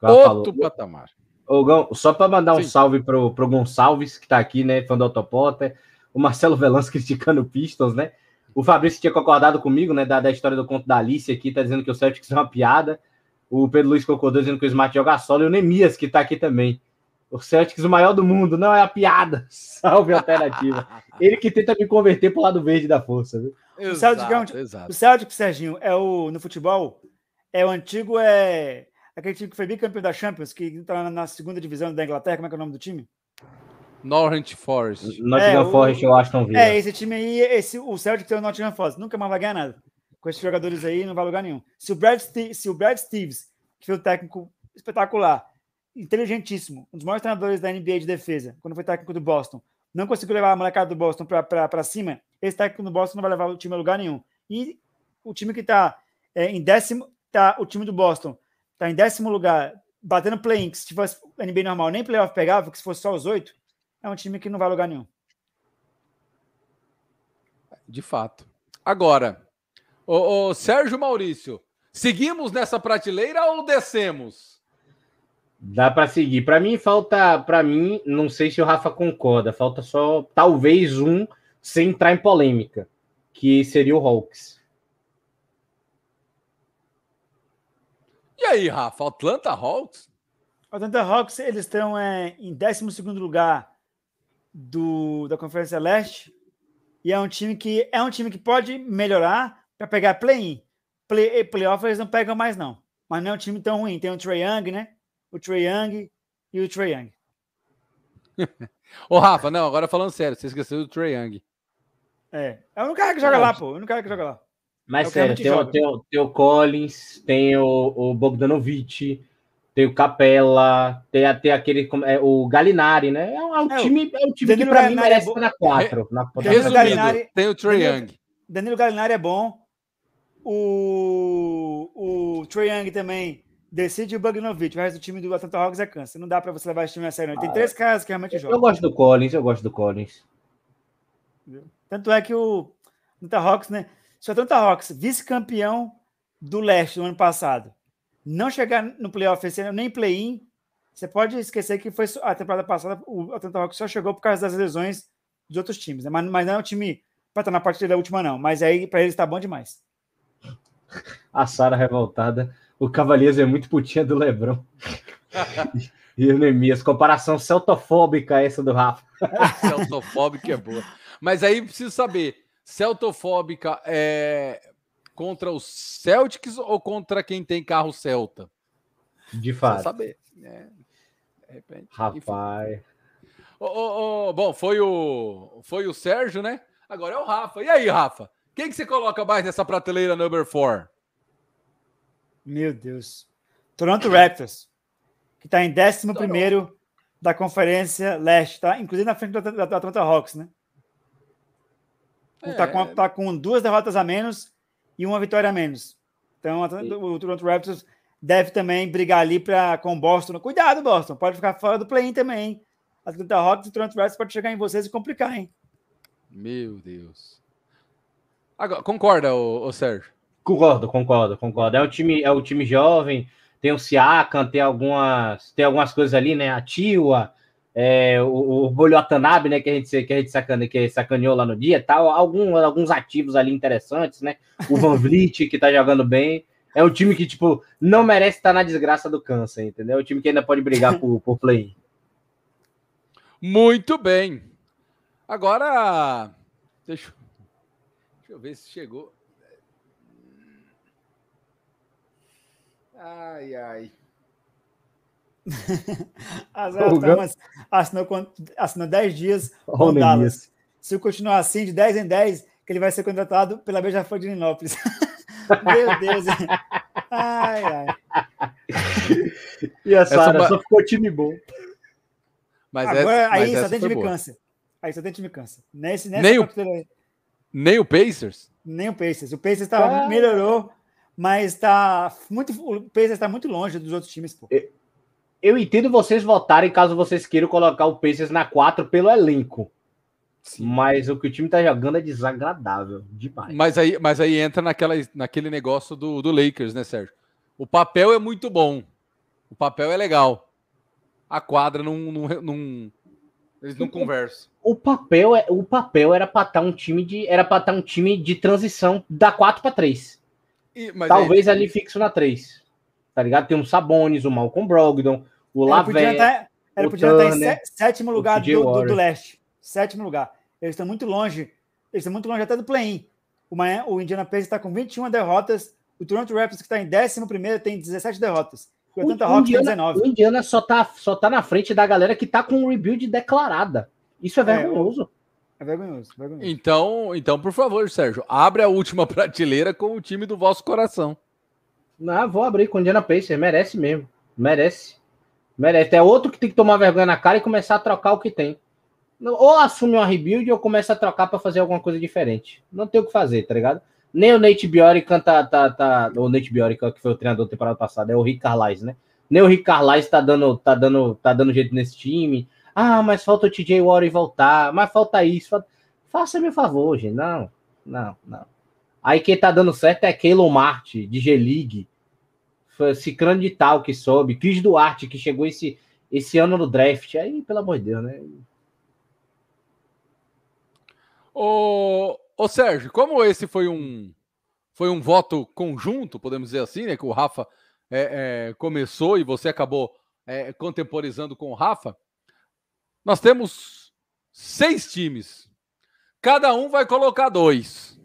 que eu falou. Outro patamar. Ô, Gão, só para mandar um Sim. salve pro, pro Gonçalves, que tá aqui, né? Fã do Autopotter. O Marcelo Velanz criticando o Pistons, né? O Fabrício tinha concordado comigo, né? Da, da história do conto da Alice aqui, tá dizendo que o Celtics é uma piada. O Pedro Luiz concordou dizendo que o Smart joga solo. E o Nemias, que tá aqui também. O Celtics, o maior do mundo, não é a piada. Salve a alternativa. Ele que tenta me converter pro lado verde da força, viu? Exato, o Celtic, exato. O Celtic, Serginho, é o, no futebol, é o antigo, é aquele time que foi bicampeão da Champions, que tá na segunda divisão da Inglaterra, como é que é o nome do time? Norwich Forest. Nottingham é, Forest, eu acho que não vi. É, esse time aí, esse, o Celtic tem o Nottingham Forest, nunca mais vai ganhar nada. Com esses jogadores aí, não vai lugar nenhum. Se o Brad, se o Brad Stevens, que foi um técnico espetacular, inteligentíssimo, um dos maiores treinadores da N B A de defesa, quando foi técnico do Boston, não conseguiu levar a molecada do Boston para cima, esse técnico do Boston não vai levar o time a lugar nenhum. E o time que está é, em décimo, tá, o time do Boston está em décimo lugar, batendo play-in, que se tivesse N B A normal, nem playoff pegava, porque se fosse só os oito, é um time que não vai a lugar nenhum. De fato. Agora, o, o Sérgio Maurício, seguimos nessa prateleira ou descemos? Dá para seguir. Para mim, falta... Para mim, não sei se o Rafa concorda, falta só, talvez, um sem entrar em polêmica, que seria o Hawks. E aí, Rafa? Atlanta Hawks? Atlanta Hawks, eles estão é, em décimo segundo lugar do, da Conferência Leste, e é um time que, é um time que pode melhorar para pegar play-in. Play, playoff eles não pegam mais, não. Mas não é um time tão ruim. Tem o Trae Young, né? O Trae Young e o Trae Young. Ô, Rafa, não, agora falando sério, você esqueceu do Trae Young. É, é o único cara que joga é, lá, pô, é o único cara que joga lá. Mas é sério, tem o, tem, o, tem o Collins, tem o, o Bogdanovic, tem o Capela, tem até aquele, é, o Gallinari, né? É um é, time, é um time Danilo que pra Gallinari mim merece é estar na quatro. Resumindo, tem o Trae Young. Danilo Gallinari é bom, o, o Trae Young também. Decide o Bogdanovic, o resto do time do Atlanta Hawks é câncer. Não dá pra você levar esse time a sério, não. Tem ah, três caras que realmente eu jogam. Eu gosto do Collins, eu gosto do Collins. Tanto é que o Atlanta Hawks, né? Se o Atlanta Hawks, vice-campeão do leste no ano passado, não chegar no playoff esse ano, nem play-in, você pode esquecer que foi a temporada passada, o Atlanta Hawks só chegou por causa das lesões dos outros times, né? Mas, mas não é um time pra estar na partida da última, não. Mas aí pra eles tá bom demais. A Sara revoltada. o Cavaliers é muito putinha do Lebrão. E o Nemias, comparação celtofóbica essa do Rafa. Celtofóbica é boa. Mas aí preciso saber, celtofóbica é contra os Celtics ou contra quem tem carro Celta? De fato. Preciso saber. É. De repente. Rapaz. Oh, oh, oh, bom, foi o, foi o Sérgio, né? Agora é o Rafa. E aí, Rafa? Quem que você coloca mais nessa prateleira number four? Meu Deus. Toronto Raptors, que está em décimo primeiro da Conferência Leste, tá? Inclusive na frente da Atlanta Hawks, né? Está é. com, tá com duas derrotas a menos e uma vitória a menos. Então, a, o Toronto Raptors deve também brigar ali pra, com o Boston. Cuidado, Boston. Pode ficar fora do play-in também, hein? Atlanta Hawks e Toronto Raptors pode chegar em vocês e complicar, hein? Meu Deus. Agora, concorda, ô, ô Sérgio? Concordo, concordo, concordo. É um time, é um time jovem, tem o Siakam, tem algumas, tem algumas coisas ali, né? A Tiwa, é, o, o Bolho Watanabe, né? Que a gente, que a gente sacane, que sacaneou lá no dia, tal. Algum, alguns ativos ali interessantes, né? O Van Vliet, que tá jogando bem. É um time que, tipo, não merece estar na desgraça do câncer, entendeu? É um time que ainda pode brigar por, por play. Muito bem. Agora, deixa, deixa eu ver se chegou. Ai, ai. Azar Thomas assinou, assinou dez dias com o Dallas. Se continuar assim, de dez em dez, que ele vai ser contratado pela Beija-Flor de Linópolis. Meu Deus. Ai, ai. E a Sara só ficou time bom. Mas Agora, essa, aí, mas só tem time câncer. aí só tem time câncer. Nesse, nessa nem, o, nem o Pacers? Nem o Pacers. O Pacers tá, ah. melhorou, mas tá muito, o Pacers tá muito longe dos outros times. Pô. Eu, eu entendo vocês votarem caso vocês queiram colocar o Pacers na quatro pelo elenco. Sim. Mas o que o time tá jogando é desagradável demais. Mas aí, mas aí entra naquela, naquele negócio do, do Lakers, né, Sérgio? O papel é muito bom. O papel é legal. A quadra não... não, não eles não o, conversam. O papel, é, o papel era pra estar um time de, era pra estar um time de transição da quatro para três. E, mas Talvez aí... ali fixo na três. Tá ligado? Tem um Sabonis, o Malcolm Brogdon, o Lavert, o podia estar em sé, sétimo lugar do, do, do leste. Sétimo lugar. Eles estão muito longe. Eles estão muito longe até do play-in. O, o Indiana Pacers está com vinte e uma derrotas. O Toronto Raptors, que está em décimo primeiro, tem dezessete derrotas. O Atlanta Hawks tem dezenove. O Indiana só está só tá na frente da galera que está com um rebuild declarada. Isso é vergonhoso. É, é vergonhoso. É vergonhoso. Então, então, por favor, Sérgio, abre a última prateleira com o time do vosso coração. Não, vou abrir com o Indiana Pacers. Merece mesmo. Merece. Merece. É outro que tem que tomar vergonha na cara e começar a trocar o que tem. Ou assume uma rebuild ou começa a trocar para fazer alguma coisa diferente. Não tem o que fazer, tá ligado? Nem o Nate Bjorka tá, tá, tá... O Nate Bjorka, que foi o treinador da temporada passada, é o Rick Carlisle, né? Nem o Rick Carlisle tá dando, tá, dando, tá dando jeito nesse time. Ah, mas falta o T J Warren voltar. Mas falta isso. Falta... Faça meu favor, gente. Não, não, não. Aí quem tá dando certo é Keylon Martin, de G-League. Cicrano de tal que sobe. Cris Duarte, que chegou esse, esse ano no draft. Aí, pelo amor de Deus, né? Ô, ô Sérgio, como esse foi um, foi um voto conjunto, podemos dizer assim, né? Que o Rafa é, é, começou e você acabou é, contemporizando com o Rafa. Nós temos seis times. Cada um vai colocar dois.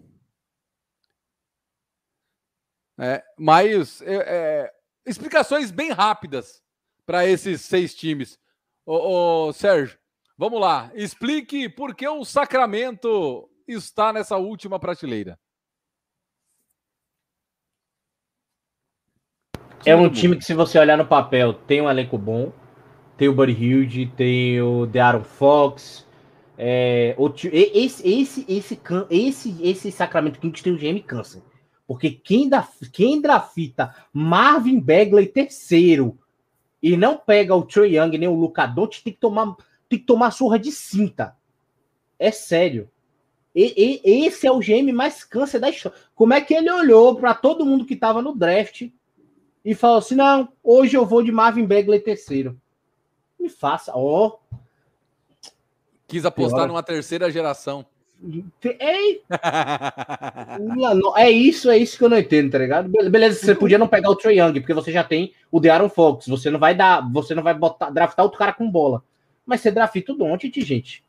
É, mas é, é, explicações bem rápidas para esses seis times. Ô, ô Sérgio. Vamos lá, explique por que o Sacramento está nessa última prateleira. É um time que, se você olhar no papel, tem um elenco bom, tem o Buddy Hield, tem o DeAaron Fox, é, o, esse, esse, esse, esse, esse Sacramento Kings tem o G M Câncer, porque quem, da, quem drafta Marvin Bagley terceiro e não pega o Trae Young nem o Luka Doncic tem que tomar... tem que tomar surra de cinta. É sério. E, e, esse é o G M mais câncer da história. Como é que ele olhou para todo mundo que estava no draft e falou assim, não, hoje eu vou de Marvin Bagley terceiro. Me faça, ó. Oh. Quis apostar Pior. numa terceira geração. Ei! É isso, é isso que eu não entendo, tá ligado? Beleza, você podia não pegar o Trae Young, porque você já tem o De'Aaron Fox. Você não vai dar, você não vai botar, draftar outro cara com bola. Mas você drafta o Doncic, gente.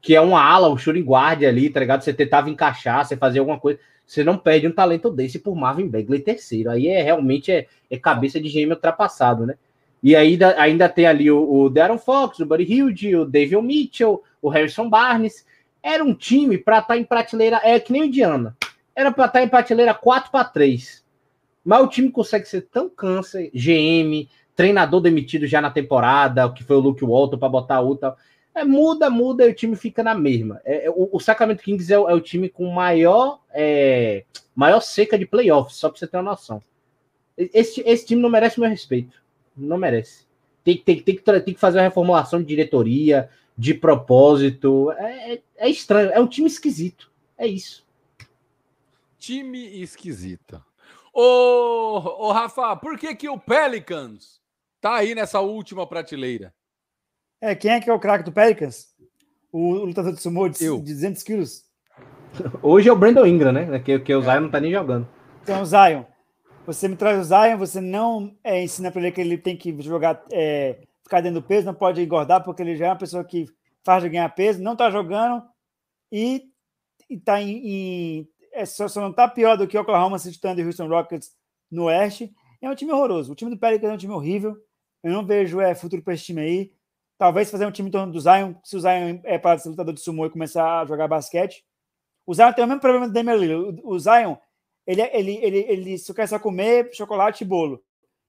Que é uma ala, um shooting guard ali, tá ligado? Você tentava encaixar, você fazia alguma coisa. Você não perde um talento desse por Marvin Bagley terceiro. Aí é realmente é, é cabeça de G M ultrapassado, né? E ainda, ainda tem ali o, o De'Aaron Fox, o Buddy Hield, o David Mitchell, o Harrison Barnes. Era um time para estar em prateleira... É que nem o Indiana. Era para estar em prateleira quatro para três. Mas o time consegue ser tão câncer. G M, treinador demitido já na temporada, que foi o Luke Walton para botar outra... É, muda, muda e o time fica na mesma. É, o, o Sacramento Kings é o, é o time com maior, é, maior seca de playoffs, só para você ter uma noção. Esse, esse time não merece meu respeito. Não merece. Tem, tem, tem, que, tem que fazer uma reformulação de diretoria, de propósito. É, é, é estranho. É um time esquisito. É isso. Time esquisita. Ô, ô Rafa, por que, que o Pelicans tá aí nessa última prateleira? É, quem é que é o craque do Pelicans? O lutador de sumô de, de duzentos quilos? Hoje é o Brandon Ingram, né? Que, que o Zion não tá nem jogando. Então, Zion, você me traz o Zion, você não é, ensina pra ele que ele tem que jogar, é, ficar dentro do peso, não pode engordar, porque ele já é uma pessoa que faz de ganhar peso, não tá jogando e, e tá em... em é, só, só não tá pior do que o Oklahoma City Thunder e Houston Rockets no Oeste. É um time horroroso. O time do Pelicans é um time horrível. Eu não vejo é, futuro pra esse time aí. Talvez fazer um time em torno do Zion, se o Zion é para ser lutador de sumô e começar a jogar basquete. O Zion tem o mesmo problema do Damian Lillard. O Zion, ele, ele, ele, ele só quer só comer chocolate e bolo.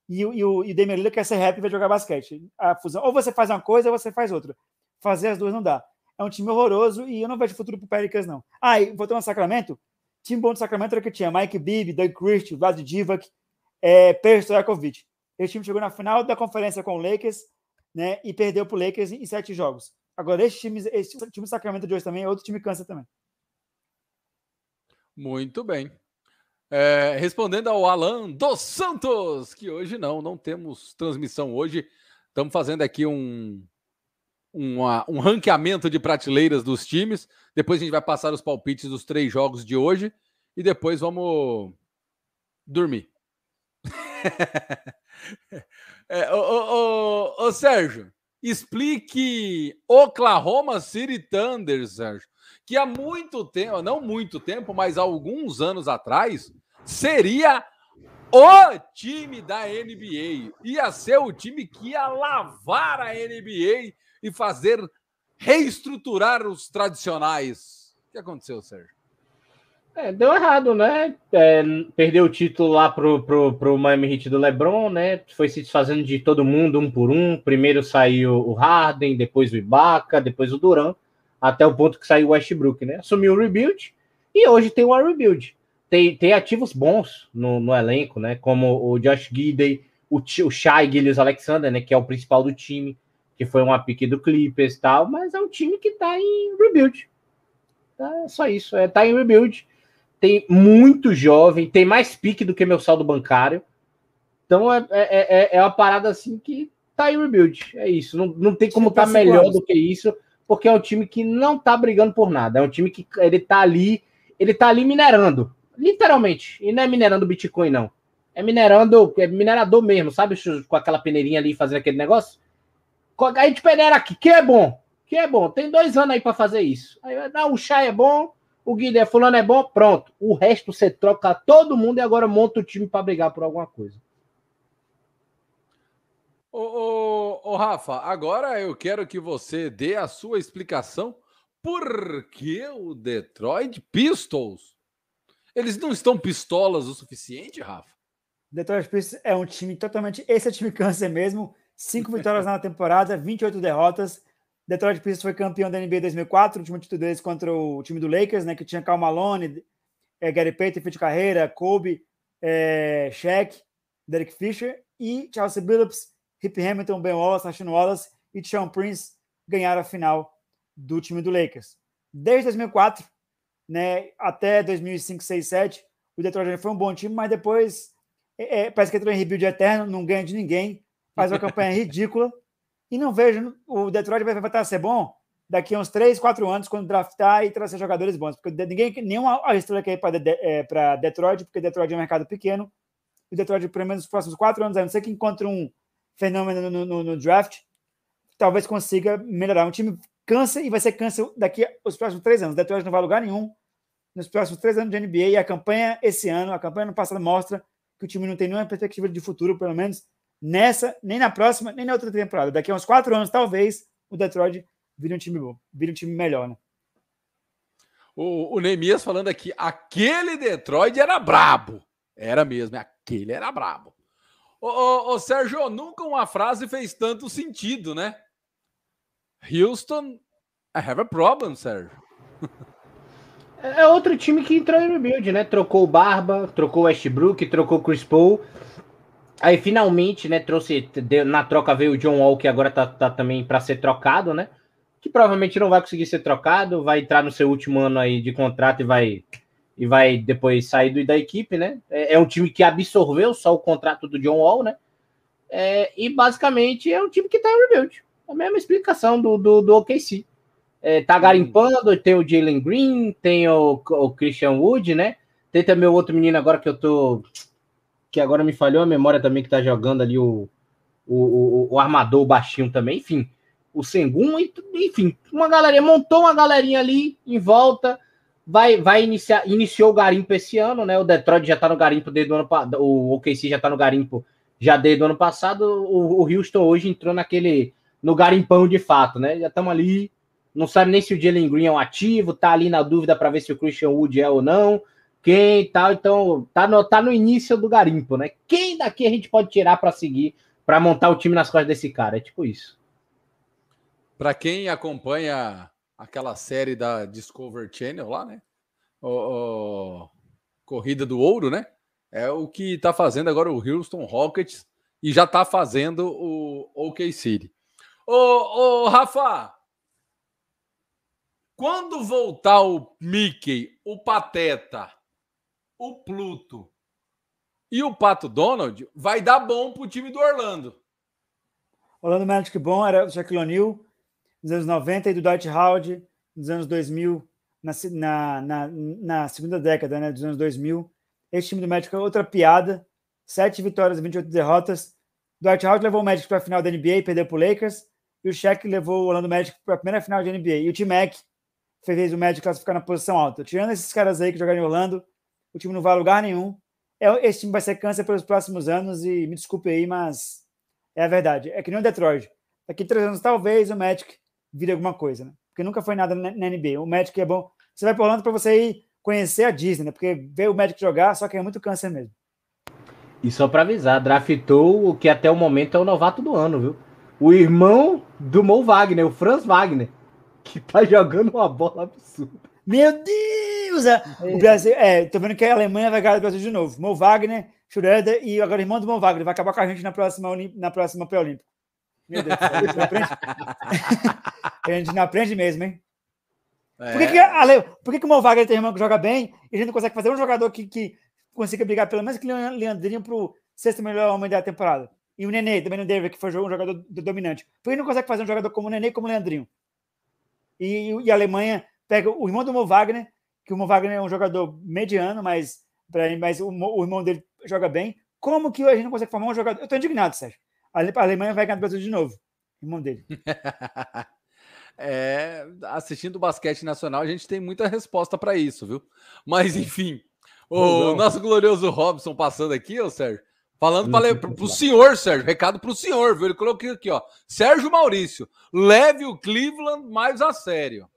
E, e, o, e o Damian Lillard quer ser rap e vai jogar basquete. A fusão, ou você faz uma coisa ou você faz outra. Fazer as duas não dá. É um time horroroso e eu não vejo futuro para o Pelicans, não. Ah, e voltando ao Sacramento, time bom do Sacramento era que tinha Mike Bibby, Doug Christie, Vlad Divac, é, Peja Stojakovic. Esse time chegou na final da conferência com o Lakers, né, e perdeu para o Lakers em sete jogos. Agora, esse time, esse time do Sacramento de hoje também é outro time cansa também. Muito bem. É, respondendo ao Alan dos Santos, que hoje não, não temos transmissão hoje. Estamos fazendo aqui um, uma, um ranqueamento de prateleiras dos times. Depois a gente vai passar os palpites dos três jogos de hoje e depois vamos dormir. É, ô, ô, ô, ô, Sérgio, explique Oklahoma City Thunder, Sérgio, que há muito tempo, não muito tempo, mas há alguns anos atrás, seria o time da N B A. Ia ser o time que ia lavar a N B A e fazer reestruturar os tradicionais. O que aconteceu, Sérgio? É, deu errado, né? É, perdeu o título lá pro, pro, pro Miami Heat do LeBron, né? Foi se desfazendo de todo mundo, um por um. Primeiro saiu o Harden, depois o Ibaka, depois o Durant, até o ponto que saiu o Westbrook, né? Assumiu o rebuild e hoje tem o rebuild. Tem, tem ativos bons no, no elenco, né? Como o Josh Giddey, o, o Shai Gilgeous-Alexander, né? Que é o principal do time, que foi uma pique do Clippers e tal, mas é um time que tá em rebuild. É só isso, é, tá em rebuild. Tem muito jovem, tem mais pique do que meu saldo bancário. Então é, é, é uma parada assim que tá em rebuild. É isso. Não, não tem como tá melhor do que isso, porque é um time que não tá brigando por nada. É um time que ele tá ali, ele tá ali minerando. Literalmente. E não é minerando Bitcoin, não. É minerando, é minerador mesmo, sabe? Com aquela peneirinha ali fazendo aquele negócio. A gente peneira aqui, que é bom. Que é bom. Tem dois anos aí pra fazer isso. Aí, não, o chá é bom. O Guilherme fulano é bom, pronto. O resto você troca todo mundo e agora monta o time para brigar por alguma coisa. Ô, ô, ô, Rafa, agora eu quero que você dê a sua explicação por que o Detroit Pistons... Eles não estão pistolas o suficiente, Rafa? Detroit Pistons é um time totalmente... Esse é o time câncer mesmo. Cinco vitórias na temporada, vinte e oito derrotas. Detroit Pistons foi campeão da N B A em dois mil e quatro, o time título deles contra o time do Lakers, né, que tinha Karl Malone, é, Gary Payton, fim de carreira, Kobe, é, Shaq, Derek Fisher e Chauncey Billups, Rip Hamilton, Ben Wallace, Rasheed Wallace e Taurean Prince ganharam a final do time do Lakers. Desde dois mil e quatro, né, até dois mil e cinco, dois mil e seis, dois mil e sete, o Detroit já foi um bom time, mas depois é, é, parece que entrou em rebuild eterno, não ganha de ninguém, faz uma campanha ridícula. E não vejo, o Detroit vai voltar a ser bom daqui a uns três, quatro anos, quando draftar e trazer jogadores bons. Porque ninguém, nenhuma estrela quer ir para de, é, Detroit, porque Detroit é um mercado pequeno. E Detroit, pelo menos nos próximos quatro anos, a não ser que encontre um fenômeno no, no, no draft, talvez consiga melhorar. Um time cansa e vai ser cansa daqui aos próximos três anos. Detroit não vai a lugar nenhum nos próximos três anos de N B A. E a campanha esse ano, a campanha no passado, mostra que o time não tem nenhuma perspectiva de futuro, pelo menos nessa, nem na próxima, nem na outra temporada. Daqui a uns quatro anos, talvez, o Detroit vira um time bom, vira um time melhor, né? O, o Neemias falando aqui, aquele Detroit era brabo. Era mesmo, aquele era brabo. Ô, ô, ô, Sérgio, nunca uma frase fez tanto sentido, né? Houston, I have a problem, Sérgio. É outro time que entrou no rebuild, né? Trocou o Barba, trocou o Westbrook, trocou o Chris Paul. Aí, finalmente, né, trouxe... Deu, na troca veio o John Wall, que agora tá, tá também para ser trocado, né? Que provavelmente não vai conseguir ser trocado, vai entrar no seu último ano aí de contrato e vai... e vai depois sair da equipe, né? É um time que absorveu só o contrato do John Wall, né? É, e, basicamente, é um time que tá em rebuild. A mesma explicação do, do, do O K C. É, tá garimpando, tem o Jalen Green, tem o, o Christian Wood, né? Tem também o outro menino agora que eu tô... que agora me falhou a memória também, que tá jogando ali o, o, o, o armador baixinho também. Enfim, o Sengun, enfim, uma galerinha, montou uma galerinha ali em volta... Vai, vai iniciar, iniciou o garimpo esse ano, né? O Detroit já tá no garimpo desde o ano passado, o O K C já tá no garimpo já desde o ano passado, o, o Houston hoje entrou naquele, no garimpão de fato, né? Já estamos ali, não sabe nem se o Jalen Green é um ativo, tá ali na dúvida para ver se o Christian Wood é ou não, quem e tal, então tá no, tá no início do garimpo, né? Quem daqui a gente pode tirar para seguir, para montar o time nas costas desse cara, é tipo isso. Para quem acompanha... aquela série da Discovery Channel lá, né? O, o, Corrida do Ouro, né? É o que tá fazendo agora o Houston Rockets e já tá fazendo o O K C. Ô, ô, Rafa! Quando voltar o Mickey, o Pateta, o Pluto e o Pato Donald, vai dar bom pro time do Orlando. Orlando Magic, que bom, era o Shaquille O'Neal nos anos noventa e do Dwight Howard nos anos dois mil, na, na, na, na segunda década, né, dos anos dois mil. Esse time do Magic é outra piada. Sete vitórias e vinte e oito derrotas. Dwight Howard levou o Magic para a final da N B A e perdeu para o Lakers. E o Shaq levou o Orlando Magic para a primeira final da N B A. E o T-Mac fez o Magic classificar na posição alta. Tirando esses caras aí que jogaram em Orlando, o time não vai a lugar nenhum. Esse time vai ser câncer pelos próximos anos e me desculpe aí, mas é a verdade. É que nem o Detroit. Daqui a três anos, talvez, o Magic vira alguma coisa, né? Porque nunca foi nada na N B A. O Magic é bom. Você vai para Orlando para você ir conhecer a Disney, né? Porque ver o Magic jogar, só que é muito câncer mesmo. E só para avisar, draftou o que até o momento é o novato do ano, viu? O irmão do Mo Wagner, o Franz Wagner, que tá jogando uma bola absurda. Meu Deus! É. O Brasil, é, tô vendo que a Alemanha vai ganhar o Brasil de novo. Mo Wagner, Schröder e agora o irmão do Mo Wagner. Vai acabar com a gente na próxima, na próxima pré-olímpica. Meu Deus, a gente não aprende. A gente não aprende mesmo, hein? É. Por que, que, Ale, por que, que o Mo Wagner tem irmão que joga bem e a gente não consegue fazer um jogador que, que consiga brigar pelo menos que o Leandrinho pro sexto melhor homem da temporada? E o Nenê também no Denver, que foi um jogador dominante. Por que não consegue fazer um jogador como o Nenê e como o Leandrinho? E, e a Alemanha pega o irmão do Mo Wagner, que o Mo Wagner é um jogador mediano, mas, pra, mas o, o irmão dele joga bem. Como que a gente não consegue formar um jogador? Eu tô indignado, Sérgio. A Alemanha vai ganhar o Brasil de novo. Irmão dele. É, assistindo o basquete nacional, a gente tem muita resposta para isso, viu? Mas, enfim, o nosso glorioso Robson passando aqui, ô Sérgio, falando para o senhor, Sérgio, recado para o senhor, viu? Ele colocou aqui, ó, Sérgio Maurício, leve o Cleveland mais a sério.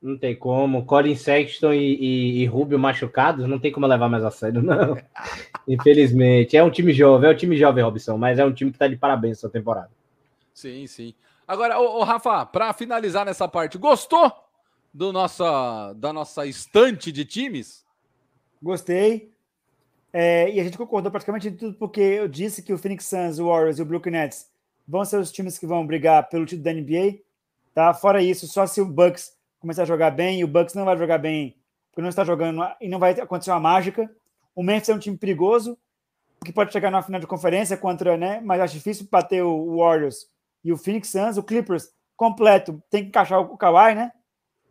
Não tem como. Colin Sexton e, e, e Rubio machucados, não tem como levar mais a sério, não. Infelizmente. É um time jovem, é um time jovem, Robson, mas é um time que tá de parabéns essa temporada. Sim, sim. Agora, ô, ô, Rafa, para finalizar nessa parte, gostou do nossa, da nossa estante de times? Gostei. É, e a gente concordou praticamente em tudo, porque eu disse que o Phoenix Suns, o Warriors e o Brooklyn Nets vão ser os times que vão brigar pelo título da N B A, tá? Fora isso, só se o Bucks começar a jogar bem, e o Bucks não vai jogar bem porque não está jogando, e não vai acontecer uma mágica. O Memphis é um time perigoso que pode chegar na final de conferência contra, né, mas acho difícil bater o Warriors e o Phoenix Suns. O Clippers completo, tem que encaixar o Kawhi, né?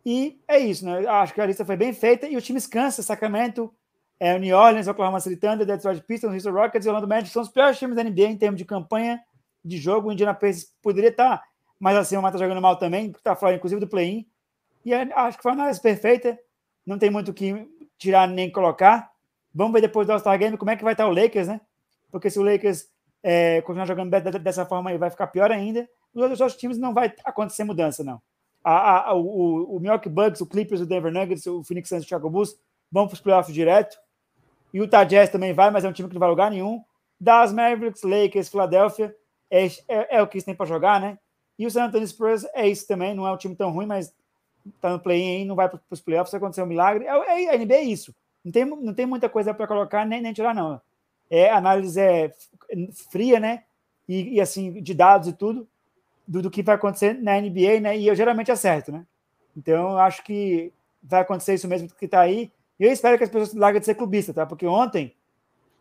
E é isso, né? Acho que a lista foi bem feita e os times Kansas, Sacramento, é, New Orleans, Oklahoma City Thunder, Detroit Pistons, Houston Rockets e Orlando Magic são os piores times da N B A em termos de campanha de jogo. O Indiana Pacers poderia estar, mas assim, o Mata tá jogando mal também, está fora inclusive do play-in. E acho que foi uma análise perfeita, não tem muito o que tirar nem colocar. Vamos ver depois do All-Star Game como é que vai estar o Lakers, né? Porque se o Lakers é, continuar jogando dessa forma aí, vai ficar pior ainda. Os outros times não vai acontecer mudança, não. A, a, o, o Milwaukee Bucks, o Clippers, o Denver Nuggets, o Phoenix Suns e o Chicago Bulls vão para os playoffs direto. E o Utah Jazz também vai, mas é um time que não vai lugar nenhum. Dallas Mavericks, Lakers, Philadelphia, é, é, é o que eles têm para jogar, né? E o San Antonio Spurs é isso também, não é um time tão ruim, mas tá no play-in aí, não vai para os playoffs, aconteceu um milagre. É, é, a N B A é isso. Não tem, não tem muita coisa para colocar nem, nem tirar, não. É, a análise é fria, né? E, e assim, de dados e tudo. Do, do que vai acontecer na N B A, né? E eu geralmente acerto, né? Então, eu acho que vai acontecer isso mesmo que tá aí. E eu espero que as pessoas larguem de ser clubista, tá? Porque ontem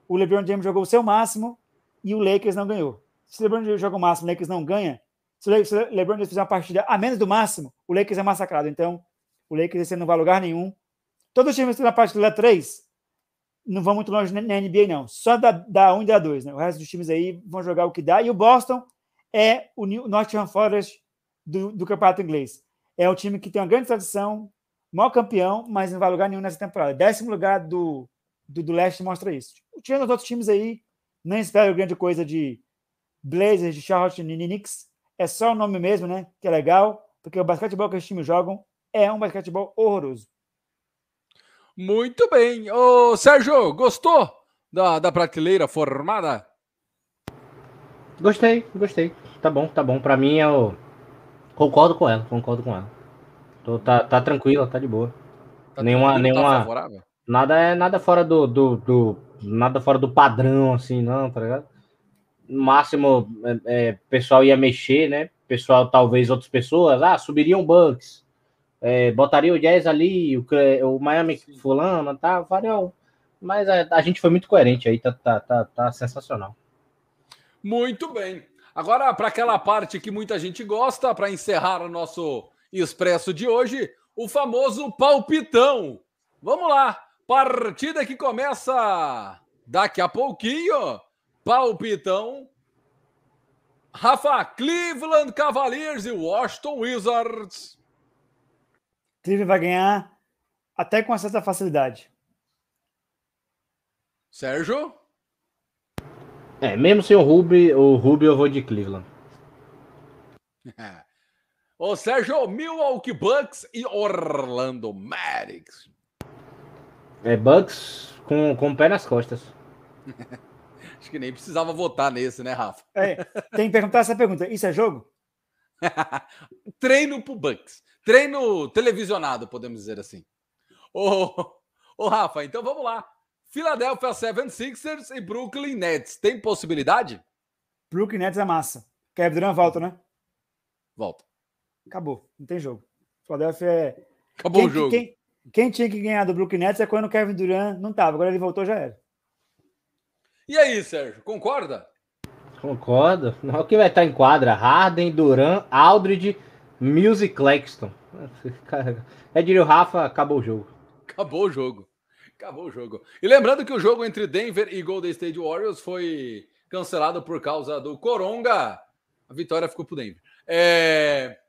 o LeBron James jogou o seu máximo e o Lakers não ganhou. Se o LeBron James joga o máximo, o Lakers não ganha. Se o, Le- se o LeBron James fizer uma partida a menos do máximo, o Lakers é massacrado. Então, o Lakers esse não vai a lugar nenhum. Todos os times que estão na prateleira três não vão muito longe na, na N B A, não. Só da, da um e da dois, né? O resto dos times aí vão jogar o que dá. E o Boston é o Nottingham Forest do, do campeonato inglês. É um time que tem uma grande tradição, maior campeão, mas não vai a lugar nenhum nessa temporada. Décimo lugar do, do, do leste mostra isso. Tirando os outros times aí, não espero grande coisa de Blazers, de Charlotte, de Knicks. É só o nome mesmo, né? Que é legal, porque o basquetebol que os times jogam é um basquetebol horroroso. Muito bem. Ô, Sérgio, gostou da, da prateleira formada? Gostei, gostei. Tá bom, tá bom. Pra mim, eu concordo com ela, concordo com ela. Tô, tá, tá tranquila, tá de boa. Tá nenhuma, nenhuma... Tá nada é nada fora do, do, do... Nada fora do padrão, assim, não, tá ligado? No máximo, é, é, pessoal ia mexer, né? Pessoal, talvez outras pessoas, ah, subiriam Bucks, é, botaria o Jazz ali, o, o Miami fulano, tá, variou. Mas a, a gente foi muito coerente aí, tá, tá, tá, tá sensacional. Muito bem. Agora, para aquela parte que muita gente gosta, para encerrar o nosso Expresso de hoje, o famoso palpitão. Vamos lá. Partida que começa daqui a pouquinho. Palpitão. Rafa, Cleveland Cavaliers e Washington Wizards. Cleveland vai ganhar até com certa facilidade. Sérgio? É, mesmo sem o Ruby, o Ruby eu vou de Cleveland. É. Ô, Sérgio, Milwaukee Bucks e Orlando Magic. É, Bucks com, com o pé nas costas. Acho que nem precisava votar nesse, né, Rafa? É, tem que perguntar essa pergunta. Isso é jogo? Treino pro Bucks. Treino televisionado, podemos dizer assim. Ô, ô, Rafa, então vamos lá. Philadelphia setenta e seis ers e Brooklyn Nets. Tem possibilidade? Brooklyn Nets é massa. Kevin Durant volta, né? Volta. Acabou. Não tem jogo. Philadelphia é... Acabou quem, o jogo. Quem, quem tinha que ganhar do Brooklyn Nets é quando o Kevin Durant não estava. Agora ele voltou, já era. E aí, Sérgio? Concorda? Concordo. O que vai estar em quadra? Harden, Durant, Aldridge, Mills e Claxton. É, diria o Rafa, acabou o jogo. Acabou o jogo. Acabou o jogo. E lembrando que o jogo entre Denver e Golden State Warriors foi cancelado por causa do Coronga. A vitória ficou pro Denver. É...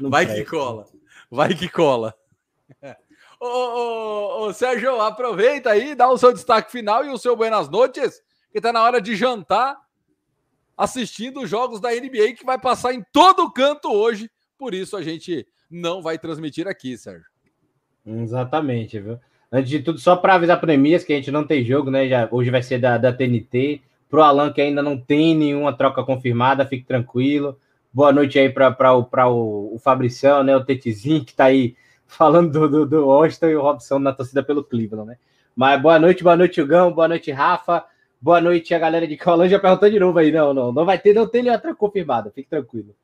Vai que cola. Vai que cola. Ô, ô, ô, Sérgio, aproveita aí, dá o seu destaque final e o seu buenas noites, que tá na hora de jantar assistindo os jogos da N B A que vai passar em todo canto hoje. Por isso a gente não vai transmitir aqui, Sérgio. Exatamente, viu? Antes de tudo, só para avisar para o Nemias que a gente não tem jogo, né? Já, hoje vai ser da, da T N T. Pro Alan, que ainda não tem nenhuma troca confirmada, fique tranquilo. Boa noite aí para o, o, o Fabricião, né? O Tetizinho, que tá aí falando do, do, do Austin e o Robson na torcida pelo Cleveland, né? Mas boa noite, boa noite, Hugão, boa noite, Rafa, boa noite a galera de Colônia. Já perguntou de novo aí, não, não, não vai ter, não tem nenhuma troca confirmada, fique tranquilo.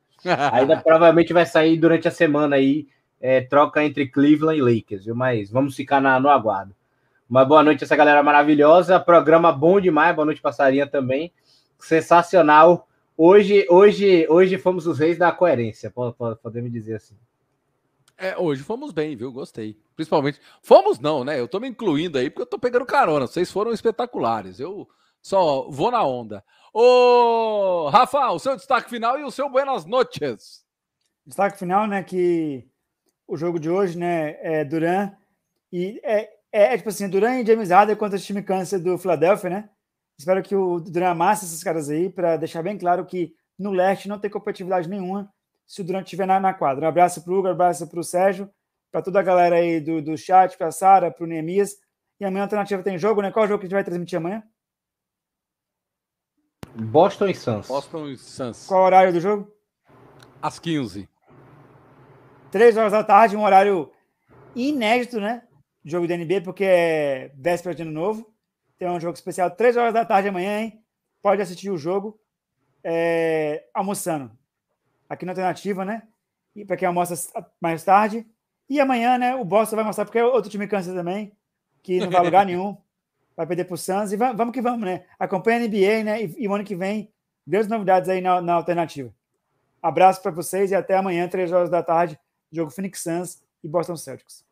Ainda provavelmente vai sair durante a semana aí. É, troca entre Cleveland e Lakers, viu? Mas vamos ficar na, no aguardo. Uma boa noite a essa galera maravilhosa, programa bom demais, boa noite Passarinha também, sensacional, Hoje, hoje, hoje fomos os reis da coerência, podemos dizer assim. É, hoje fomos bem, viu? Gostei. Principalmente, fomos não, né? Eu tô me incluindo aí porque eu tô pegando carona. Vocês foram espetaculares. Eu só vou na onda. Ô, Rafa, o seu destaque final e o seu buenas noches. Destaque final, né? Que o jogo de hoje, né? É Durant e é, é, é tipo assim, Durant e James Harden contra o time câncer do Philadelphia, né? Espero que o Durant amasse esses caras aí para deixar bem claro que no leste não tem competitividade nenhuma se o Durant estiver na, na quadra. Um abraço para o Hugo, um abraço para o Sérgio, para toda a galera aí do, do chat, para a Sara, para o Neemias. E amanhã a Alternativa tem jogo, né? Qual jogo que a gente vai transmitir amanhã? Boston e Suns. Boston e Suns. Qual horário do jogo? Às quinze. três horas da tarde, um horário inédito, né? Jogo da N B A, porque é véspera de ano novo. Tem um jogo especial, três horas da tarde amanhã, hein? Pode assistir o jogo é, almoçando. Aqui na Alternativa, né? E para quem almoça mais tarde. E amanhã, né? O Boston vai mostrar, porque é outro time cansa também, que não vai a lugar nenhum. Vai perder pro Suns. E vamos que vamos, né? Acompanha a N B A, né? E, e o ano que vem, grandes novidades aí na, na Alternativa. Abraço para vocês e até amanhã, três horas da tarde. Jogo Phoenix Suns e Boston Celtics.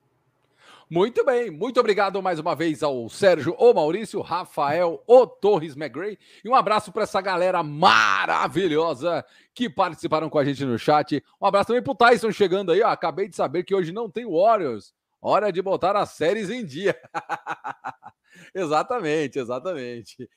Muito bem, muito obrigado mais uma vez ao Sérgio, o Maurício, Rafael, o Torres McGray, e um abraço para essa galera maravilhosa que participaram com a gente no chat. Um abraço também pro Tyson chegando aí, ó. Acabei de saber que hoje não tem Warriors, hora de botar as séries em dia. Exatamente, exatamente.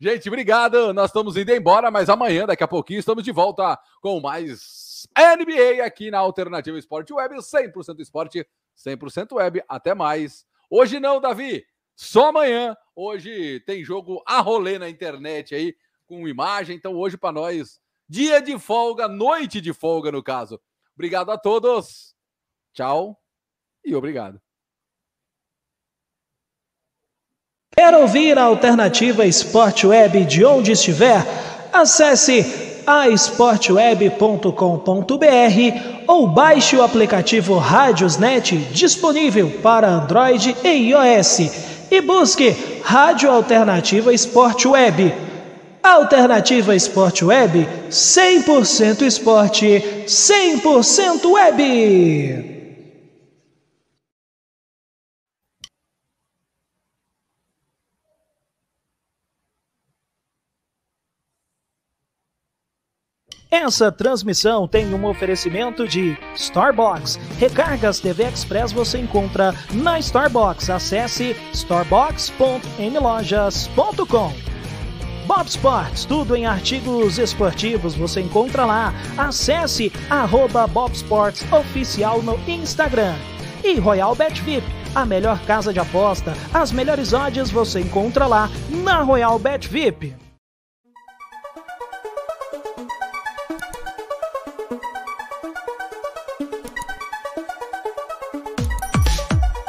Gente, obrigado, nós estamos indo embora, mas amanhã, daqui a pouquinho, estamos de volta com mais N B A aqui na Alternativa Esporte Web, cem por cento esporte, cem por cento web, até mais. Hoje não, Davi, só amanhã. Hoje tem jogo a rolê na internet aí, com imagem. Então hoje para nós, dia de folga, noite de folga no caso. Obrigado a todos, tchau e obrigado. Quer ouvir a Alternativa Esporte Web de onde estiver? Acesse a esporte web ponto com ponto br ou baixe o aplicativo Radiosnet disponível para Android e iOS e busque Rádio Alternativa Esporte Web. Alternativa Esporte Web, cem por cento esporte, cem por cento web. Essa transmissão tem um oferecimento de Starbox. Recargas T V Express você encontra na Starbox. Acesse starbox ponto m lojas ponto com. Bob Sports, tudo em artigos esportivos você encontra lá. Acesse arroba Bob Sports Oficial no Instagram. E Royal Bet V I P, a melhor casa de aposta. As melhores odds você encontra lá na Royal Bet V I P.